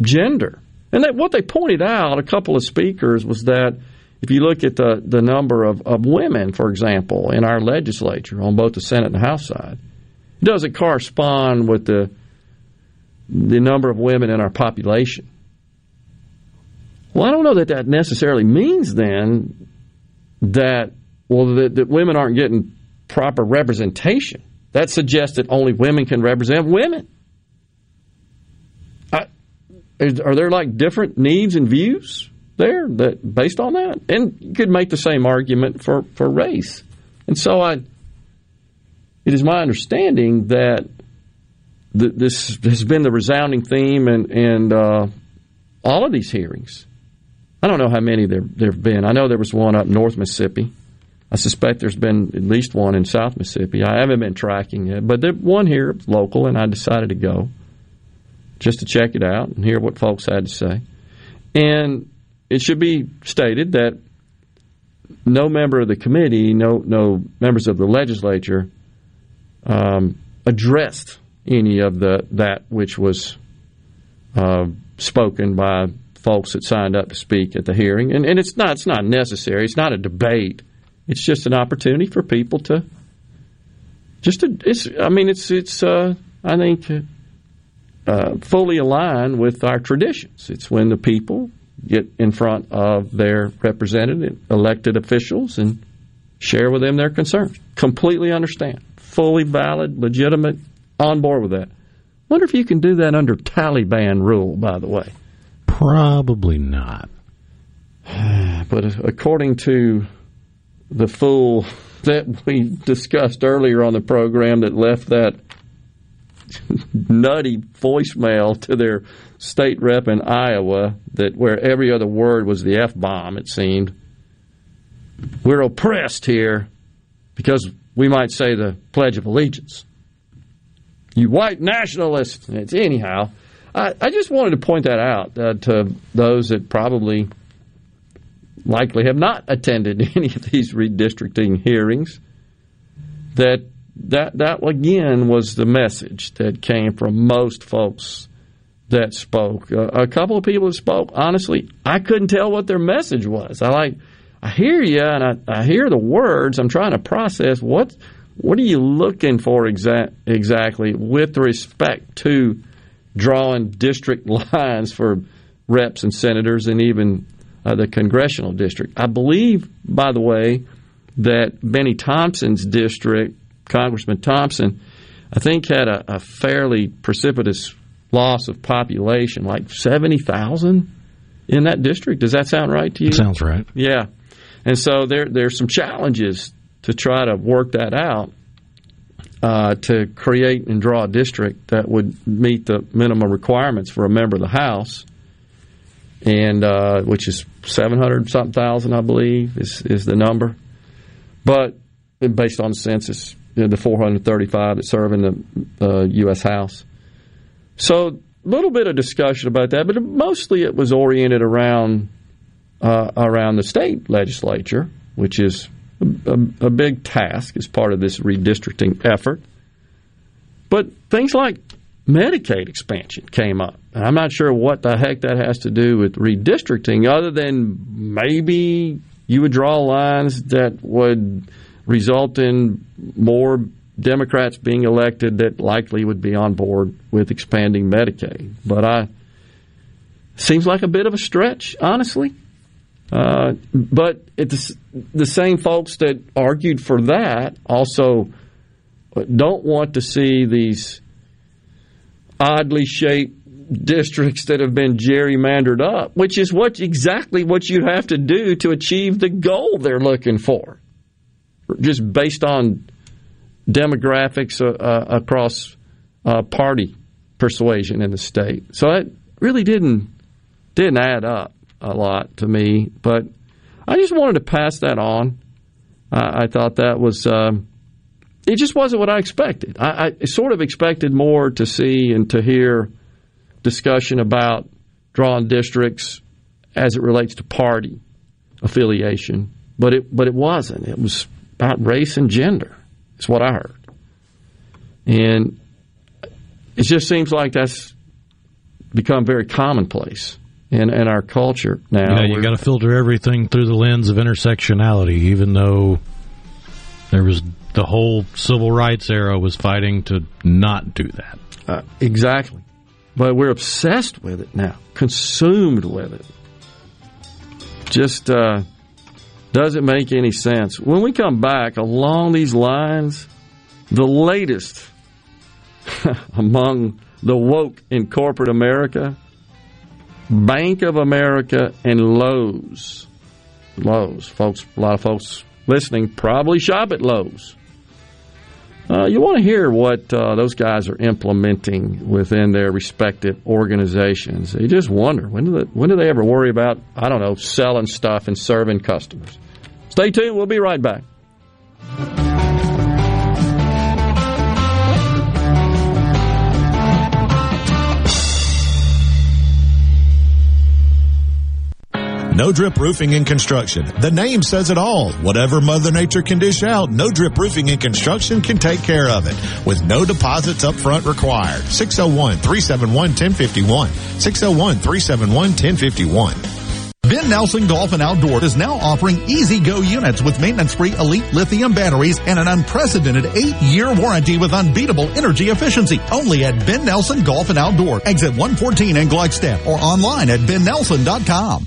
gender? And that what they pointed out, a couple of speakers, was that if you look at the, the number of, of women, for example, in our legislature on both the Senate and the House side, it doesn't correspond with the the number of women in our population. Well, I don't know that that necessarily means then that, well, that, that women aren't getting proper representation. That suggests that only women can represent women. I, are there like different needs and views there that based on that? And you could make the same argument for, for race. And so I, it is my understanding that th- this has been the resounding theme in, in uh, all of these hearings. I don't know how many there there have been. I know there was one up north Mississippi. I suspect there's been at least one in South Mississippi. I haven't been tracking it, but there's one here local, and I decided to go just to check it out and hear what folks had to say. And it should be stated that no member of the committee, no no members of the legislature um, addressed any of the that which was uh, spoken by folks that signed up to speak at the hearing. And, and it's not it's not necessary. It's not a debate. It's just an opportunity for people to just to. It's, I mean, it's it's. Uh, I think uh, fully aligned with our traditions. It's when the people get in front of their representative, elected officials, and share with them their concerns. Completely understand, fully valid, legitimate, on board with that. Wonder if you can do that under Taliban rule. By the way, probably not. But according to the fool that we discussed earlier on the program that left that nutty voicemail to their state rep in Iowa, that where every other word was the F-bomb, it seemed. We're oppressed here because we might say the Pledge of Allegiance. You white nationalists. It's anyhow, I, I just wanted to point that out uh, to those that probably likely have not attended any of these redistricting hearings, that that, that again was the message that came from most folks that spoke. Uh, a couple of people that spoke, honestly, I couldn't tell what their message was. I like, I hear you, and I, I hear the words. I'm trying to process what what are you looking for exa- exactly with respect to drawing district lines for reps and senators and even uh, the congressional district. I believe, by the way, that Benny Thompson's district, Congressman Thompson, I think had a, a fairly precipitous loss of population, like seventy thousand in that district. Does that sound right to you? It sounds right. Yeah. And so there there's some challenges to try to work that out, uh, to create and draw a district that would meet the minimum requirements for a member of the House, and uh, which is seven hundred something thousand, I believe, is, is the number. But based on the census, you know, the four hundred thirty-five that serve in the uh, U S House. So a little bit of discussion about that, but mostly it was oriented around uh, around the state legislature, which is a, a, a big task as part of this redistricting effort. But things like Medicaid expansion came up. And I'm not sure what the heck that has to do with redistricting, other than maybe you would draw lines that would result in more Democrats being elected that likely would be on board with expanding Medicaid. But I seems like a bit of a stretch, honestly. Uh, but it's the same folks that argued for that also don't want to see these oddly shaped districts that have been gerrymandered up, which is what exactly what you have to do to achieve the goal they're looking for, just based on demographics uh, across uh, party persuasion in the state. So it really didn't didn't add up a lot to me, but I just wanted to pass that on. I, I thought that was um, it just wasn't what I expected. I, I sort of expected more to see and to hear discussion about drawing districts as it relates to party affiliation, but it but it wasn't. It was about race and gender. It's what I heard. And it just seems like that's become very commonplace in, in our culture now. You know, you got to filter everything through the lens of intersectionality, even though there was the whole civil rights era was fighting to not do that. Uh, exactly. But we're obsessed with it now, consumed with it. Just... Uh, Doesn't make any sense. When we come back, along these lines, the latest among the woke in corporate America, Bank of America and Lowe's. Lowe's. Folks, a lot of folks listening probably shop at Lowe's. Uh, you want to hear what uh, those guys are implementing within their respective organizations. You just wonder, when do, they, when do they ever worry about, I don't know, selling stuff and serving customers? Stay tuned. We'll be right back. No Drip Roofing and Construction. The name says it all. Whatever Mother Nature can dish out, No Drip Roofing and Construction can take care of it with no deposits up front required. six oh one, three seven one, one oh five one. six oh one, three seven one, one oh five one. Ben Nelson Golf and Outdoor is now offering easy-go units with maintenance-free elite lithium batteries and an unprecedented eight-year warranty with unbeatable energy efficiency. Only at Ben Nelson Golf and Outdoor. Exit one fourteen in Gluckstadt or online at ben nelson dot com.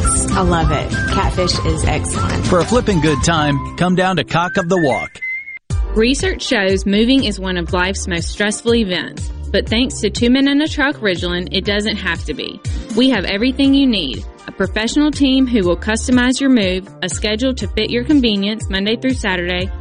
I love it. Catfish is excellent. For a flipping good time, come down to Cock of the Walk. Research shows moving is one of life's most stressful events, but thanks to Two Men and a Truck Ridgeland, it doesn't have to be. We have everything you need, a professional team who will customize your move, a schedule to fit your convenience Monday through Saturday,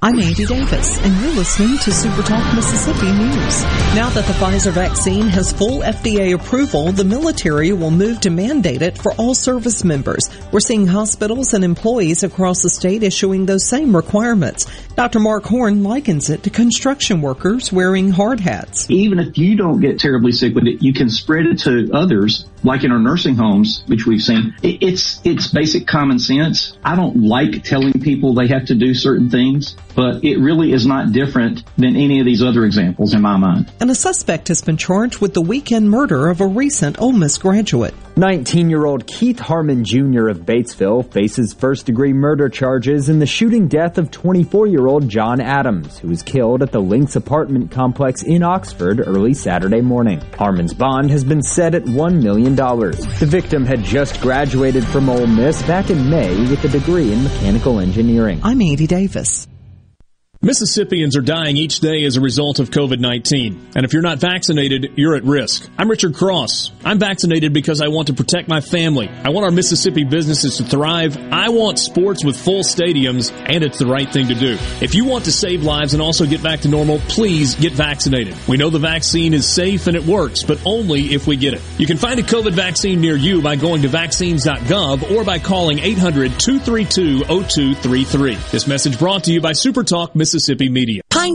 I'm Andy Davis, and you're listening to Super Talk Mississippi News. Now that the Pfizer vaccine has full F D A approval, the military will move to mandate it for all service members. We're seeing hospitals and employees across the state issuing those same requirements. Doctor Mark Horn likens it to construction workers wearing hard hats. Even if you don't get terribly sick with it, you can spread it to others, like in our nursing homes, which we've seen. It's, it's basic common sense. I don't like telling people they have to do certain things, but it really is not different than any of these other examples in my mind. And a suspect has been charged with the weekend murder of a recent Ole Miss graduate. nineteen-year-old Keith Harmon Junior of Batesville faces first-degree murder charges in the shooting death of twenty-four-year-old John Adams, who was killed at the Lynx apartment complex in Oxford early Saturday morning. Harmon's bond has been set at one million dollars. The victim had just graduated from Ole Miss back in May with a degree in mechanical engineering. I'm Andy Davis. Mississippians are dying each day as a result of COVID nineteen. And if you're not vaccinated, you're at risk. I'm Richard Cross. I'm vaccinated because I want to protect my family. I want our Mississippi businesses to thrive. I want sports with full stadiums, and it's the right thing to do. If you want to save lives and also get back to normal, please get vaccinated. We know the vaccine is safe and it works, but only if we get it. You can find a COVID vaccine near you by going to vaccines dot gov or by calling eight hundred, two three two, zero two three three. This message brought to you by Super Talk Mississippi. Mississippi Media. Pine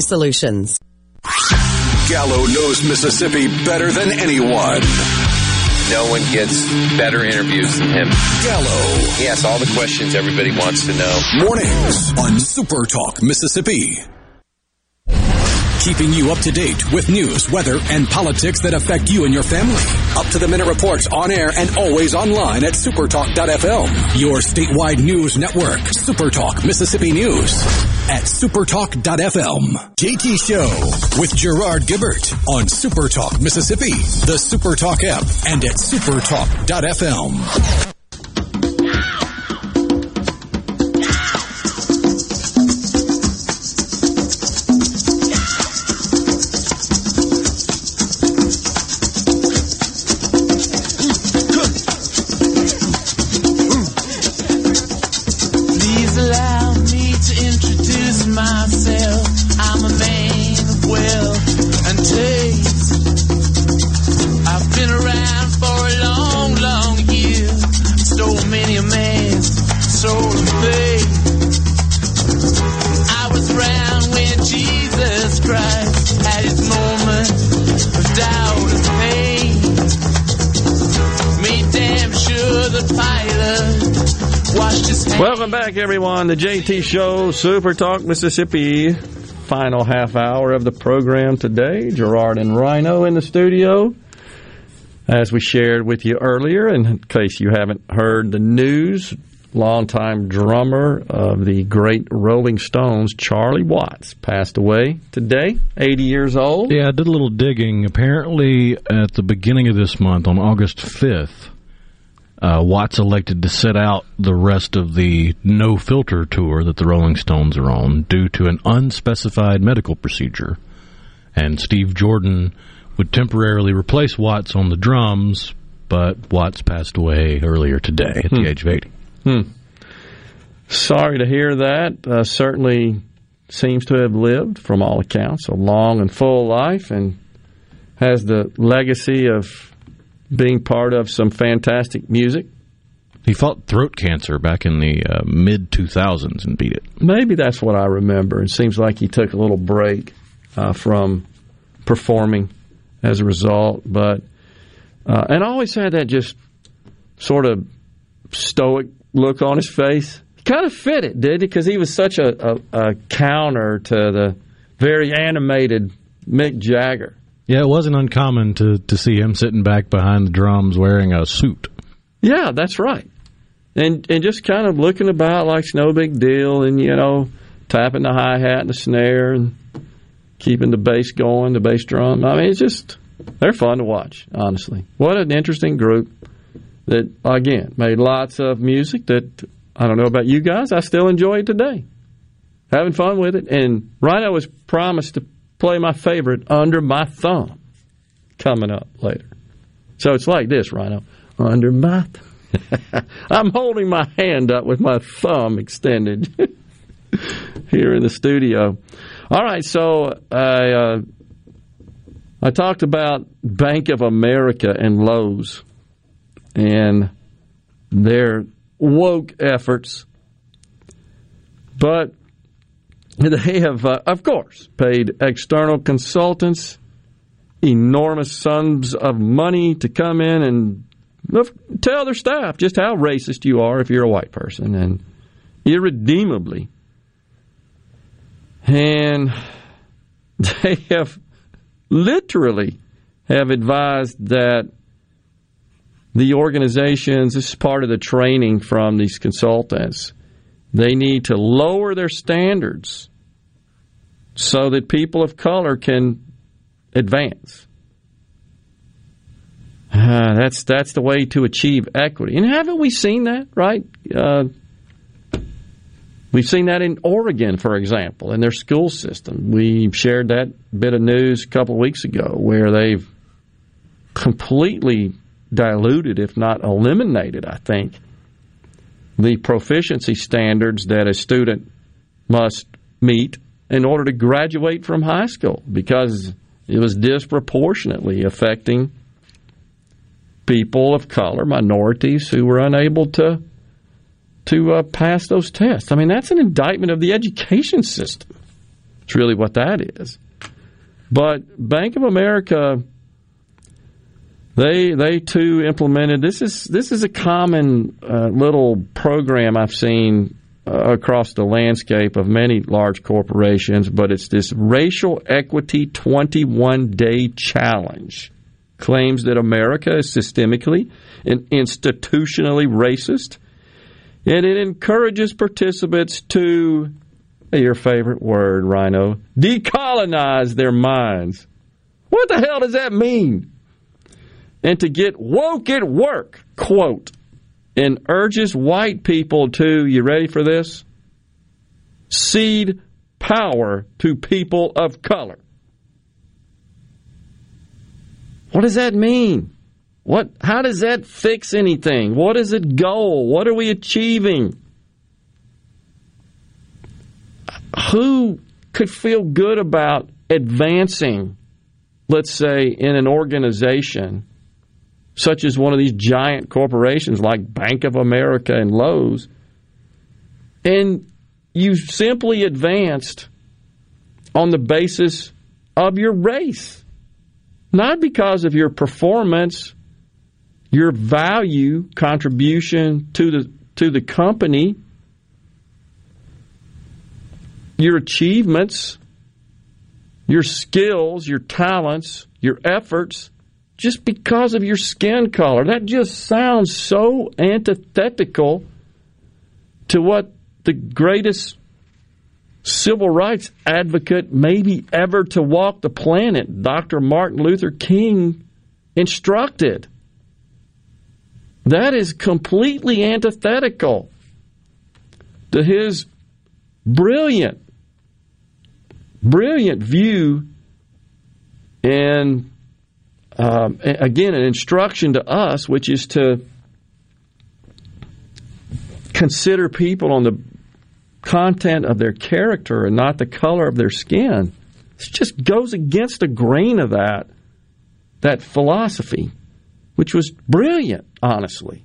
solutions. Gallo knows Mississippi better than anyone. No one gets better interviews than him. Gallo. He asks all the questions everybody wants to know. Mornings on Super Talk Mississippi. Keeping you up to date with news, weather, and politics that affect you and your family. Up-to-the-minute reports on air and always online at super talk dot f m. Your statewide news network, Super Talk Mississippi News at super talk dot f m. J T Show with Gerard Gibbert on Super Talk Mississippi, the Super Talk app, and at super talk dot f m. in myself. I'm a man of wealth and taste. I've been around for a long, long year. Stole many a man's soul and faith. I was around when Jesus Christ had his moment of doubt and pain. Made damn sure the pilot. Welcome back, everyone. The J T Show, Super Talk Mississippi. Final half hour of the program today. Gerard and Rhino in the studio. As we shared with you earlier, in case you haven't heard the news, longtime drummer of the great Rolling Stones, Charlie Watts, passed away today, eighty years old. Yeah, I did a little digging. Apparently, at the beginning of this month, on August fifth, Uh, Watts elected to sit out the rest of the No Filter tour that the Rolling Stones are on due to an unspecified medical procedure. And Steve Jordan would temporarily replace Watts on the drums, but Watts passed away earlier today at hmm. the age of eighty. Hmm. Sorry to hear that. Uh, certainly seems to have lived, from all accounts, a long and full life and has the legacy of being part of some fantastic music. He fought throat cancer back in the uh, mid two thousands and beat it. Maybe that's what I remember. It seems like he took a little break uh, from performing as a result. But uh, and I always had that just sort of stoic look on his face. He kind of fit it, did he? Because he was such a, a, a counter to the very animated Mick Jagger. Yeah, it wasn't uncommon to, to see him sitting back behind the drums wearing a suit. Yeah, that's right. And and just kind of looking about like it's no big deal and, you know, tapping the hi-hat and the snare and keeping the bass going, the bass drum. I mean, it's just, they're fun to watch, honestly. What an interesting group that, again, made lots of music that, I don't know about you guys, I still enjoy it today. Having fun with it. And Rhino was promised to play my favorite, Under My Thumb, coming up later. So it's like this, Rhino. Under my th- I'm holding my hand up with my thumb extended here in the studio. All right, so I, uh, I talked about Bank of America and Lowe's and their woke efforts, but they have, uh, of course, paid external consultants enormous sums of money to come in and tell their staff just how racist you are if you're a white person, and irredeemably. And they have literally have advised that the organizations, this is part of the training from these consultants, they need to lower their standards so that people of color can advance. Uh, that's that's the way to achieve equity. And haven't we seen that, right? Uh, we've seen that in Oregon, for example, in their school system. We shared that bit of news a couple of weeks ago where they've completely diluted, if not eliminated, I think, the proficiency standards that a student must meet in order to graduate from high school because it was disproportionately affecting people of color, minorities who were unable to to uh, pass those tests. I mean, that's an indictment of the education system. It's really what that is. But Bank of America, They they too implemented this is this is a common uh, little program I've seen uh, across the landscape of many large corporations, but it's this racial equity twenty-one day challenge. Claims that America is systemically and institutionally racist, and it encourages participants to, your favorite word, Rhino, decolonize their minds. What the hell does that mean? And to get woke at work, quote, and urges white people to, you ready for this? Cede power to people of color. What does that mean? What? How does that fix anything? What is its goal? What are we achieving? who could feel good about advancing, let's say, in an organization such as one of these giant corporations like Bank of America and Lowe's, and you simply advanced on the basis of your race, not because of your performance, your value, contribution to the to the company, your achievements, your skills, your talents, your efforts, just because of your skin color. That just sounds so antithetical to what the greatest civil rights advocate maybe ever to walk the planet, Doctor Martin Luther King, instructed. That is completely antithetical to his brilliant, brilliant view and, um, again, an instruction to us, which is to consider people on the content of their character and not the color of their skin. It just goes against the grain of that, that philosophy, which was brilliant, honestly.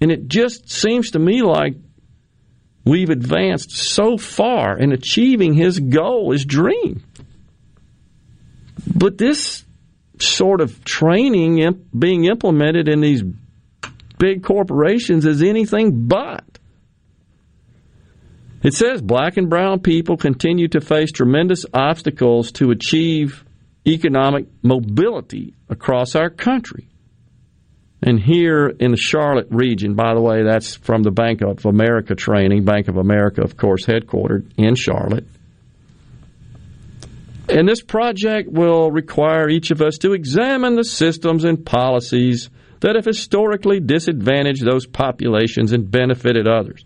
And it just seems to me like we've advanced so far in achieving his goal, his dream. But this sort of training imp- being implemented in these big corporations is anything but. It says black and brown people continue to face tremendous obstacles to achieve economic mobility across our country. And here in the Charlotte region, by the way, that's from the Bank of America training. Bank of America, of course, headquartered in Charlotte. And this project will require each of us to examine the systems and policies that have historically disadvantaged those populations and benefited others.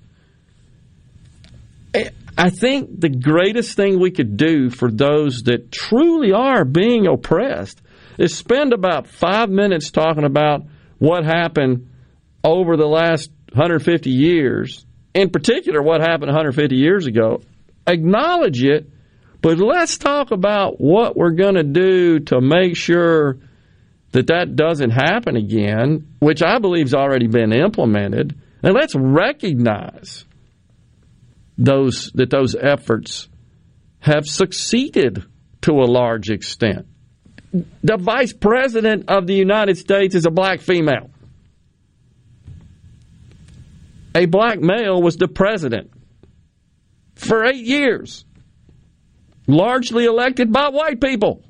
I think the greatest thing we could do for those that truly are being oppressed is spend about five minutes talking about what happened over the last one hundred fifty years, in particular what happened one hundred fifty years ago. Acknowledge it, but let's talk about what we're going to do to make sure that that doesn't happen again, which I believe has already been implemented. And let's recognize those that those efforts have succeeded to a large extent. The Vice President of the United States is a black female. A black male was the president for eight years, largely elected by white people.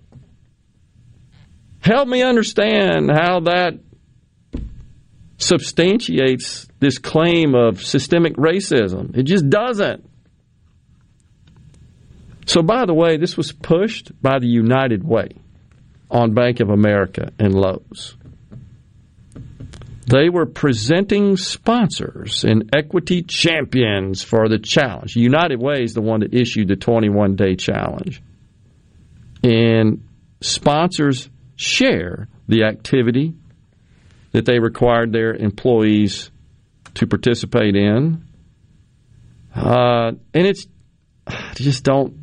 Help me understand how that substantiates this claim of systemic racism. It just doesn't. So, by the way, this was pushed by the United Way on Bank of America and Lowe's. They were presenting sponsors and equity champions for the challenge. United Way is the one that issued the twenty-one day challenge. And sponsors share the activity that they required their employees to participate in. Uh, and it's I just don't...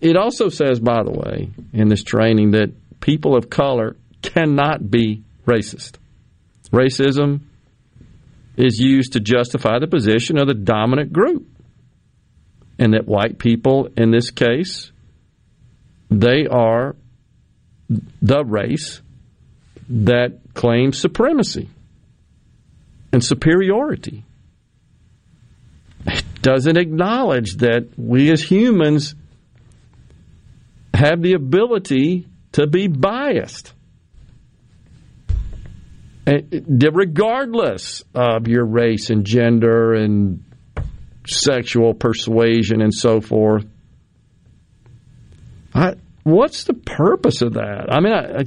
It also says, by the way, in this training that people of color cannot be racist. Racism is used to justify the position of the dominant group. And that white people, in this case, they are the race that claims supremacy and superiority. It doesn't acknowledge that we as humans have the ability to be biased, regardless of your race and gender and sexual persuasion and so forth. I, what's the purpose of that? I mean, I... I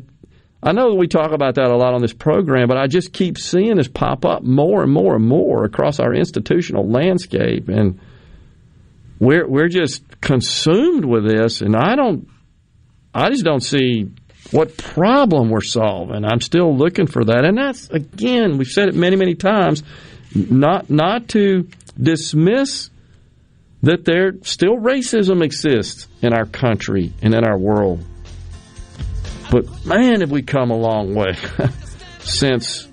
I know we talk about that a lot on this program, but I just keep seeing this pop up more and more and more across our institutional landscape, and we're we're just consumed with this. And I don't, I just don't see what problem we're solving. I'm still looking for that, and that's, again, we've said it many many times, not not to dismiss that there still racism exists in our country and in our world. But, man, have we come a long way since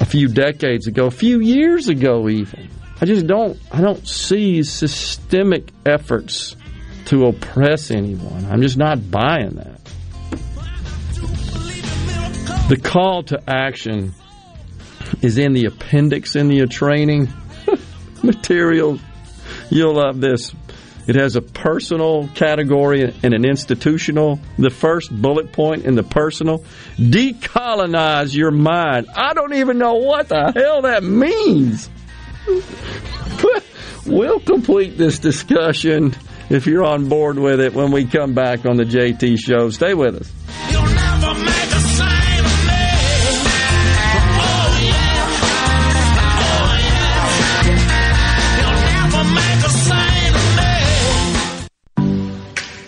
a few decades ago, a few years ago even. I just don't, I don't see systemic efforts to oppress anyone. I'm just not buying that. The call to action is in the appendix in the training materials. You'll love this. It has a personal category and an institutional. The first bullet point in the personal, decolonize your mind. I don't even know what the hell that means. We'll complete this discussion if you're on board with it when we come back on the J T Show. Stay with us. You'll never make a sign of me. Oh, yeah. Oh, yeah. You'll never make a sign of me.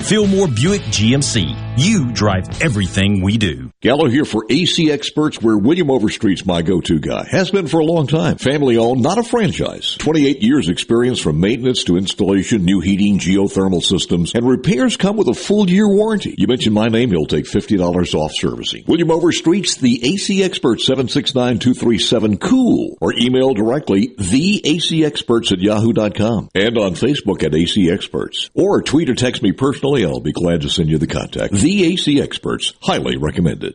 Fillmore Buick G M C. You drive everything we do. Gallo here for A C Experts, where William Overstreet's my go-to guy. Has been for a long time. Family-owned, not a franchise. twenty-eight years experience from maintenance to installation, new heating, geothermal systems, and repairs come with a full-year warranty. You mention my name, he'll take fifty dollars off servicing. William Overstreet's the A C Expert, seven six nine, two three seven, C O O L, or email directly the a c experts at yahoo dot com and on Facebook at A C Experts. Or tweet or text me personally, I'll be glad to send you the contact. The A C Experts, highly recommended.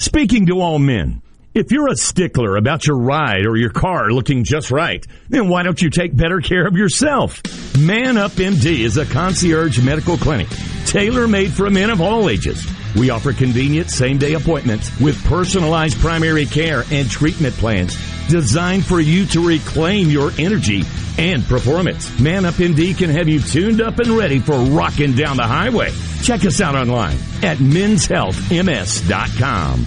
Speaking to all men, if you're a stickler about your ride or your car looking just right, then why don't you take better care of yourself? Man Up M D is a concierge medical clinic tailor-made for men of all ages. We offer convenient same-day appointments with personalized primary care and treatment plans designed for you to reclaim your energy and performance. Man Up M D can have you tuned up and ready for rocking down the highway. Check us out online at mens health m s dot com.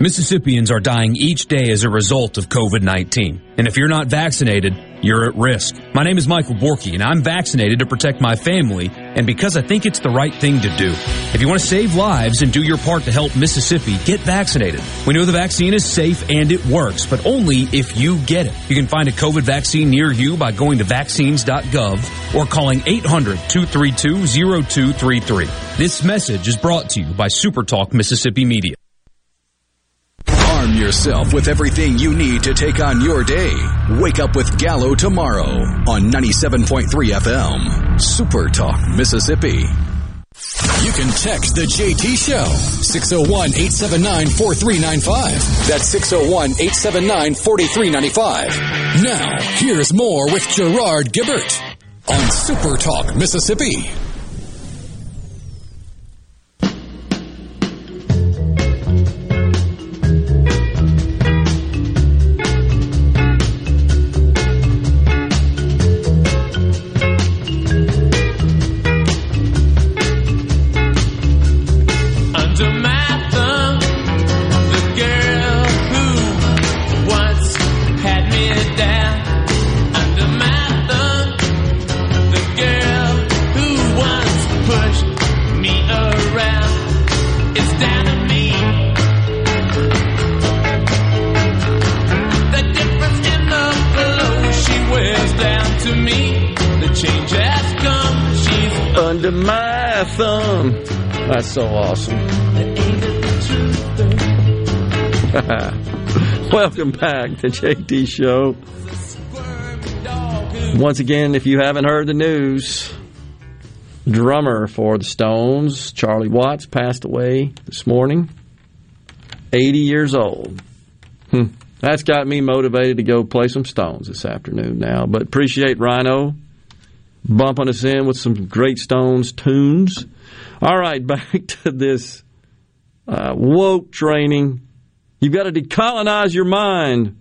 Mississippians are dying each day as a result of covid nineteen. And if you're not vaccinated, you're at risk. My name is Michael Borky, and I'm vaccinated to protect my family and because I think it's the right thing to do. If you want to save lives and do your part to help Mississippi, get vaccinated. We know the vaccine is safe and it works, but only if you get it. You can find a COVID vaccine near you by going to vaccines dot gov or calling eight hundred, two three two, zero two three three. This message is brought to you by Super Talk Mississippi Media. Arm yourself with everything you need to take on your day. Wake up with Gallo tomorrow on ninety-seven point three F M, Super Talk Mississippi. You can text the J T Show, six oh one, eight seven nine, four three nine five. That's six oh one, eight seven nine, four three nine five. Now, here's more with Gerard Gibbert on Super Talk Mississippi. That's so awesome. Welcome back to J T Show. Once again, if you haven't heard the news, drummer for the Stones, Charlie Watts, passed away this morning, eighty years old. Hmm. That's got me motivated to go play some Stones this afternoon now. But appreciate Rhino bumping us in with some great Stones tunes. All right, back to this uh, woke training. You've got to decolonize your mind.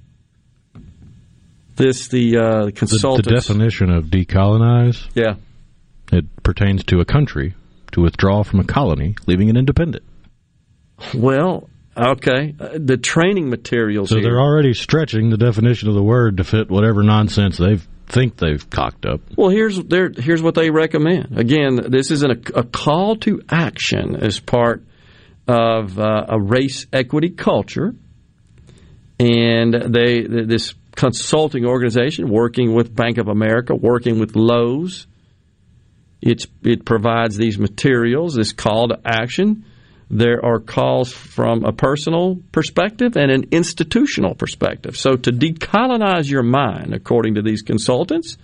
This, the uh, consultants. The, the definition of decolonize? Yeah. It pertains to a country to withdraw from a colony, leaving it independent. Well, okay. Uh, the training materials. So here. They're already stretching the definition of the word to fit whatever nonsense they've think they've cocked up. Well, here's there, here's what they recommend. Again, this is an, a call to action as part of uh, a race equity culture, and they this consulting organization working with Bank of America, working with Lowe's. It's it provides these materials, this call to action. There are calls from a personal perspective and an institutional perspective. So to decolonize your mind, according to these consultants,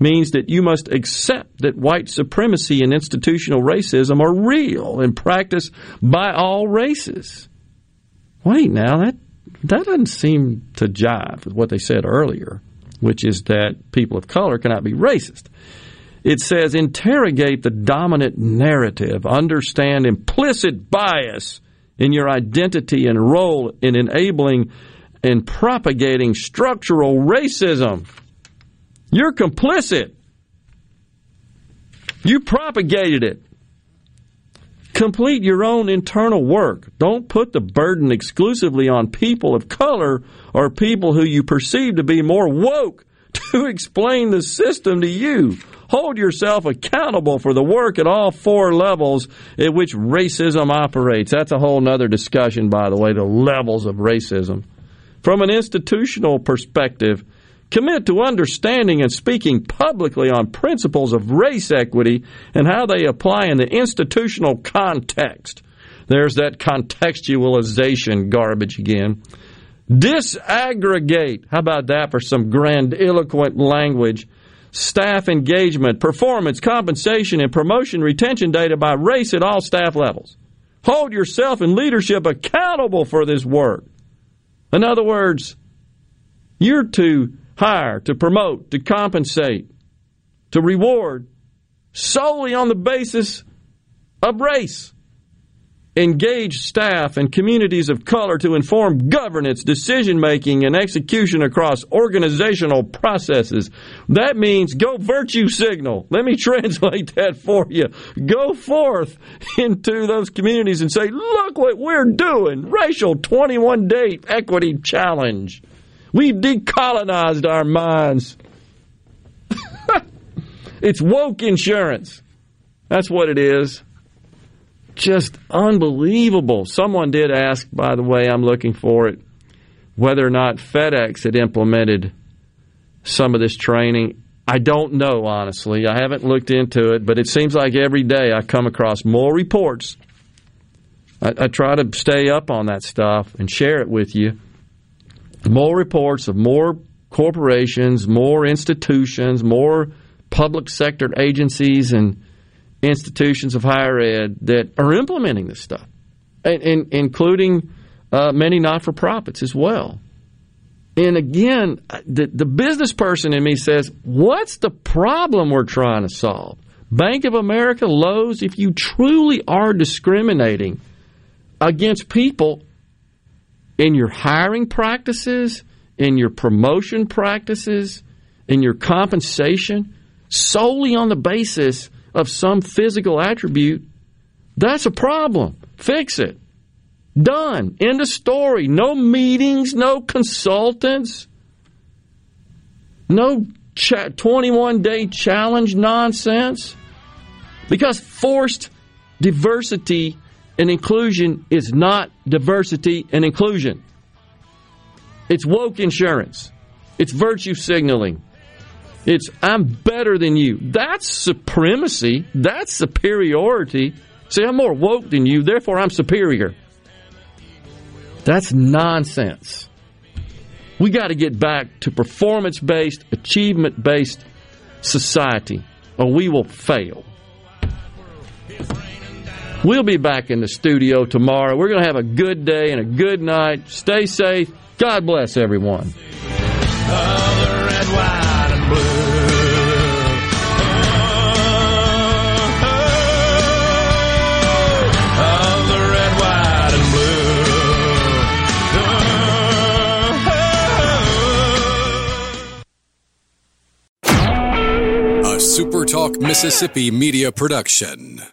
means that you must accept that white supremacy and institutional racism are real and practiced by all races. Wait, now, that, that doesn't seem to jive with what they said earlier, which is that people of color cannot be racist. It says, interrogate the dominant narrative, understand implicit bias in your identity and role in enabling and propagating structural racism. You're complicit. You propagated it. Complete your own internal work. Don't put the burden exclusively on people of color or people who you perceive to be more woke to explain the system to you. Hold yourself accountable for the work at all four levels at which racism operates. That's a whole other discussion, by the way, the levels of racism. From an institutional perspective, commit to understanding and speaking publicly on principles of race equity and how they apply in the institutional context. There's that contextualization garbage again. Disaggregate. How about that for some grandiloquent language? Staff engagement, performance, compensation, and promotion retention data by race at all staff levels. Hold yourself and leadership accountable for this work. In other words, you're to hire, to promote, to compensate, to reward solely on the basis of race. Engage staff and communities of color to inform governance, decision-making, and execution across organizational processes. That means go virtue signal. Let me translate that for you. Go forth into those communities and say, look what we're doing. Racial twenty-one day equity challenge. We've decolonized our minds. It's woke insurance. That's what it is. Just unbelievable. Someone did ask, by the way, I'm looking for it, whether or not FedEx had implemented some of this training. I don't know, honestly. I haven't looked into it, but it seems like every day I come across more reports. I, I try to stay up on that stuff and share it with you. More reports of more corporations, more institutions, more public sector agencies and institutions of higher ed that are implementing this stuff, and, and including uh, many not-for-profits as well. And again, the, the business person in me says, what's the problem we're trying to solve? Bank of America, Lowe's, if you truly are discriminating against people in your hiring practices, in your promotion practices, in your compensation, solely on the basis of some physical attribute, that's a problem. Fix it. Done. End of story. No meetings, no consultants, no twenty-one day challenge nonsense. Because forced diversity and inclusion is not diversity and inclusion. It's woke insurance. It's virtue signaling. It's, I'm better than you. That's supremacy. That's superiority. See, I'm more woke than you, therefore I'm superior. That's nonsense. We got to get back to performance-based, achievement-based society, or we will fail. We'll be back in the studio tomorrow. We're going to have a good day and a good night. Stay safe. God bless everyone. Other red, white, and blue. Super Talk Mississippi Media Production.